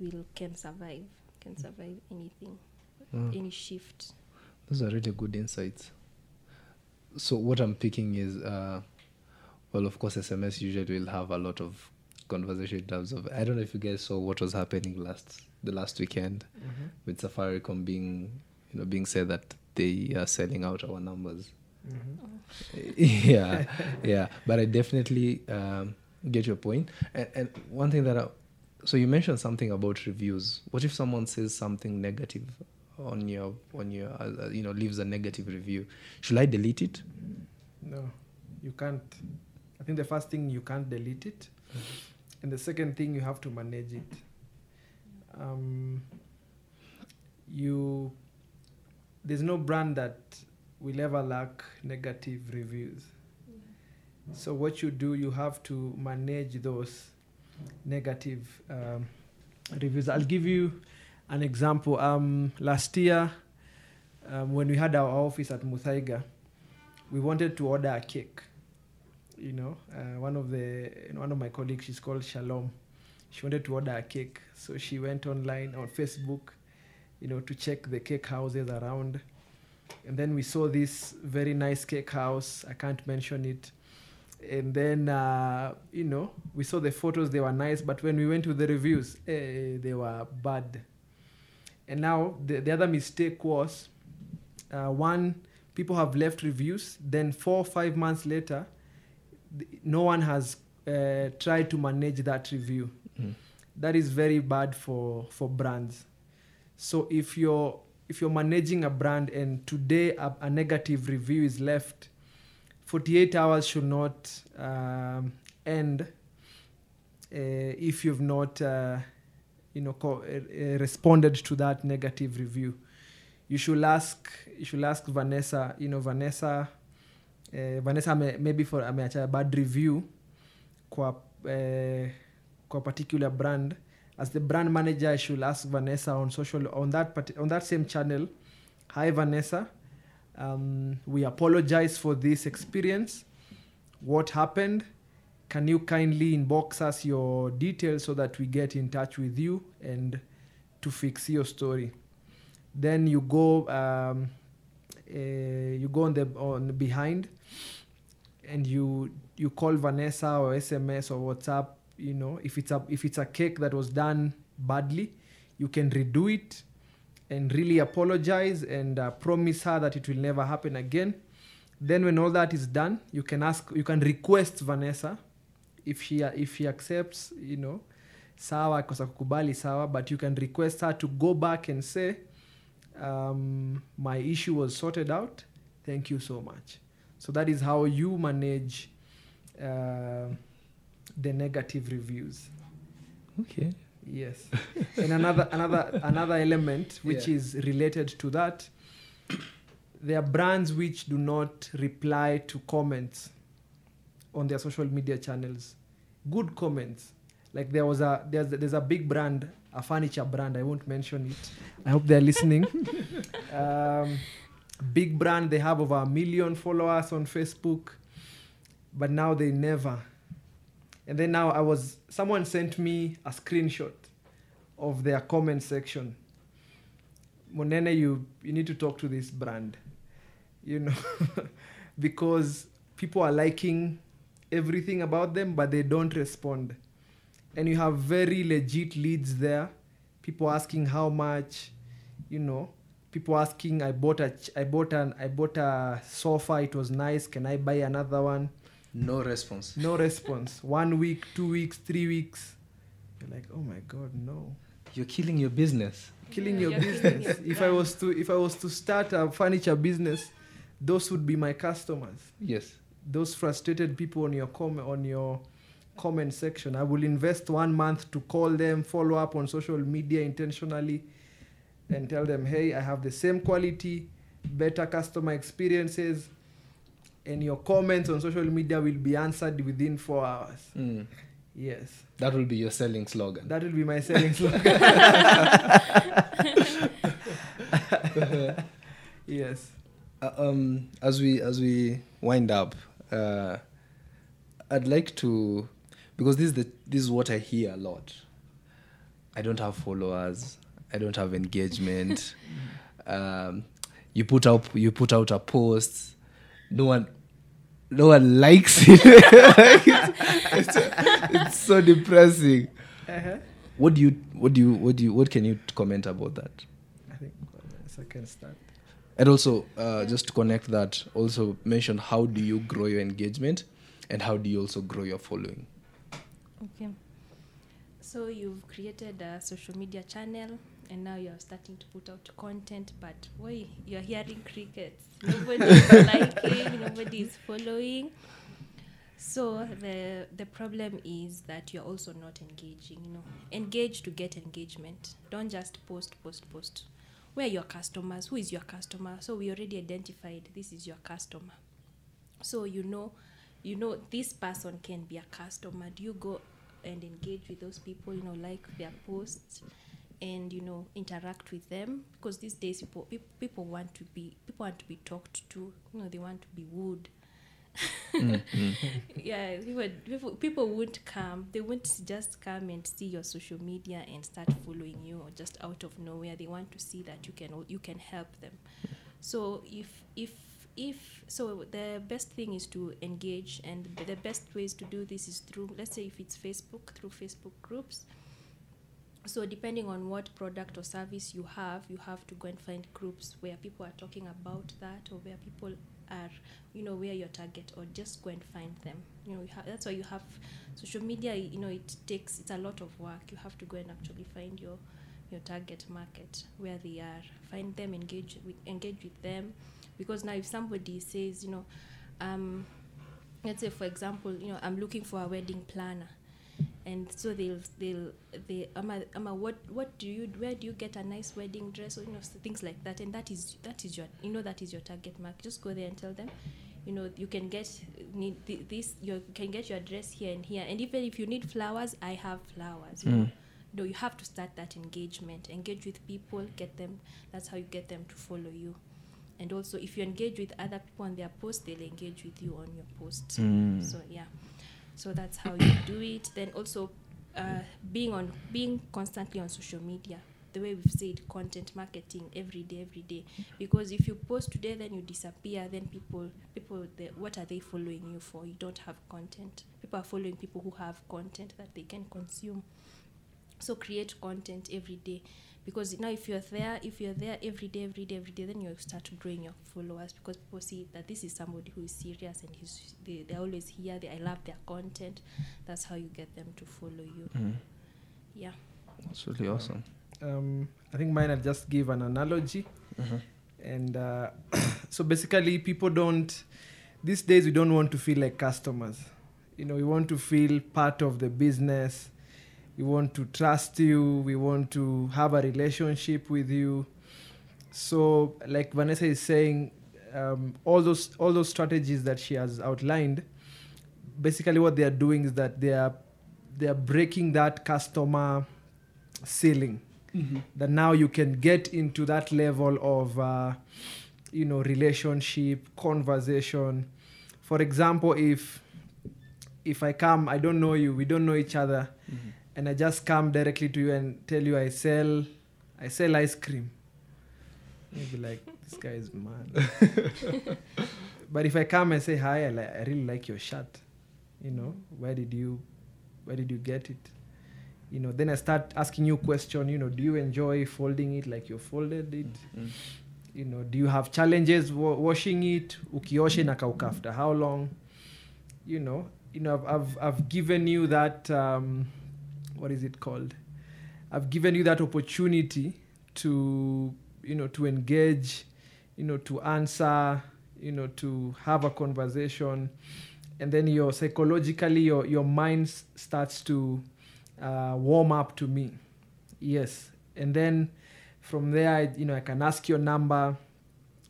will can survive, can survive anything, mm. any shift. Those are really good insights. So what I'm thinking is, uh, well, of course, S M S usually will have a lot of conversation in terms of, I don't know if you guys saw what was happening last the last weekend, mm-hmm. with Safaricom being you know being said that they are selling out our numbers, mm-hmm. oh. yeah yeah but I definitely um, get your point. And, and one thing that I, so you mentioned something about reviews. What if someone says something negative on your on your uh, you know leaves a negative review? Should I delete it? No, you can't. I think the first thing, you can't delete it. Mm-hmm. And the second thing, you have to manage it. Um, you, there's no brand that will ever lack negative reviews. Yeah. So what you do, you have to manage those negative um, reviews. I'll give you an example. Um, last year, um, when we had our office at Muthaiga, we wanted to order a cake. You know, uh, one of the one of my colleagues, she's called Shalom. She wanted to order a cake, so she went online on Facebook, you know, to check the cake houses around, and then we saw this very nice cake house. I can't mention it. And then uh, you know, we saw the photos; they were nice, but when we went to the reviews, eh, they were bad. And now the the other mistake was, uh, one, people have left reviews. Then four or five months later, no one has uh, tried to manage that review. Mm. That is very bad for for brands. So if you're if you're managing a brand and today a, a negative review is left, forty-eight hours should not um, end uh, if you've not uh, you know co- uh, responded to that negative review. You should ask you should ask Vanessa. You know Vanessa. Uh, Vanessa may, maybe for I mean, a bad review kwa, uh, kwa particular brand. As the brand manager, I should ask Vanessa on social on that part, on that same channel. Hi Vanessa, um, we apologize for this experience. What happened? can you kindly inbox us your details so that we get in touch with you and to fix your story. Then you go um, uh, you go on the on behind and you you call Vanessa or S M S or WhatsApp. You know, if it's a if it's a cake that was done badly, you can redo it and really apologize and uh, promise her that it will never happen again. Then when all that is done, you can ask you can request Vanessa. If she if she accepts, you know, sawa kosa kukubali sawa, but you can request her to go back and say, um, my issue was sorted out. Thank you so much. So that is how you manage uh, the negative reviews. Okay. Yes. And another another another element which yeah. is related to that. There are brands which do not reply to comments on their social media channels. Good comments. Like there was a there's there's a big brand, a furniture brand. I won't mention it. I hope they're listening. um, big brand. They have over a million followers on Facebook, but now they never. And then now I was someone sent me a screenshot of their comment section. Munene, you you need to talk to this brand, you know, because people are liking everything about them, but they don't respond. And you have very legit leads there. People asking how much, you know, people asking, I bought a, I bought an, I bought a sofa. It was nice. Can I buy another one? No response. No response. One week, two weeks, three weeks. You're like, oh my God, no. You're killing your business. Killing yeah, your business. Killing your if I was to if I was to start a furniture business, those would be my customers. Yes. Those frustrated people on your com- on your comment section. I will invest one month to call them, follow up on social media intentionally, and tell them, hey, I have the same quality, better customer experiences, and your comments on social media will be answered within four hours. Mm. Yes. That will be your selling slogan. That will be my selling slogan. Yes. Uh, um, as we as we wind up, uh, I'd like to, because this is the this is what I hear a lot. I don't have followers. I don't have engagement. um, you put out you put out a post. No one. No one likes it. it's, it's, it's so depressing. Uh-huh. What do you? What do you? What do you? What can you comment about that? I think I can start. And also, uh, just to connect that, also mention how do you grow your engagement, and how do you also grow your following? Okay. So you've created a social media channel, and now you're starting to put out content, but boy, you're hearing crickets. Nobody's liking, nobody's following. So the the problem is that you're also not engaging. You know, engage to get engagement. Don't just post, post, post. Where are your customers? Who is your customer? So we already identified this is your customer. So you know, you know this person can be a customer. Do you go and engage with those people? You know, like their posts. And you know, interact with them, because these days people people want to be people want to be talked to. You know, they want to be wooed. Mm-hmm. Yeah, people people won't come. They won't just come and see your social media and start following you, or just out of nowhere. They want to see that you can you can help them. So if if if so, the best thing is to engage, and the best ways to do this is through, let's say if it's Facebook, through Facebook groups. So depending on what product or service you have, you have to go and find groups where people are talking about that, or where people are, you know, where your target, or just go and find them. You know, you ha- that's why you have social media. You know, it takes, it's a lot of work. You have to go and actually find your, your target market, where they are, find them, engage with, engage with them. Because now if somebody says, you know, um, let's say for example, you know, I'm looking for a wedding planner. And so they'll they'll they ama ama what what do you where do you get a nice wedding dress, or you know, things like that. And that is that is your you know that is your target market. Just go there and tell them, you know, you can get need this you can get your dress here and here. And even if you need flowers, I have flowers. Mm. You know, you have to start that engagement. Engage with people, get them. That's how you get them to follow you. And also, if you engage with other people on their posts, they'll engage with you on your posts. Mm. So yeah. So that's how you do it. Then also uh, being on being constantly on social media. The way we've said, content marketing every day, every day. Because if you post today, then you disappear. Then people, people, they, what are they following you for? You don't have content. People are following people who have content that they can consume. So create content every day. Because now, if you're there, if you're there every day, every day, every day, then you start growing your followers, because people see that this is somebody who is serious and he's, they, they're always here. They I love their content. That's how you get them to follow you. Mm. Yeah. That's really awesome. Um, I think mine, I'll just give an analogy. Mm-hmm. And uh, so basically people don't, these days we don't want to feel like customers. You know, we want to feel part of the business. We want to trust you. We want to have a relationship with you. So like Vanessa is saying, um, all those all those strategies that she has outlined, basically what they are doing is that they are, they are breaking that customer ceiling. Mm-hmm. That now you can get into that level of, uh, you know, relationship, conversation. For example, if if I come, I don't know you, we don't know each other, mm-hmm. and I just come directly to you and tell you I sell, I sell ice cream. You'll be like, this guy is mad. But if I come and say, hi, I, li- I really like your shirt, you know, where did you, where did you get it? You know, then I start asking you question, you know, do you enjoy folding it like you folded it? Mm-hmm. You know, do you have challenges wa- washing it? Ukioshe na kauka after how long? You know, you know, I've, I've, I've given you that, um, what is it called? I've given you that opportunity to, you know, to engage, you know, to answer, you know, to have a conversation. And then your psychologically, your, your mind starts to, Uh, warm up to me. Yes. And then from there, I, you know, I can ask your number,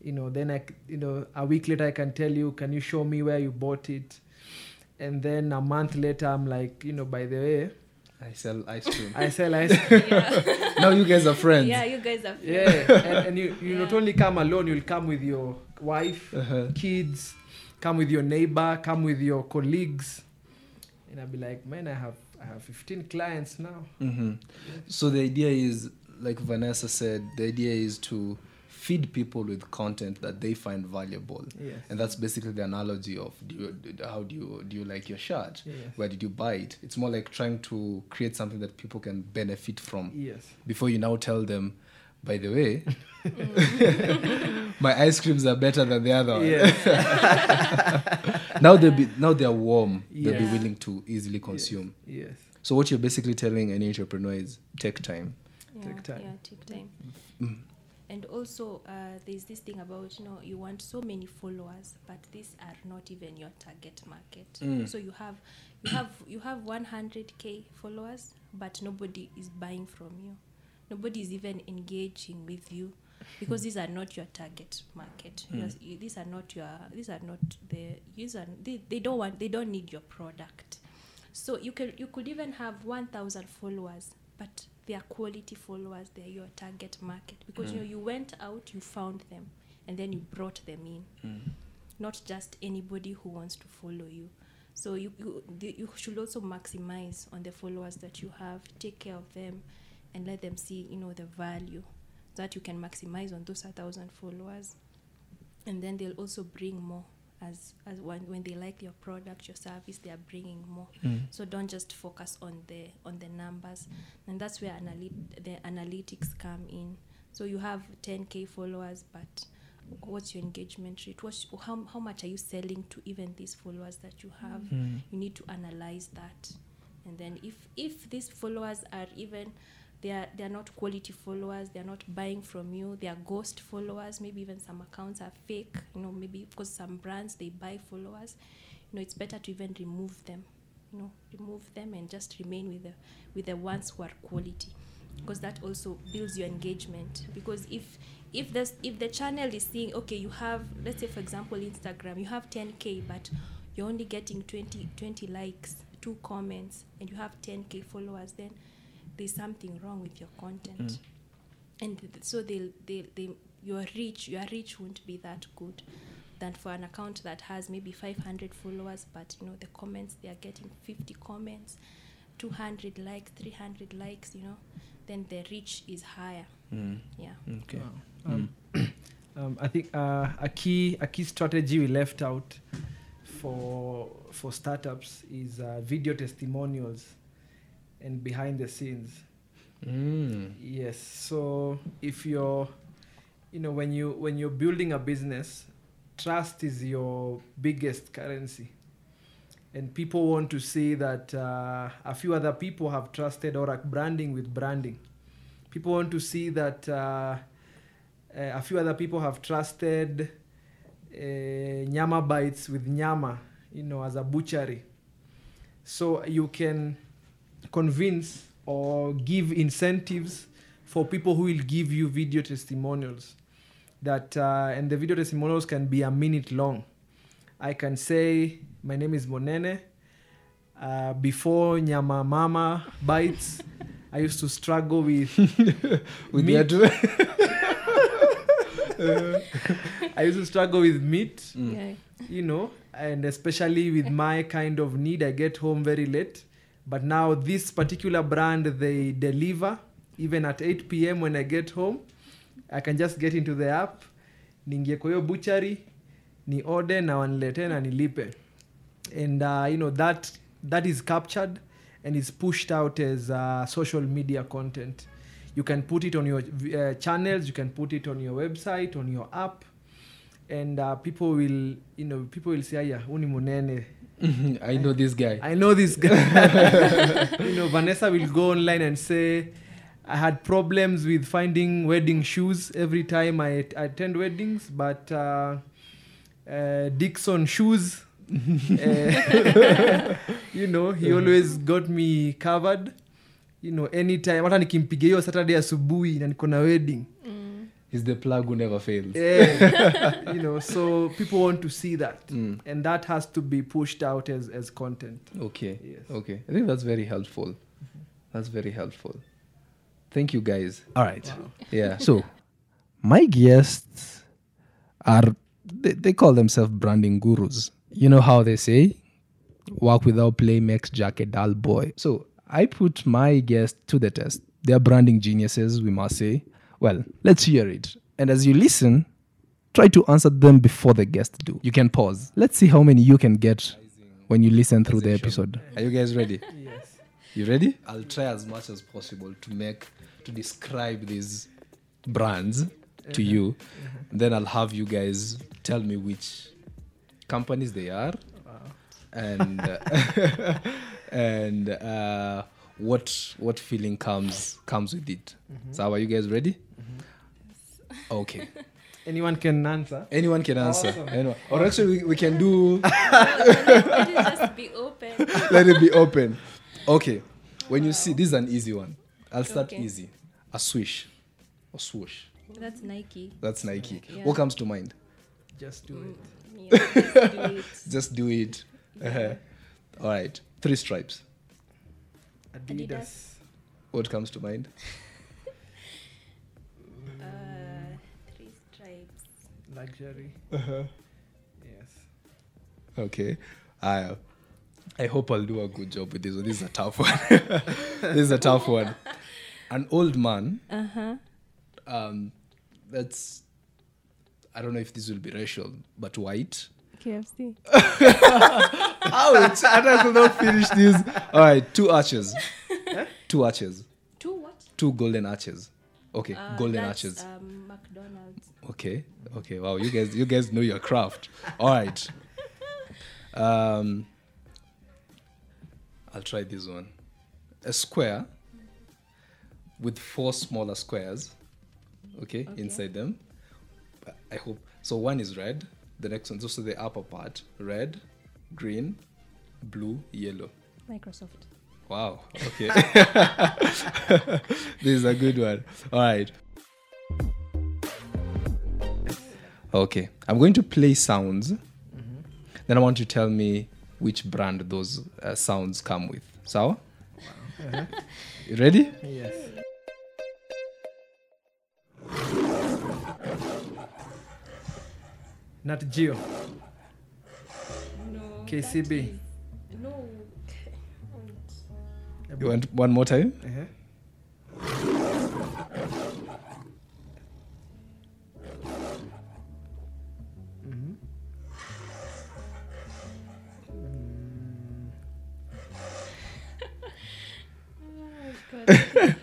you know, then I, you know, a week later I can tell you, can you show me where you bought it? And then a month later, I'm like, you know, by the way, I sell ice cream. I sell ice cream. Yeah. Now you guys are friends. Yeah, you guys are friends. Yeah. And, and you, you yeah. not only come alone, you'll come with your wife, uh-huh. kids, come with your neighbor, come with your colleagues. And I'll be like, man, I have I have fifteen clients now. Mm-hmm. So the idea is, like Vanessa said, the idea is to feed people with content that they find valuable. Yes. And that's basically the analogy of do you, how do you do you like your shirt? Yes. Where did you buy it? It's more like trying to create something that people can benefit from. Yes. Before you now tell them, by the way, my ice creams are better than the other one. Yes. Now they be now they are warm. Yes. They'll be willing to easily consume. Yes. Yes. So what you're basically telling any entrepreneur is take time. Yeah, take time. Yeah, take time. Mm. And also, uh, there's this thing about, you know, you want so many followers, but these are not even your target market. Mm. So you have you have you have one hundred K followers, but nobody is buying from you. Nobody is even engaging with you. Because these are not your target market. Mm. You, these are not your. These are not the. These are, they, they don't want. They don't need your product. So you can. You could even have one thousand followers, but they are quality followers. They are your target market because mm. you know, you went out, you found them, and then you brought them in. Mm. Not just anybody who wants to follow you. So you you, the, you should also maximize on the followers that you have. Take care of them, and let them see, you know, the value that you can maximize on those one thousand followers. And then they'll also bring more. As as when, when they like your product, your service, they are bringing more. Mm. So don't just focus on the on the numbers. And that's where analy- the analytics come in. So you have ten K followers, but what's your engagement rate? What's, how, how much are you selling to even these followers that you have? Mm. You need to analyze that. And then if if these followers are even... They are they are not quality followers. They are not buying from you. They are ghost followers. Maybe even some accounts are fake. You know, maybe because some brands, they buy followers. You know, it's better to even remove them. You know, remove them and just remain with the with the ones who are quality, because that also builds your engagement. Because if if there's if the channel is seeing, okay, you have, let's say for example Instagram, you have ten K, but you're only getting twenty likes, two comments, and you have ten K followers, then there's something wrong with your content. Mm. And th- so they, they, they, your reach, your reach won't be that good. than for an account that has maybe five hundred followers, but you know, the comments they are getting fifty comments, two hundred likes, three hundred likes, you know, then the reach is higher. Mm. Yeah. Okay. Wow. Um, mm. um, I think uh, a key a key strategy we left out for for startups is uh, video testimonials and behind the scenes. Mm. Yes. So if you're, you know, when you when you're building a business, trust is your biggest currency. And people want to see that uh, a few other people have trusted ORAC Branding with branding. People want to see that uh, a few other people have trusted uh, Nyama Bites with Nyama, you know, as a butchery. So you can convince or give incentives for people who will give you video testimonials. That uh, and the video testimonials can be a minute long. I can say, my name is Munene. Uh, before Nyama Mama bites, I used to struggle with with meat. uh, I used to struggle with meat, mm. yeah. you know, and especially with my kind of need. I get home very late, but now this particular brand, they deliver even at eight p.m. when I get home. I can just get into the app, ningie kwa hiyo butchery, ni order na wanilete na nilipe. And uh, you know, that that is captured and is pushed out as uh, social media content. You can put it on your uh, channels, you can put it on your website, on your app, and uh, people will, you know, people will say, yeah, uni Munene. I know this guy. I know this guy. You know, Vanessa will go online and say, I had problems with finding wedding shoes every time I, I attend weddings, but uh, uh, Dixon shoes, uh, you know, he always got me covered. You know, anytime. Hata nikimpiga hiyo Saturday asubuhi na niko na wedding. He's the plug who never fails. Yeah. You know, so people want to see that. Mm. And that has to be pushed out as, as content. Okay. Yes. Okay. I think that's very helpful. Mm-hmm. That's very helpful. Thank you, guys. All right. Wow. Yeah. So, my guests are, they, they call themselves branding gurus. You know how they say, work without play makes Jack a dull boy. So, I put my guests to the test. They are branding geniuses, we must say. Well, let's hear it. And as you listen, try to answer them before the guests do. You can pause. Let's see how many you can get when you listen through the episode. Are you guys ready? Yes. You ready? I'll try as much as possible to make, to describe these brands to you. Then I'll have you guys tell me which companies they are. Wow. And uh, and uh, what what feeling comes comes with it. Mm-hmm. So are you guys ready? Mm-hmm. Yes. Okay. Anyone can answer. Anyone can answer. Awesome. Anyone. Or actually, we, we can do. Let it just be open. Let it be open. Okay, when wow. you see, this is an easy one. I'll start okay. easy. A swish, or swoosh. That's Nike. That's Nike. Yeah. What comes to mind? Just do mm. it. Yeah, just do it. Just do it. Yeah. Uh-huh. All right. Three stripes. Adidas. Adidas. What comes to mind? uh, three stripes. Luxury. Uh-huh. Yes. Okay. I. Uh, I hope I'll do a good job with this one. This is a tough one. This is a tough one. An old man. Uh-huh. Um, that's, I don't know if this will be racial, but white. K F C. Ouch! I could not finish this. All right, two arches. Huh? Two arches. Two what? Two golden arches. Okay, uh, golden that's, arches. Um, McDonald's. Okay, okay. Wow, you guys, you guys know your craft. All right. Um. I'll try this one. A square with four smaller squares, okay, okay, inside them. I hope. So one is red, the next one, so the upper part, red, green, blue, yellow. Microsoft. Wow, okay. This is a good one. All right. Okay, I'm going to play sounds. Mm-hmm. Then I want you to tell me which brand those uh, sounds come with. Sawa? Wow. Uh-huh. You ready? Yes. Nat Geo. No. K C B. No. You want one more time? Uh-huh. Mm-hmm. Mm. Oh, God, it's hard.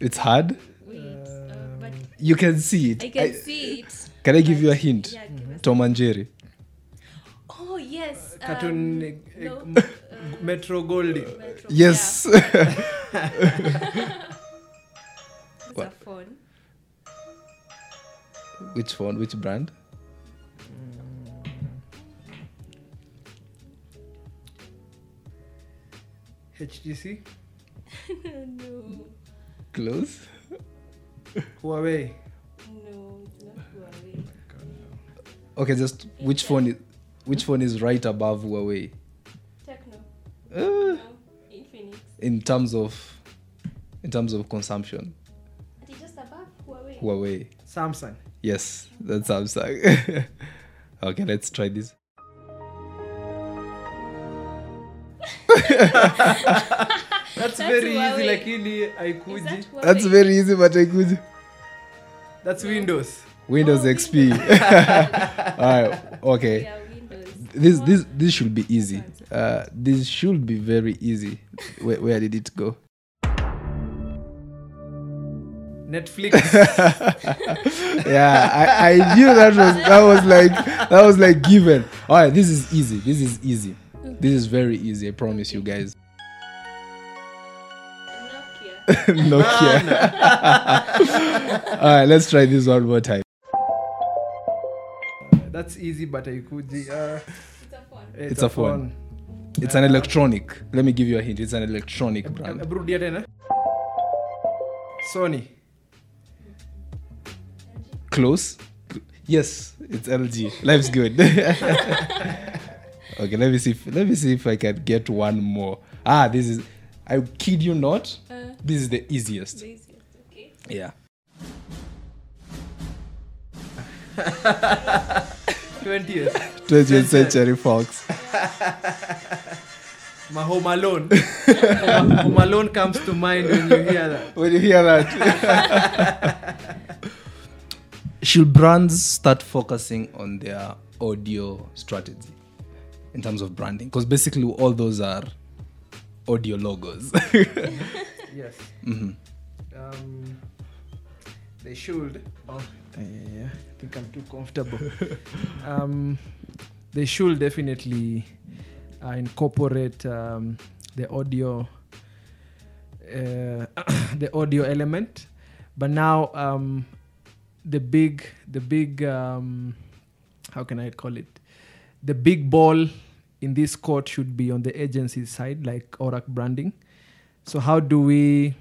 It's hard? Wait, uh, but you can see it. I can I, see it. Can I give you a hint? Yeah, give us Tom and Jerry. Oh, yes. Uh, Cartoon... Um, no. m- Metro Goldie. Uh, Metro, yes. Yeah. What? A phone. Which phone? Which brand? H T C? No. Close? Huawei? No, it's not Huawei. Okay, just which phone is which phone is right above Huawei? Uh, no, Infinix. In terms of, in terms of consumption. But it's just above Huawei. Huawei. Samsung. Yes, that's Samsung. Okay, let's try this. that's, that's very Huawei. Easy, like really, I could. That that's very easy, but I could. That's no. Windows. Windows oh, X P. Windows. All right. Okay. Yeah, This this this should be easy. Uh, this should be very easy. Where, where did it go? Netflix. Yeah, I, I knew that was that was like that was like given. All right, this is easy. This is easy. This is very easy. I promise you guys. Nokia. Nokia. All right, let's try this one more time. That's easy, but I could. Uh, it's a phone. It's, it's a, a phone. phone. It's uh, an electronic. Let me give you a hint. It's an electronic a, brand. A, a Sony. Close. Yes, it's L G. Life's good. Okay, let me see. If, let me see if I can get one more. Ah, this is. I kid you not. Uh, this is the easiest. The easiest. Okay. Yeah. twentieth twentieth century Fox. My Home Alone. Home Alone comes to mind when you hear that. When you hear that. Should brands start focusing on their audio strategy in terms of branding? Because basically all those are audio logos. Yes. Mm-hmm. Um, they should. Oh. Yeah, yeah, yeah. I think I'm too comfortable. um, they should definitely uh, incorporate um, the audio, uh, the audio element. But now um, the big, the big, um, how can I call it? The big ball in this court should be on the agency side, like ORAC Branding. So how do we?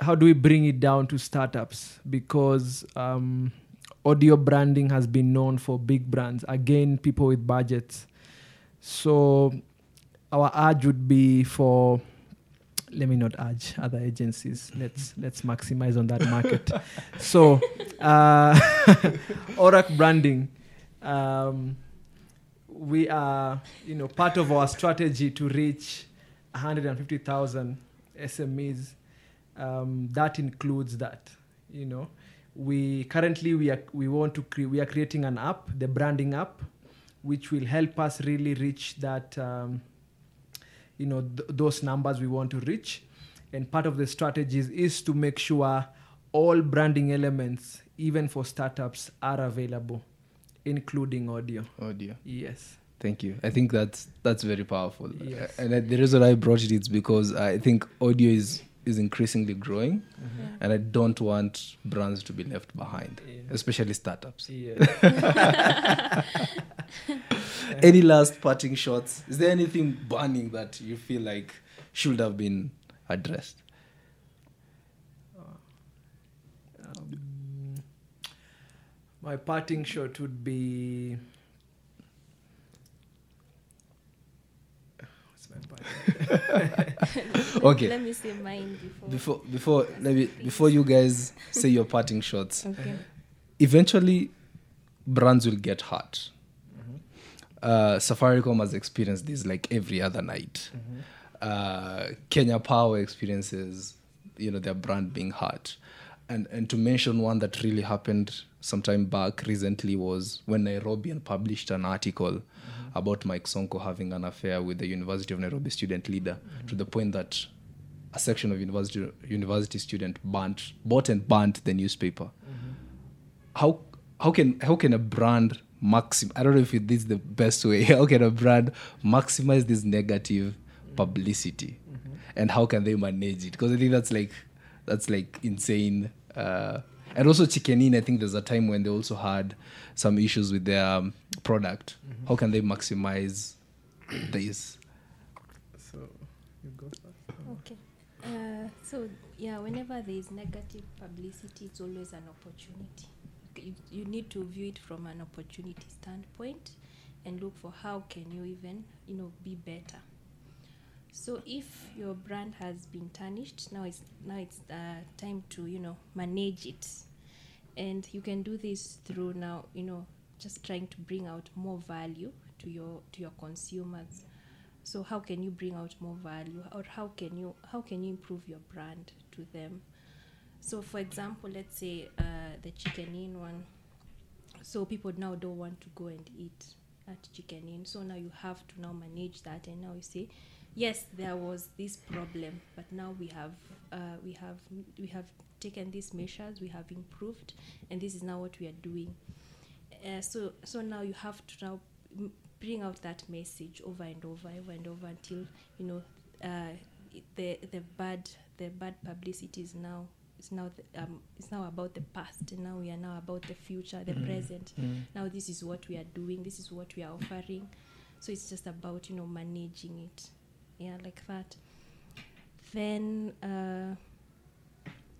How do we bring it down to startups? Because um, audio branding has been known for big brands. Again, people with budgets. So our urge would be for, let me not urge other agencies. Let's let's maximize on that market. So uh, ORAC Branding, um, we are, you know, part of our strategy to reach one hundred fifty thousand S M Es. Um, that includes that, you know, we currently we are we want to cre- we are creating an app, the branding app, which will help us really reach that, um, you know, th- those numbers we want to reach. And part of the strategies is to make sure all branding elements, even for startups, are available, including audio. Audio. Yes. Thank you. I think that's that's very powerful. Yes. And the reason I brought it is because I think audio is. is increasingly growing, mm-hmm. yeah. and I don't want brands to be left behind, yeah. especially startups. Yeah. Any last parting shots? Is there anything burning that you feel like should have been addressed? Um, my parting shot would be... Okay. Let me say mine before. Before, before, let me, before you guys say your parting shots. Okay. Eventually, brands will get hurt. Mm-hmm. Uh, Safaricom has experienced this like every other night. Mm-hmm. Uh, Kenya Power experiences, you know, their brand being hurt. And and to mention one that really happened sometime back recently was when Nairobian published an article mm-hmm. about Mike Sonko having an affair with the University of Nairobi student leader mm-hmm. to the point that a section of university university student burnt, bought and burnt the newspaper. Mm-hmm. How how can how can a brand maxim? I don't know if it is the best way. How can a brand maximize this negative publicity, mm-hmm. and how can they manage it? Because I think that's like that's like insane. Uh, and also Chicken Inn, I think there's a time when they also had some issues with their um, product. Mm-hmm. How can they maximize this? So you go first. Okay. Uh, so yeah, whenever there is negative publicity, it's always an opportunity. You, you need to view it from an opportunity standpoint and look for how can you even, you know, be better. So if your brand has been tarnished, now it's now it's uh, time to, you know, manage it. And you can do this through now, you know, just trying to bring out more value to your to your consumers. So how can you bring out more value, or how can you how can you improve your brand to them? So for example, let's say uh, the Chicken Inn one. So people now don't want to go and eat at Chicken Inn. So now you have to now manage that, and now you say, yes, there was this problem, but now we have uh, we have we have taken these measures, we have improved, and this is now what we are doing. Uh, so so now you have to now m- bring out that message over and over, over and over until, you know, uh, the the bad the bad publicity is now is now the, um it's now about the past, and now we are now about the future, the mm. present. Mm. Now this is what we are doing, this is what we are offering. So it's just about, you know, managing it, yeah, like that. Then uh,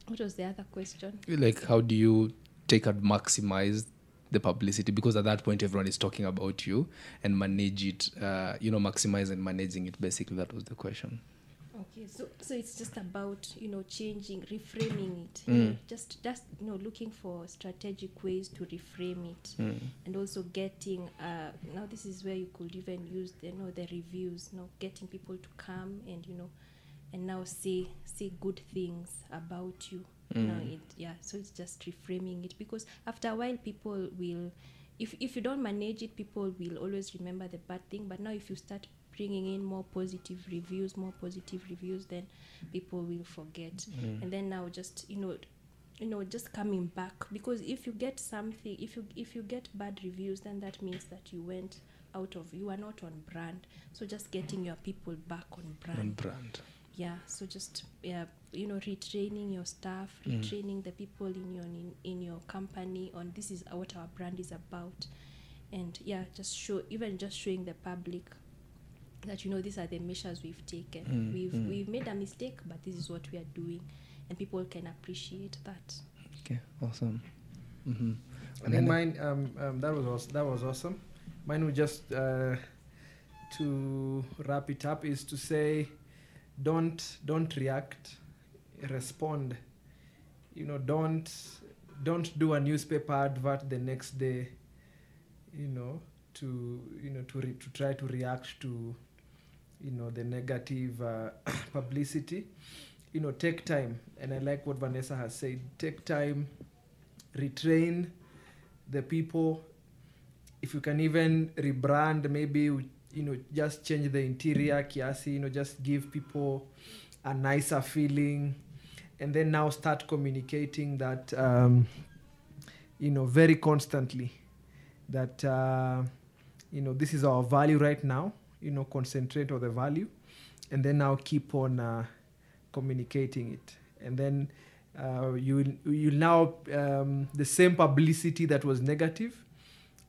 what was the other question? Like, how do you take and maximize the publicity, because at that point everyone is talking about you, and manage it, uh, you know, maximize and managing it, basically. That was the question. Okay, so so it's just about, you know, changing, reframing it, mm. just just you know, looking for strategic ways to reframe it, mm. and also getting uh, now this is where you could even use the, you know, the reviews, you know, getting people to come and, you know, and now say say good things about you. Mm. No, it, yeah, so it's just reframing it, because after a while people will, if if you don't manage it, people will always remember the bad thing. But now if you start bringing in more positive reviews, more positive reviews, then people will forget. Mm. And then now just, you know, you know, just coming back, because if you get something, if you if you get bad reviews, then that means that you went out of, you are not on brand. So just getting your people back on brand. On brand. Yeah, so just, yeah, you know, retraining your staff, retraining mm. the people in your in, in your company on this is what our brand is about. And yeah, just show, even just showing the public that, you know, these are the measures we've taken. Mm. We've mm. we've made a mistake, but this is what we are doing, and people can appreciate that. Okay, awesome. Mm-hmm. And I think mine, um, um, that was awesome. that was awesome. Mine was just uh, to wrap it up is to say, don't don't react, respond. You know, don't don't do a newspaper advert the next day, you know, to you know to re, to try to react to, you know, the negative uh, publicity. You know, take time, and I like what Vanessa has said. Take time, retrain the people. If you can even rebrand, maybe with, you know, just change the interior, kiasi, you know, just give people a nicer feeling, and then now start communicating that, um, you know, very constantly that, uh, you know, this is our value right now, you know, concentrate on the value, and then now keep on uh, communicating it. And then uh, you you now, um, the same publicity that was negative,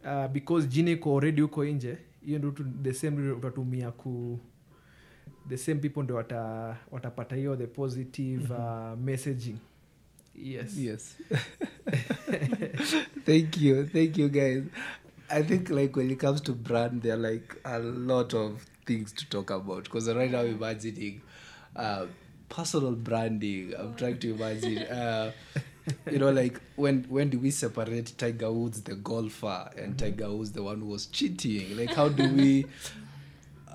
uh, because jine ko already uko inje, you know, the same utatumia ku the same people ndio wata watapata hiyo the positive uh, messaging. Yes. Yes. Thank you. Thank you guys. I think like when it comes to brand, there are like a lot of things to talk about, because right now I'm imagining uh, personal branding. I'm trying to imagine uh, You know, like when when do we separate Tiger Woods the golfer and Tiger Woods the one who was cheating? Like, how do we?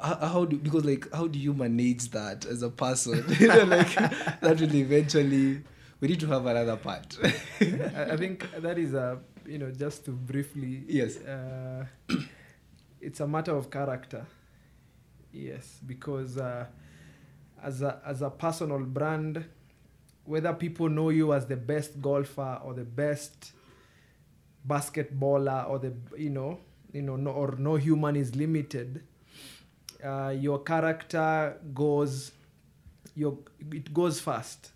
How, how do because like how do you manage that as a person? You know, like that will eventually. We need to have another part. I think that is a you know just to briefly yes. Uh, it's a matter of character. Yes, because uh, as a as a personal brand, whether people know you as the best golfer or the best basketballer or the you know you know no, or no human is limited, uh, your character goes your it goes first.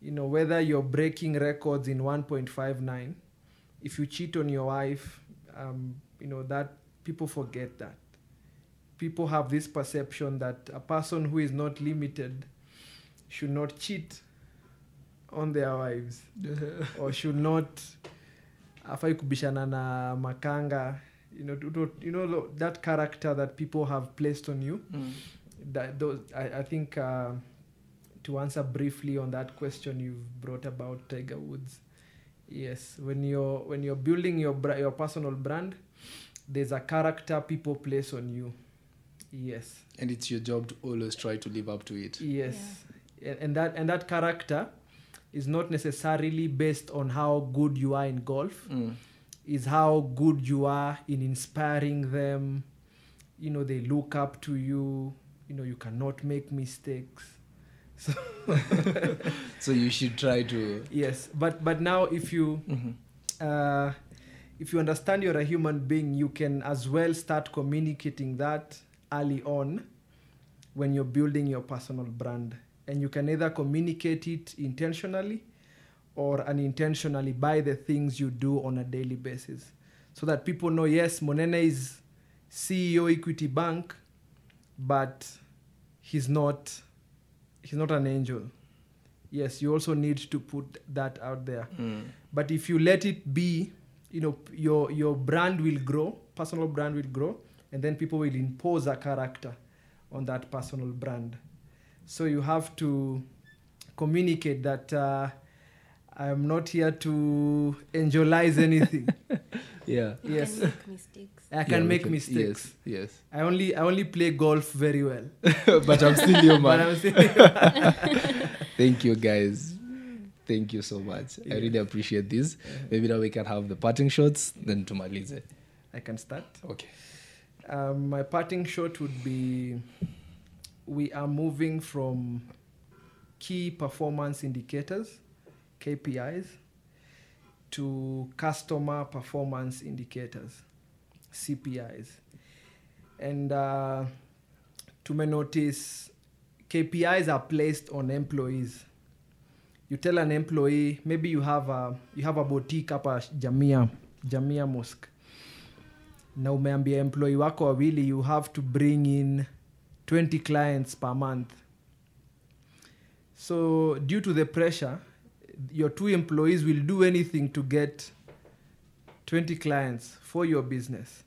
You know, whether you're breaking records in one point five nine, if you cheat on your wife, um, you know that people forget that. People have this perception that a person who is not limited should not cheat on their wives or should not afai kubishana na makanga. You know, you know that character that people have placed on you. Mm. That those, I, I think uh, to answer briefly on that question you've brought about Tiger Woods. Yes, when you're when you're building your bra- your personal brand, there's a character people place on you. Yes, and it's your job to always try to live up to it. Yes, yeah. and that and that character is not necessarily based on how good you are in golf. Mm. Is how good you are in inspiring them. You know, they look up to you. You know, you cannot make mistakes. So, so you should try to. Yes, but but now if you. Mm-hmm. Uh, If you understand you're a human being, you can as well start communicating that early on when you're building your personal brand. And you can either communicate it intentionally or unintentionally by the things you do on a daily basis. So that people know, yes, Munene is C E O Equity Bank, but he's not, he's not an angel. Yes, you also need to put that out there. Mm. But if you let it be, you know, your your brand will grow, personal brand will grow, and then people will impose a character on that personal brand. So you have to communicate that uh, I'm not here to angelize anything. Yeah. You yes. Can make mistakes. I can yeah, make can, mistakes. Yes. Yes. I only I only play golf very well. But I'm still your man. But I'm still your Thank you, guys. Thank you so much. Yeah. I really appreciate this. Yeah. Maybe now we can have the parting shots, then to Malize. I can start. Okay. Um, my parting shot would be, we are moving from key performance indicators, K P Is, to customer performance indicators, C P Is. And uh, to my notice, K P Is are placed on employees. You tell an employee, maybe you have a you have a boutique hapa Jamia, Jamia Mosque. Na umeambia employee wako wawili, you have to bring in twenty clients per month. So due to the pressure, your two employees will do anything to get twenty clients for your business.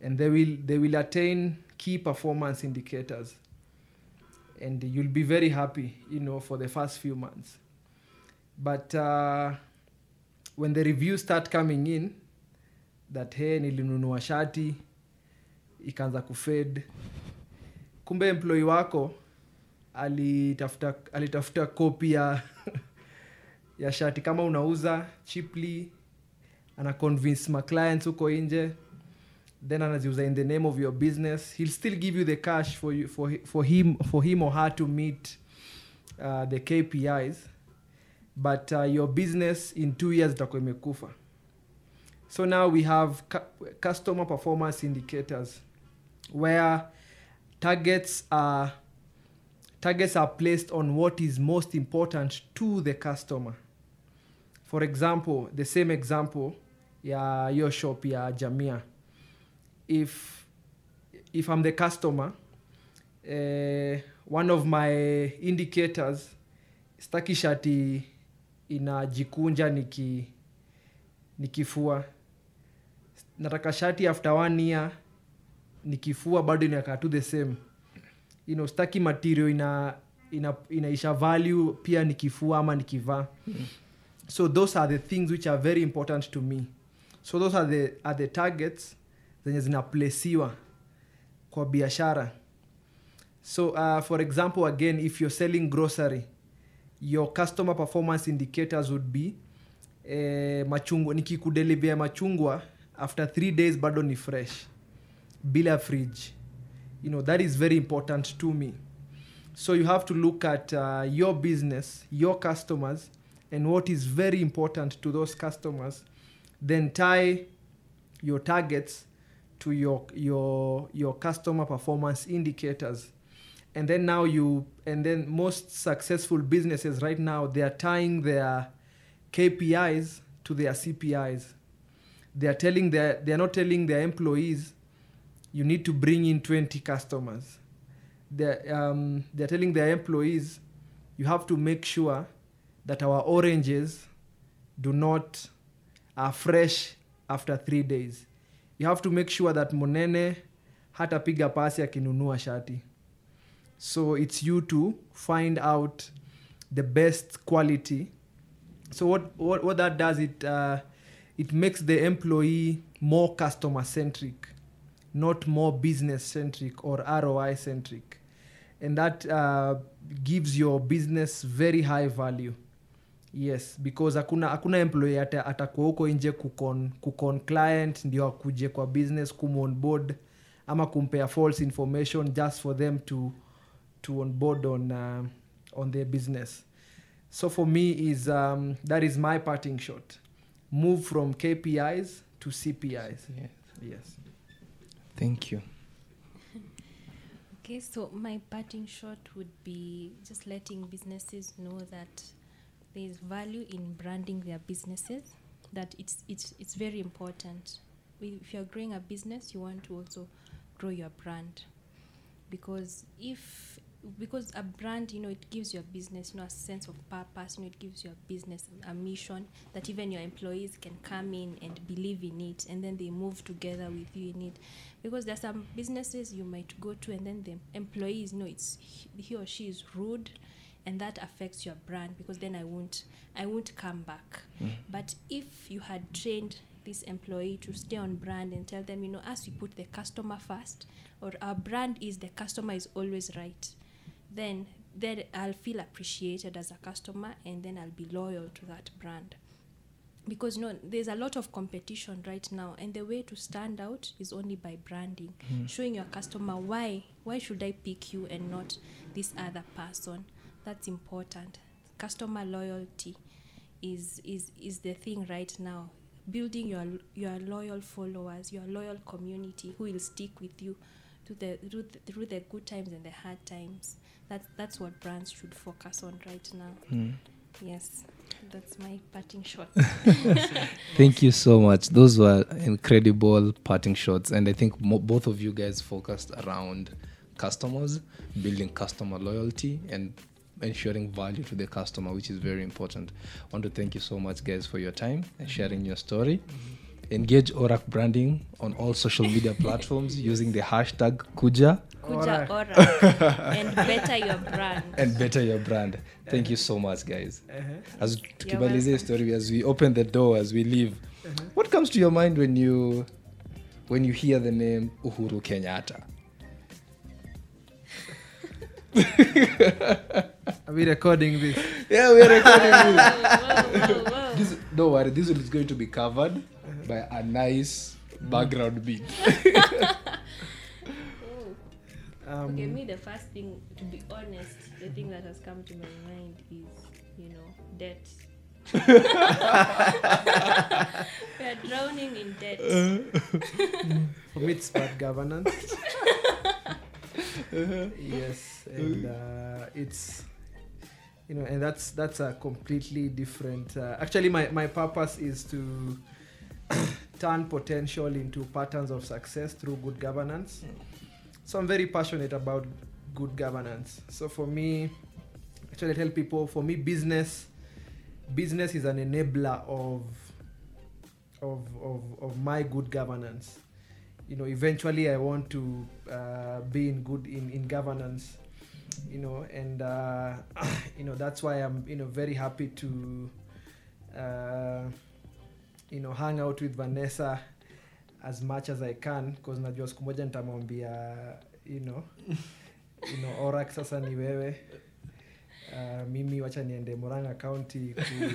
And they will they will attain key performance indicators. And you'll be very happy, you know, for the first few months. But uh, when the reviews start coming in, that hey, nilinunua shati, ikanza kufade. Kumbe employee wako, alitafuta, alitafuta copy ya, ya shati. Kama unauza cheaply, ana convince my clients uko inje, then anaziuza in the name of your business. He'll still give you the cash for you, for for him for him or her to meet uh, the K P Is. But uh, your business in two years itakuwa imekufa. So now we have cu- customer performance indicators where targets are targets are placed on what is most important to the customer. For example, the same example, yeah, your shop, yeah, Jamia. If if I'm the customer, uh, one of my indicators, staki shati inajikunja niki nikifua. Nataka shati after one year nikifua bado inakaa to the same. You know, staki material ina ina inaisha value pia nikifua ama nikivaa. Mm-hmm. So those are the things which are very important to me. So those are the, are the targets zenye zinaplesiwa kwa biashara. So uh, for example, again, if you're selling grocery, your customer performance indicators would be eh, machungwa, nikikudelivia machungwa after three days bado ni fresh, bila fridge. You know, that is very important to me. So you have to look at uh, your business, your customers, and what is very important to those customers. Then tie your targets to your your your customer performance indicators. And then now you, and then most successful businesses right now, they are tying their K P Is to their C P Is. They are telling their, they are not telling their employees, you need to bring in twenty customers. They um they're telling their employees, you have to make sure that our oranges do not are fresh after three days. You have to make sure that Munene hatapiga pasi akinunua shati. So it's you to find out the best quality. So what what, what that does, it uh, it makes the employee more customer centric, not more business centric or R O I centric, and that uh, gives your business very high value. Yes, because hakuna hakuna employee atakuwa huko nje kukon kukon client ndio akuje kwa business kum on board ama kumpea false information just for them to to on board on uh, on their business. So for me is um that is my parting shot. Move from K P Is to C P Is. Yes. Yes. Thank you. Okay, so my parting shot would be just letting businesses know that there is value in branding their businesses, that it's it's it's very important. If you're growing a business, you want to also grow your brand, because if because a brand, you know, it gives your business, you know, a sense of purpose, you know, it gives your business a mission that even your employees can come in and believe in it, and then they move together with you in it. Because there are some businesses you might go to and then the employees, you know, it's he or she is rude, and that affects your brand, because then I won't I won't come back. Mm. But if you had trained this employee to stay on brand and tell them, you know, as we put the customer first, or our brand is the customer is always right, then then I'll feel appreciated as a customer, and then I'll be loyal to that brand. Because, you know, there's a lot of competition right now, and the way to stand out is only by branding, mm. showing your customer why why should I pick you and not this other person. That's important. Customer loyalty is is is the thing right now. Building your your loyal followers, your loyal community who will stick with you through the through the, through the good times and the hard times. That's that's what brands should focus on right now. Mm. Yes, that's my parting shot. Thank you so much. Those were incredible parting shots, and I think mo- both of you guys focused around customers, building customer loyalty, and ensuring value to the customer, which is very important. I want to thank you so much, guys, for your time and sharing your story. Mm-hmm. Engage ORAC Branding on all social media platforms using the hashtag Kuja. Kuja ORAC. ORAC. And better your brand. And better your brand. Thank you so much, guys. Uh-huh. As tukimalizia story, as we open the door, as we leave, uh-huh. what comes to your mind when you when you hear the name Uhuru Kenyatta? Are we recording this? Yeah, we are recording this. Whoa, whoa, whoa. This, don't worry, this is going to be covered uh-huh. by a nice mm. background beat. Oh. um, okay, me, the first thing, to be honest, the thing that has come to my mind is, you know, debt. We are drowning in debt. For me, it's bad governance. Uh-huh. Yes, and uh, it's, you know, and that's that's a completely different. Uh, actually, my, my purpose is to turn potential into patterns of success through good governance. So I'm very passionate about good governance. So for me, actually, I tell people, for me, business business is an enabler of of of, of my good governance. You know, eventually I want to uh, be in good in, in governance, you know, and uh, you know, that's why I'm, you know, very happy to uh, you know, hang out with Vanessa as much as I can, because najua siku moja nitamwambia, you know, you know, Orac sasa ni wewe. Uh, mimi wacha niende Murang'a County to,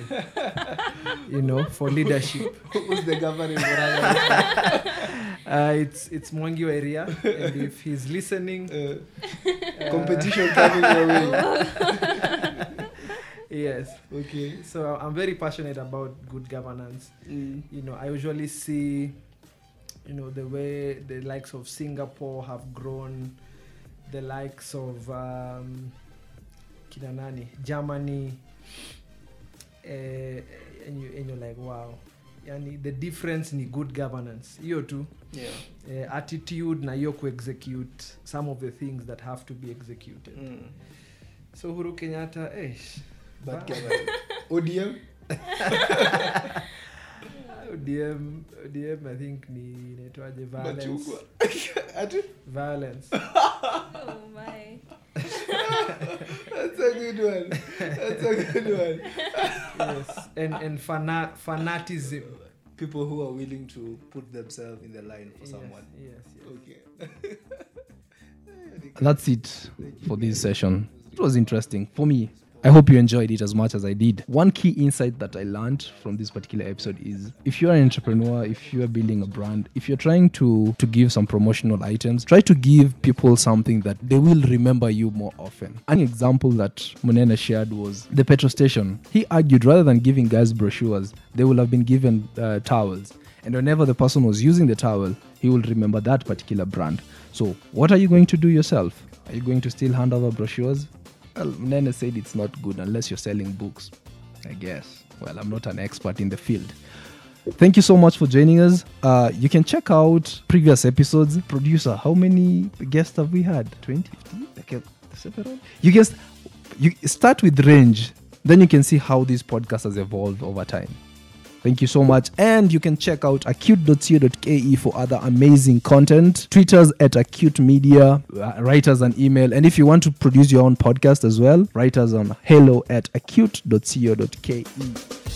you know, for leadership. Who's the governor in Murang'a? uh, it's it's Mwangi area, and if he's listening, uh, uh, competition coming your way. Yes. Okay. So I'm very passionate about good governance. Mm. You know, I usually see, you know, the way the likes of Singapore have grown, the likes of um, Kidanani, Germany, uh, and, you, and you're like, wow. Yani, the difference in good governance. You too. Yeah. Uh, attitude na yo ku execute some of the things that have to be executed. Mm. So Uhuru Kenyatta, eh. Bad governance. O D M? O D M, O D M, I think ni netwaje violence. Violence. Oh my. That's a good one. That's a good one. Yes, and and fana- fanatism. People who are willing to put themselves in the line for yes, someone. Yes. Yes. Okay. That's it for this session. It was interesting for me. I hope you enjoyed it as much as I did. One key insight that I learned from this particular episode is, if you're an entrepreneur, if you're building a brand, if you're trying to, to give some promotional items, try to give people something that they will remember you more often. An example that Munene shared was the petrol station. He argued rather than giving guys brochures, they would have been given uh, towels. And whenever the person was using the towel, he will remember that particular brand. So what are you going to do yourself? Are you going to still hand over brochures? Well, Munene said it's not good unless you're selling books, I guess. Well, I'm not an expert in the field. Thank you so much for joining us. Uh, you can check out previous episodes. Producer, how many guests have we had? twenty? fifteen? Several? You guess, you start with range, then you can see how this podcast has evolved over time. Thank you so much. And you can check out acute dot co dot k e for other amazing content. Tweet us at Acute Media. Write us an email. And if you want to produce your own podcast as well, write us on hello at acute dot co dot k e.